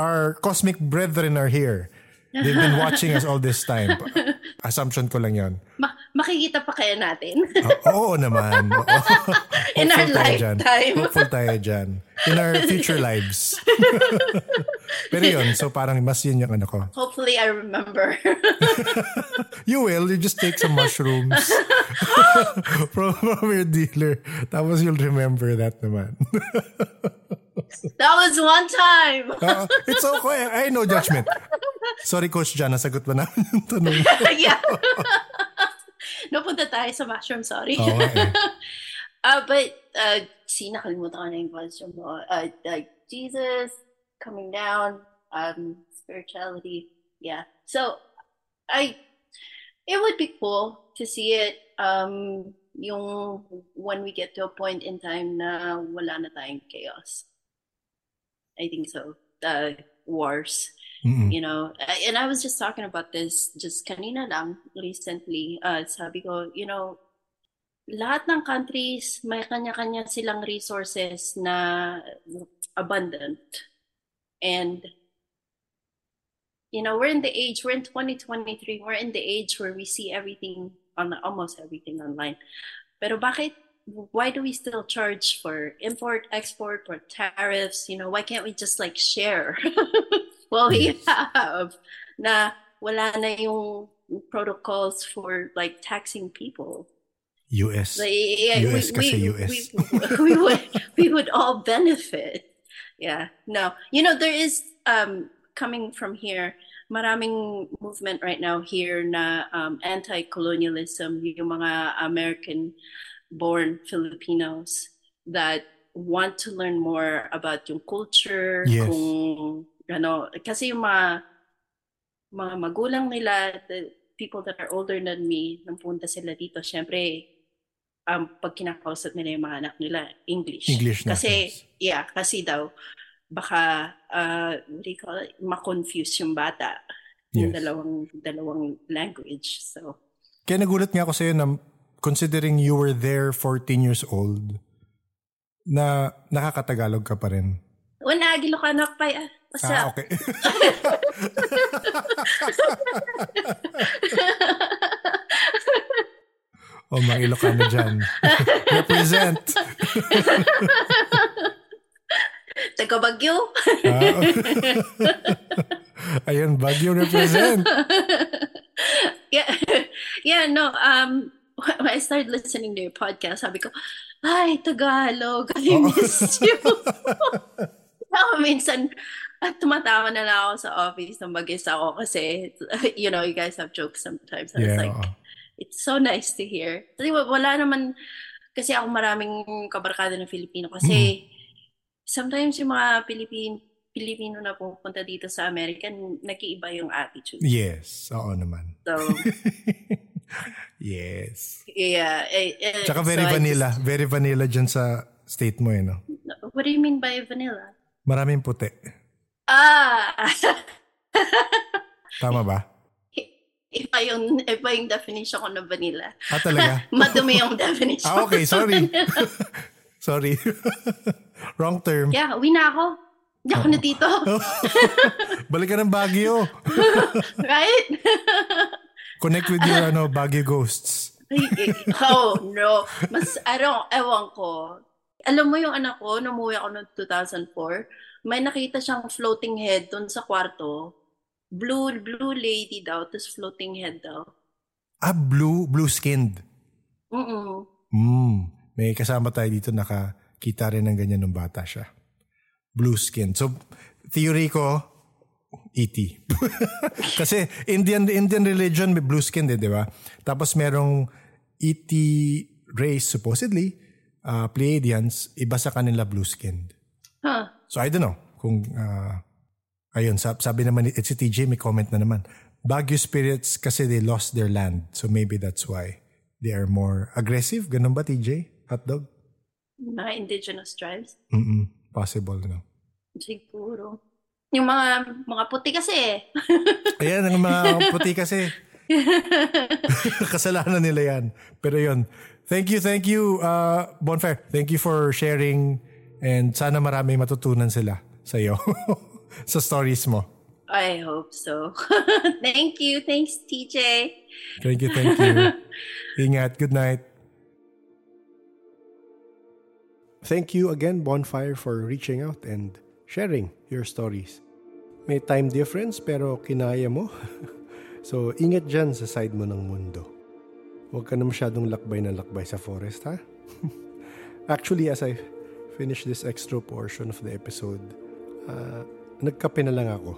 our cosmic brethren are here. They've been watching us all this time. Assumption ko lang yun. Makikita pa kaya natin? Oo naman. In our lifetime. Hopeful tayo dyan. In our future lives. Pero yun, so parang mas yun yung ano ko. Hopefully I remember. You will. You just take some mushrooms from your dealer. Tapos you'll remember that naman. That was one time. It's okay. I no judgment. Sorry, Coach Jan. Nasagot ba namin yung tanong? Yeah. Napunta tayo sa mushroom, sorry. Okay. But nakalimutan ko na yung question mo. Like Jesus, coming down, spirituality. Yeah. So, it would be cool to see it yung when we get to a point in time na wala na tayong chaos. I think so. Wars. Mm-hmm. You know, and I was just talking about this just kanina lang recently. Sabi ko, you know, lahat ng countries may kanya-kanya silang resources na abundant. And, you know, we're in 2023, we're in the age where we see everything, almost everything online. Pero bakit? Why do we still charge for import, export, for tariffs? You know, why can't we just like share what we have? Na wala na yung protocols for like taxing people. US. Like, yeah, US kasi US. We would all benefit. Yeah. No. You know, there is coming from here, maraming movement right now here na anti-colonialism, yung mga American born Filipinos that want to learn more about yung culture. Yes. Kung, ano, kasi yung mga magulang nila, the people that are older than me, nang punta sila dito, syempre, pag kinakausap nila yung mga anak nila, English. Kasi, natin. Yeah, kasi daw, baka, what do you call it, ma-confuse yung bata. Yes. Yung dalawang language. So, kaya nagulat nga ako sa'yo na considering you were there 14 years old, na nakakatagalog ka pa rin. Wanagilo ka na pa. Okay. Oh, mga Ilocano dyan. Represent. Taga Baguio. Ayan, Baguio represent. Yeah, no, when I started listening to your podcast, sabi ko, ay, Tagalog, I missed you. Minsan, tumatawa na lang ako sa office ng mag-isa ako kasi, you know, you guys have jokes sometimes. I was like, it's so nice to hear. Kasi wala naman, kasi ako maraming kabarkada ng Filipino kasi sometimes yung mga Pilipino na pupunta dito sa American, nag-iiba yung attitude. Yes, oo naman. So, yes. Yeah. Tsaka very vanilla. Very vanilla dyan sa state mo, eh, no? What do you mean by vanilla? Maraming puti. Ah! Tama ba? Iba yung definition ko na vanilla. Ah, talaga? Madumi yung definition. Ah, okay. Sorry. Sorry. Wrong term. Yeah, uwi na ako. Hindi ako na dito. Balik ka ng Baguio. Right? Connect with your Baguio ghosts. Oh, no. Mas, ewan ko. Alam mo yung anak ko, namuwi ako noong 2004, may nakita siyang floating head doon sa kwarto. Blue lady daw, tapos floating head daw. Ah, blue-skinned? Oo. May kasama tayo dito, nakakita rin ng ganyan nung bata siya. Blue-skinned. So, theory ko, ET. Kasi Indian religion may blue skin din, di ba? Tapos merong ET race supposedly, Pleiadians, iba sa kanila blue skinned. Huh. So I don't know kung ayun, sabi naman ni si TJ, may comment na naman. Baguio spirits kasi they lost their land. So maybe that's why they are more aggressive. Ganun ba, TJ? Hotdog? Mga indigenous tribes? Possible, no? Siguro. Yung mga puti kasi eh. Ayan, ang mga puti kasi. Kasalanan nila yan. Pero yun. Thank you, Bonfire. Thank you for sharing. And sana marami matutunan sila sa'yo. Sa stories mo. I hope so. Thank you. Thanks, TJ. Thank you. Ingat. Good night. Thank you again, Bonfire, for reaching out and sharing your stories. May time difference pero kinaya mo. So, ingat dyan sa side mo ng mundo. Huwag ka na masyadong lakbay na lakbay sa forest, ha? Actually, as I finish this extra portion of the episode, nagkape na lang ako.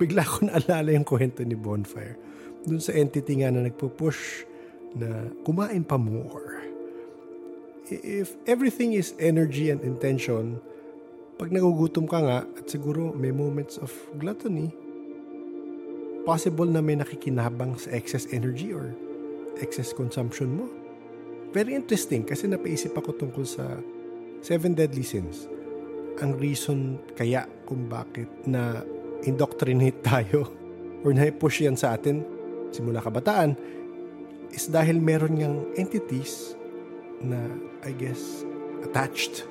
Bigla ko naalala yung kwento ni Bonfire. Doon sa entity nga na nagpo-push na kumain pa more. If everything is energy and intention, pag nagugutom ka nga at siguro may moments of gluttony, possible na may nakikinabang sa excess energy or excess consumption mo. Very interesting kasi napaisip ako tungkol sa 7 deadly sins. Ang reason kaya kung bakit na indoctrinate tayo or na-push yan sa atin simula kabataan is dahil meron ngang entities na I guess attached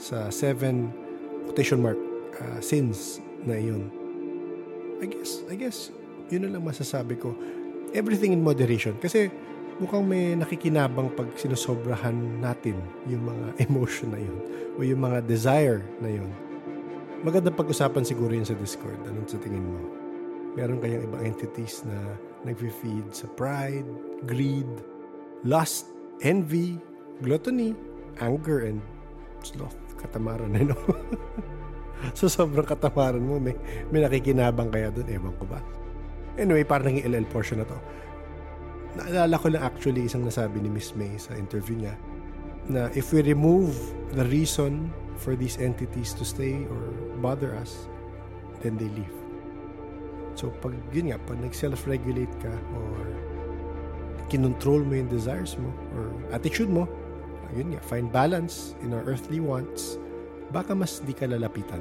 sa 7 quotation mark sins na iyon. I guess yun na lang masasabi ko. Everything in moderation kasi mukhang may nakikinabang pag sinusobrahan natin yung mga emotion na yun o yung mga desire na yun. Maganda pag-usapan siguro yun sa Discord. Anong sa tingin mo? Meron kayang ibang entities na nag-feed sa pride, greed, lust, envy, gluttony, anger, and sloth, katamaran, ano? So, sobrang katamaran mo. May nakikinabang kaya doon. Ewan ko ba? Anyway, parang naging LL portion na to. Naalala ko lang actually isang nasabi ni Miss May sa interview niya na if we remove the reason for these entities to stay or bother us, then they leave. So, pag yun nga, pag nag-self-regulate ka or kinontrol mo yung desires mo or attitude mo, yun nga, find balance in our earthly wants, baka mas di ka lalapitan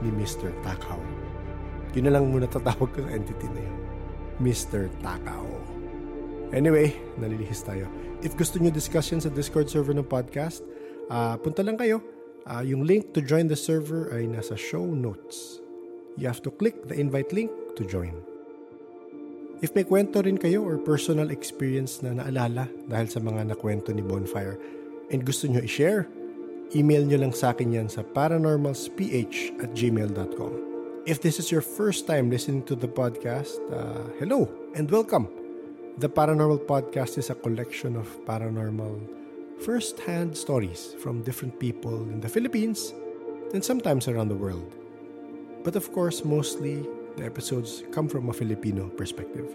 ni Mr. Takaw. Yun na lang muna tatawag kang entity na yun. Mr. Takaw. Anyway, nalilihis tayo. If gusto nyo discussion sa Discord server ng podcast, punta lang kayo. Yung link to join the server ay nasa show notes. You have to click the invite link to join. If may kwento rin kayo or personal experience na naalala dahil sa mga nakwento ni Bonfire and gusto nyo i-share, email nyo lang sa akin yan sa paranormalsph@gmail.com. If this is your first time listening to the podcast, hello and welcome. The Paranormal Podcast is a collection of paranormal first-hand stories from different people in the Philippines and sometimes around the world. But of course, mostly the episodes come from a Filipino perspective.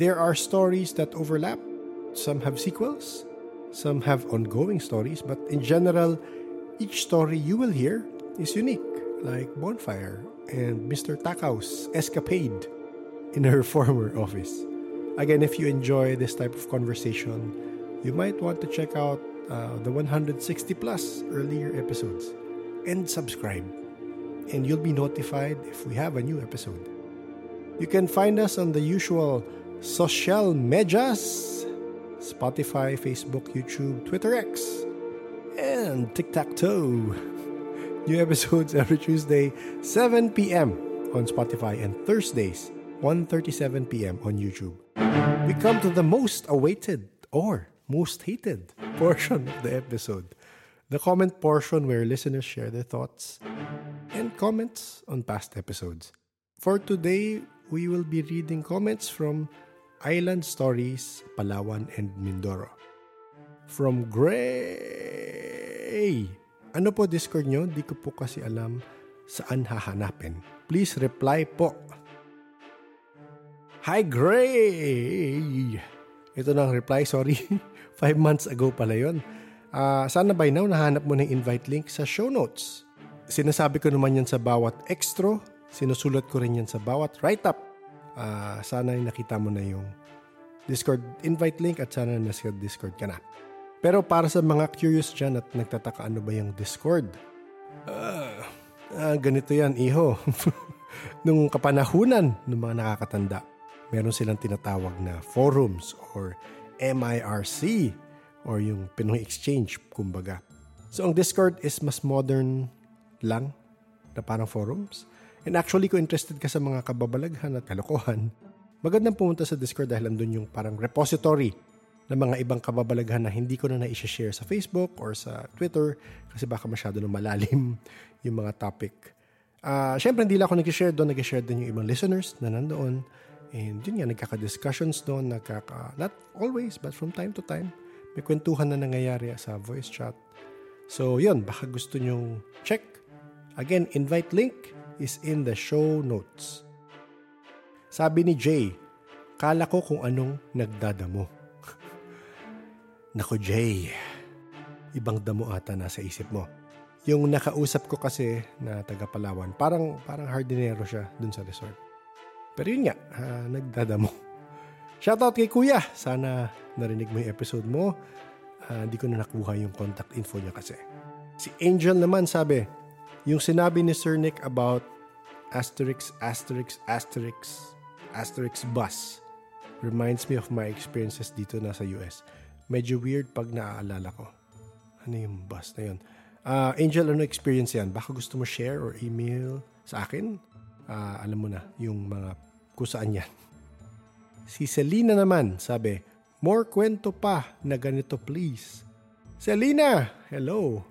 There are stories that overlap. Some have sequels. Some have ongoing stories, but in general, each story you will hear is unique, like Bonfire and Mr. Takaw's escapade in her former office. Again, if you enjoy this type of conversation, you might want to check out the 160+ earlier episodes and subscribe, and you'll be notified if we have a new episode. You can find us on the usual social medias: Spotify, Facebook, YouTube, Twitter X, and Tic-Tac-Toe. New episodes every Tuesday, 7 p.m. on Spotify and Thursdays, 1:37 p.m. on YouTube. We come to the most awaited or most hated portion of the episode, the comment portion where listeners share their thoughts and comments on past episodes. For today, we will be reading comments from Island Stories, Palawan, and Mindoro. From Gray! Ano po Discord nyo? Di ko po kasi alam saan hahanapin. Please reply po. Hi, Gray! Ito na ang reply, sorry. 5 months ago pala yun. Sana by now nahanap mo na yung invite link sa show notes. Sinasabi ko naman yan sa bawat extra. Sinusulat ko rin yan sa bawat write-up. Sana nakita mo na yung Discord invite link at sana nasa Discord ka na. Pero para sa mga curious dyan at nagtataka ano ba yung Discord, ganito yan, iho. Nung kapanahunan ng mga nakakatanda, meron silang tinatawag na forums or MIRC or yung Pinoy Exchange, kumbaga. So, ang Discord is mas modern lang na parang forums. And actually, kung interested ka sa mga kababalaghan at kalokohan, magandang pumunta sa Discord dahil andun yung parang repository ng mga ibang kababalaghan na hindi ko na naisha-share sa Facebook or sa Twitter kasi baka masyado na malalim yung mga topic. Siyempre, hindi lang ako nag-share doon. Nag-share din yung ibang listeners na nandoon. And yun nga, nagkaka-discussions doon. Not always, but from time to time, may kwentuhan na nangyayari sa voice chat. So, yun. Baka gusto nyong check. Again, invite link is in the show notes. Sabi ni Jay, kala ko kung anong nagdadamo. Nako, Jay. Ibang damo ata nasa isip mo. Yung nakausap ko kasi na taga Palawan, parang hardinero siya dun sa resort. Pero yun nga, nagdadamo. Shoutout kay Kuya! Sana narinig mo yung episode mo. Di ko na nakuha yung contact info niya kasi. Si Angel naman sabi, yung sinabi ni Sir Nick about asterisk bus reminds me of my experiences dito na sa US. Medyo weird pag naaalala ko. Ano yung bus na yun? Angel, ano experience yan? Baka gusto mo share or email sa akin? Alam mo na yung mga kusaan yan. Si Selena naman, sabi, more kwento pa na ganito please. Selena, hello!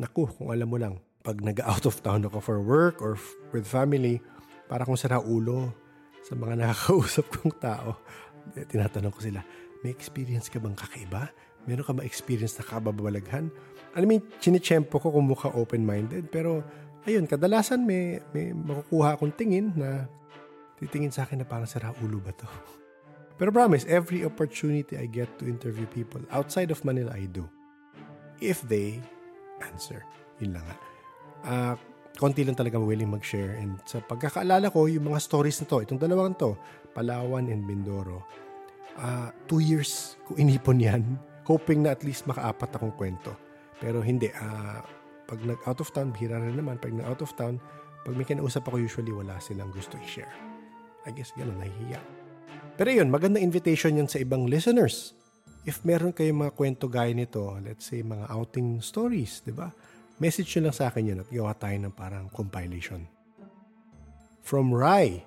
Naku, kung alam mo lang, pag nag-out of town ako for work or with family, para kung sira ulo sa mga nakakausap kong tao, tinatanong ko sila, may experience ka bang kakaiba? Meron ka ba experience na kababalaghan? I mean, chinichempo ko kung mukha open-minded. Pero, ayun, kadalasan may makukuha akong tingin na titingin sa akin na parang sira ulo ba to. Pero promise, every opportunity I get to interview people outside of Manila, I do. If they answer. Yun lang ha. Konti lang talaga willing mag-share. And sa pagkakaalala ko, yung mga stories na to, itong dalawang to, Palawan and Mindoro, 2 years ko inipon yan, hoping na at least makaapat akong kwento. Pero hindi. Pag nag-out of town, bihira rin naman. Pag nag-out of town, pag may kinausap ako, usually wala silang gusto i-share. I guess gano'n, nahihiya. Pero yun, magandang invitation yan sa ibang listeners. If meron kayong mga kwento gaya nito, let's say mga outing stories, di ba? Message nyo lang sa akin yun at gawa tayo ng parang compilation. From Rai.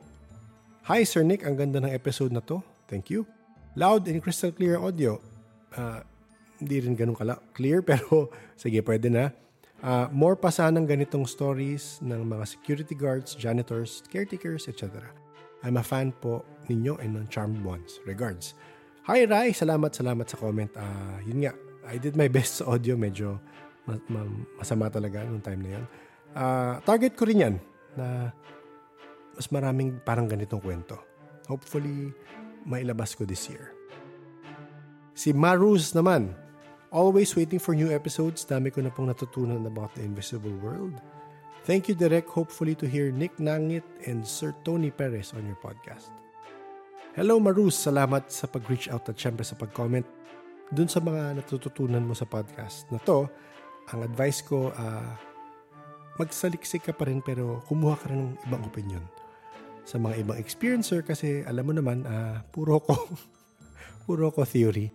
Hi, Sir Nick. Ang ganda ng episode na to. Thank you. Loud and crystal clear audio. Hindi rin ganun clear pero sige, pwede na. More pa sanang ganitong stories ng mga security guards, janitors, caretakers, etc. I'm a fan po ninyo and ng Charmed Ones. Regards. Hi Rai, salamat sa comment. Yun nga, I did my best sa audio. Medyo masama talaga nung time na yun. Target ko rin yan na mas maraming parang ganitong kwento. Hopefully, mailabas ko this year. Si Marus naman, always waiting for new episodes. Dami ko na pong natutunan about the invisible world. Thank you, Direk. Hopefully to hear Nick Nangit and Sir Tony Perez on your podcast. Hello, Marus. Salamat sa pag-reach out at syempre sa pag-comment. Dun sa mga natututunan mo sa podcast na to, ang advice ko, magsaliksik ka pa rin pero kumuha ka rin ng ibang opinion. Sa mga ibang experiencer kasi alam mo naman, puro ko theory.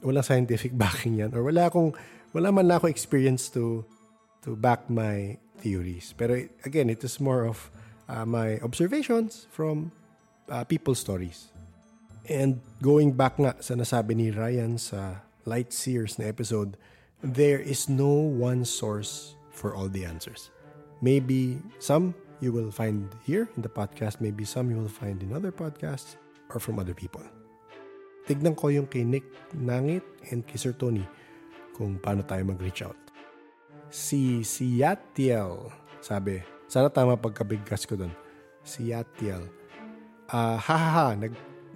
Walang scientific backing yan or wala man lang ako experience to back my theories, pero again it is more of my observations from people's stories. And going back nga sa nasabi ni Ryan sa Light Seers na episode, there is no one source for all the answers. Maybe some you will find here in the podcast, maybe some you will find in other podcasts or from other people. Tignan ko yung kay Nick Nangit and kay Sir Tony kung paano tayo mag-reach out. Si Seattle sabi, sana tama pagkabigkas ko doon. Seattle.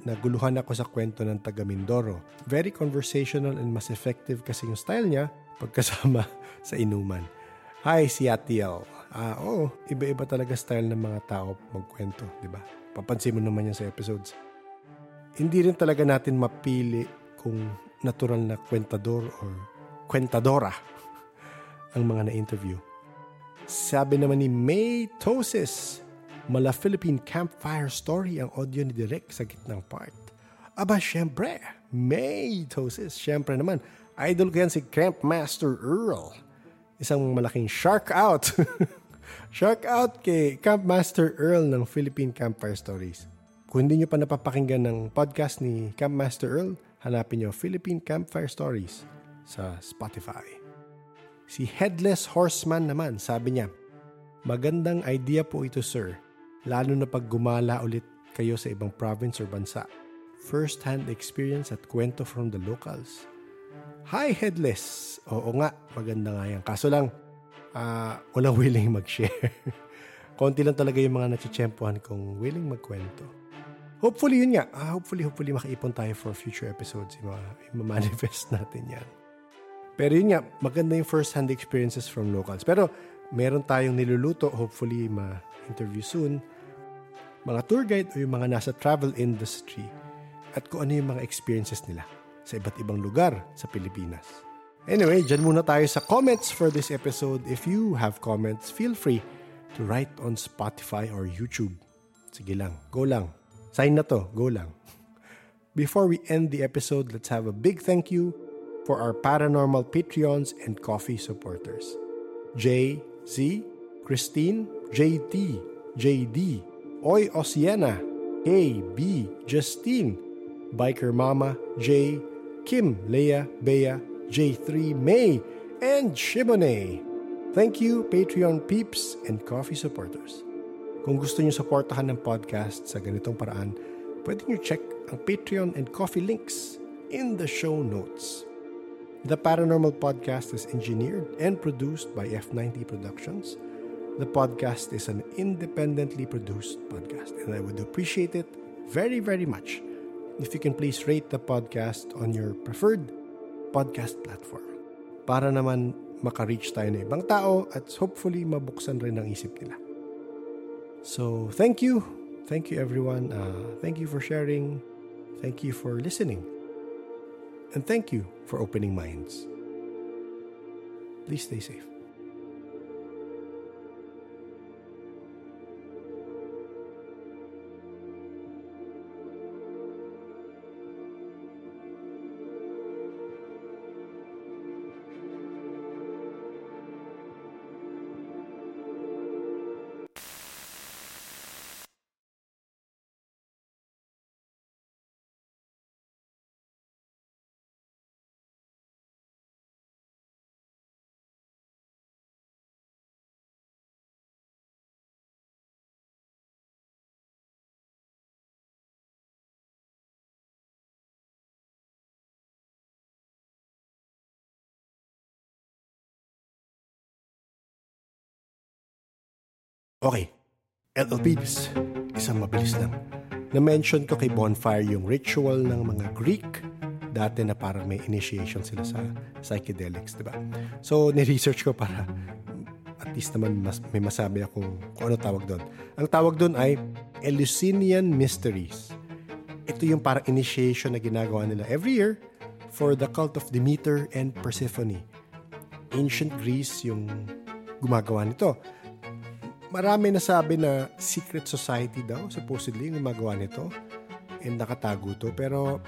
Naguluhan ako sa kwento ng taga Mindoro. Very conversational and mas effective kasi yung style niya pagkasama sa inuman. Hi, Seattle. Iba-iba talaga style ng mga tao magkwento, di ba? Papansin mo naman yan sa episodes. Hindi rin talaga natin mapili kung natural na kwentador or kwentadora ang mga na-interview. Sabi naman ni May Toses, mala Philippine Campfire Story ang audio ni Direk sa gitnang part. Aba, syempre, May Toses, syempre naman, idol ko yan si Campmaster Earl. Isang malaking shark out. Shark out kay Campmaster Earl ng Philippine Campfire Stories. Kung hindi nyo pa napapakinggan ng podcast ni Campmaster Earl, hanapin nyo Philippine Campfire Stories sa Spotify. Si Headless Horseman naman, sabi niya, magandang idea po ito, sir. Lalo na pag gumala ulit kayo sa ibang province or bansa. First-hand experience at kwento from the locals. Hi, Headless! Oo nga, maganda nga yan. Kaso lang, walang willing mag-share. Konti lang talaga yung mga natsitsyempohan kong willing magkwento. Hopefully, yun nga. Hopefully makaipon tayo for future episodes. I-manifest natin yan. Pero yun nga, maganda yung first-hand experiences from locals. Pero meron tayong niluluto, hopefully ma-interview soon, mga tour guide o yung mga nasa travel industry at kung ano yung mga experiences nila sa iba't ibang lugar sa Pilipinas. Anyway, dyan muna tayo sa comments for this episode. If you have comments, feel free to write on Spotify or YouTube. Sige lang, go lang. Sign na to, go lang. Before we end the episode, let's have a big thank you for our paranormal Patreons and coffee supporters. J, Z, Christine, JT, JD, Oy Osiana, K, B, Justine, Biker Mama, J, Kim, Leia, Bea, J3, May, and Shibone. Thank you, Patreon peeps and coffee supporters. Kung gusto nyo supportahan ng podcast sa ganitong paraan, pwede nyo check ang Patreon and coffee links in the show notes. The Paranormal Podcast is engineered and produced by F90 Productions. The podcast is an independently produced podcast, and I would appreciate it very, very much if you can please rate the podcast on your preferred podcast platform para naman makareach tayo ng ibang tao at hopefully mabuksan rin ang isip nila. So, thank you. Thank you, everyone. Thank you for sharing. Thank you for listening. And thank you for opening minds. Please stay safe. Okay, LLPs, isang mabilis lang. Na-mention ko kay Bonfire yung ritual ng mga Greek dati na parang may initiation sila sa psychedelics, diba? So, ni-research ko para at least naman may masabi ako kung ano tawag doon. Ang tawag doon ay Eleusinian Mysteries. Ito yung parang initiation na ginagawa nila every year for the cult of Demeter and Persephone. Ancient Greece yung gumagawa nito. Marami nasabi na secret society daw, supposedly, yung gumagawa nito. And nakatago to. Pero,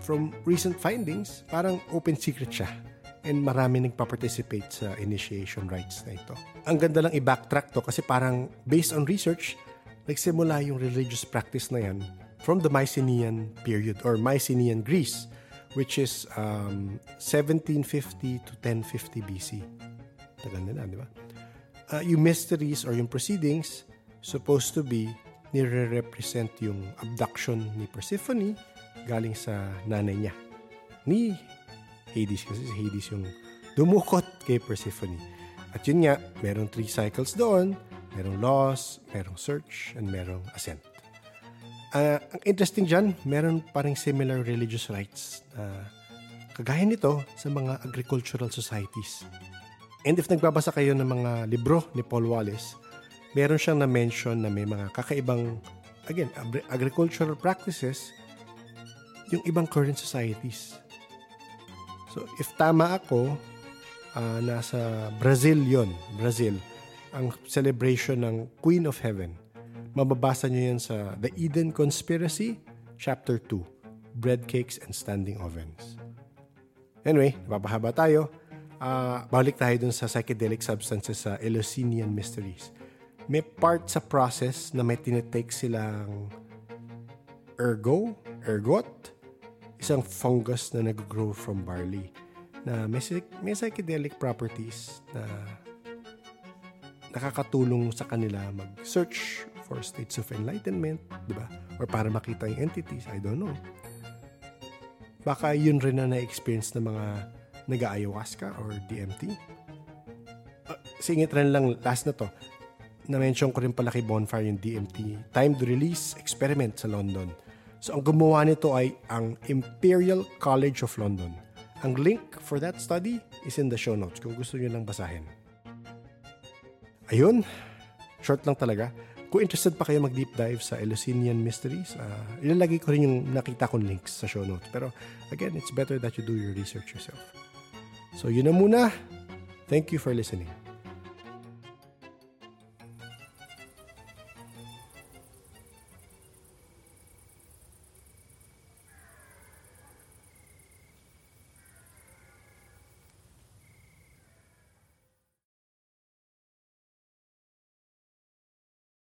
from recent findings, parang open secret siya. And marami nagpa-participate sa initiation rites na ito. Ang ganda lang i-backtrack to kasi parang based on research, nagsimula yung religious practice na yan from the Mycenaean period or Mycenaean Greece, which is 1750 to 1050 BC. Tagal na, di ba? Yung mysteries or yung proceedings supposed to be nire-represent yung abduction ni Persephone galing sa nanay niya ni Hades, kasi si Hades yung dumukot kay Persephone. At yun nga, merong 3 cycles doon, merong loss, merong search, and merong ascent. Ang interesting dyan, meron parang similar religious rites kagaya nito sa mga agricultural societies. And if nagbabasa kayo ng mga libro ni Paul Wallace, meron siyang na-mention na may mga kakaibang, again, agricultural practices, yung ibang current societies. So, if tama ako, nasa Brazil yon, Brazil, ang celebration ng Queen of Heaven. Mababasa nyo yan sa The Eden Conspiracy, Chapter 2, Bread Cakes and Standing Ovens. Anyway, napapahaba tayo. Balik tayo dun sa psychedelic substances sa Eleusinian Mysteries. May part sa process na may tinitake silang ergot, isang fungus na nag-grow from barley, na may psychedelic properties na nakakatulong sa kanila mag-search for states of enlightenment, di ba? Or para makita yung entities, I don't know. Baka yun rin na na-experience ng mga nag-ayahuasca or DMT. Singit rin lang, last na to, na-mention ko rin pala kay Bonfire yung DMT, timed release experiment sa London. So ang gumawa nito ay ang Imperial College of London. Ang link for that study is in the show notes kung gusto nyo lang basahin. Ayun, short lang talaga. Kung interested pa kayo mag-deep dive sa Eleusinian Mysteries, ilalagay ko rin yung nakita kong links sa show notes. Pero again, it's better that you do your research yourself. So yun na muna. Thank you for listening.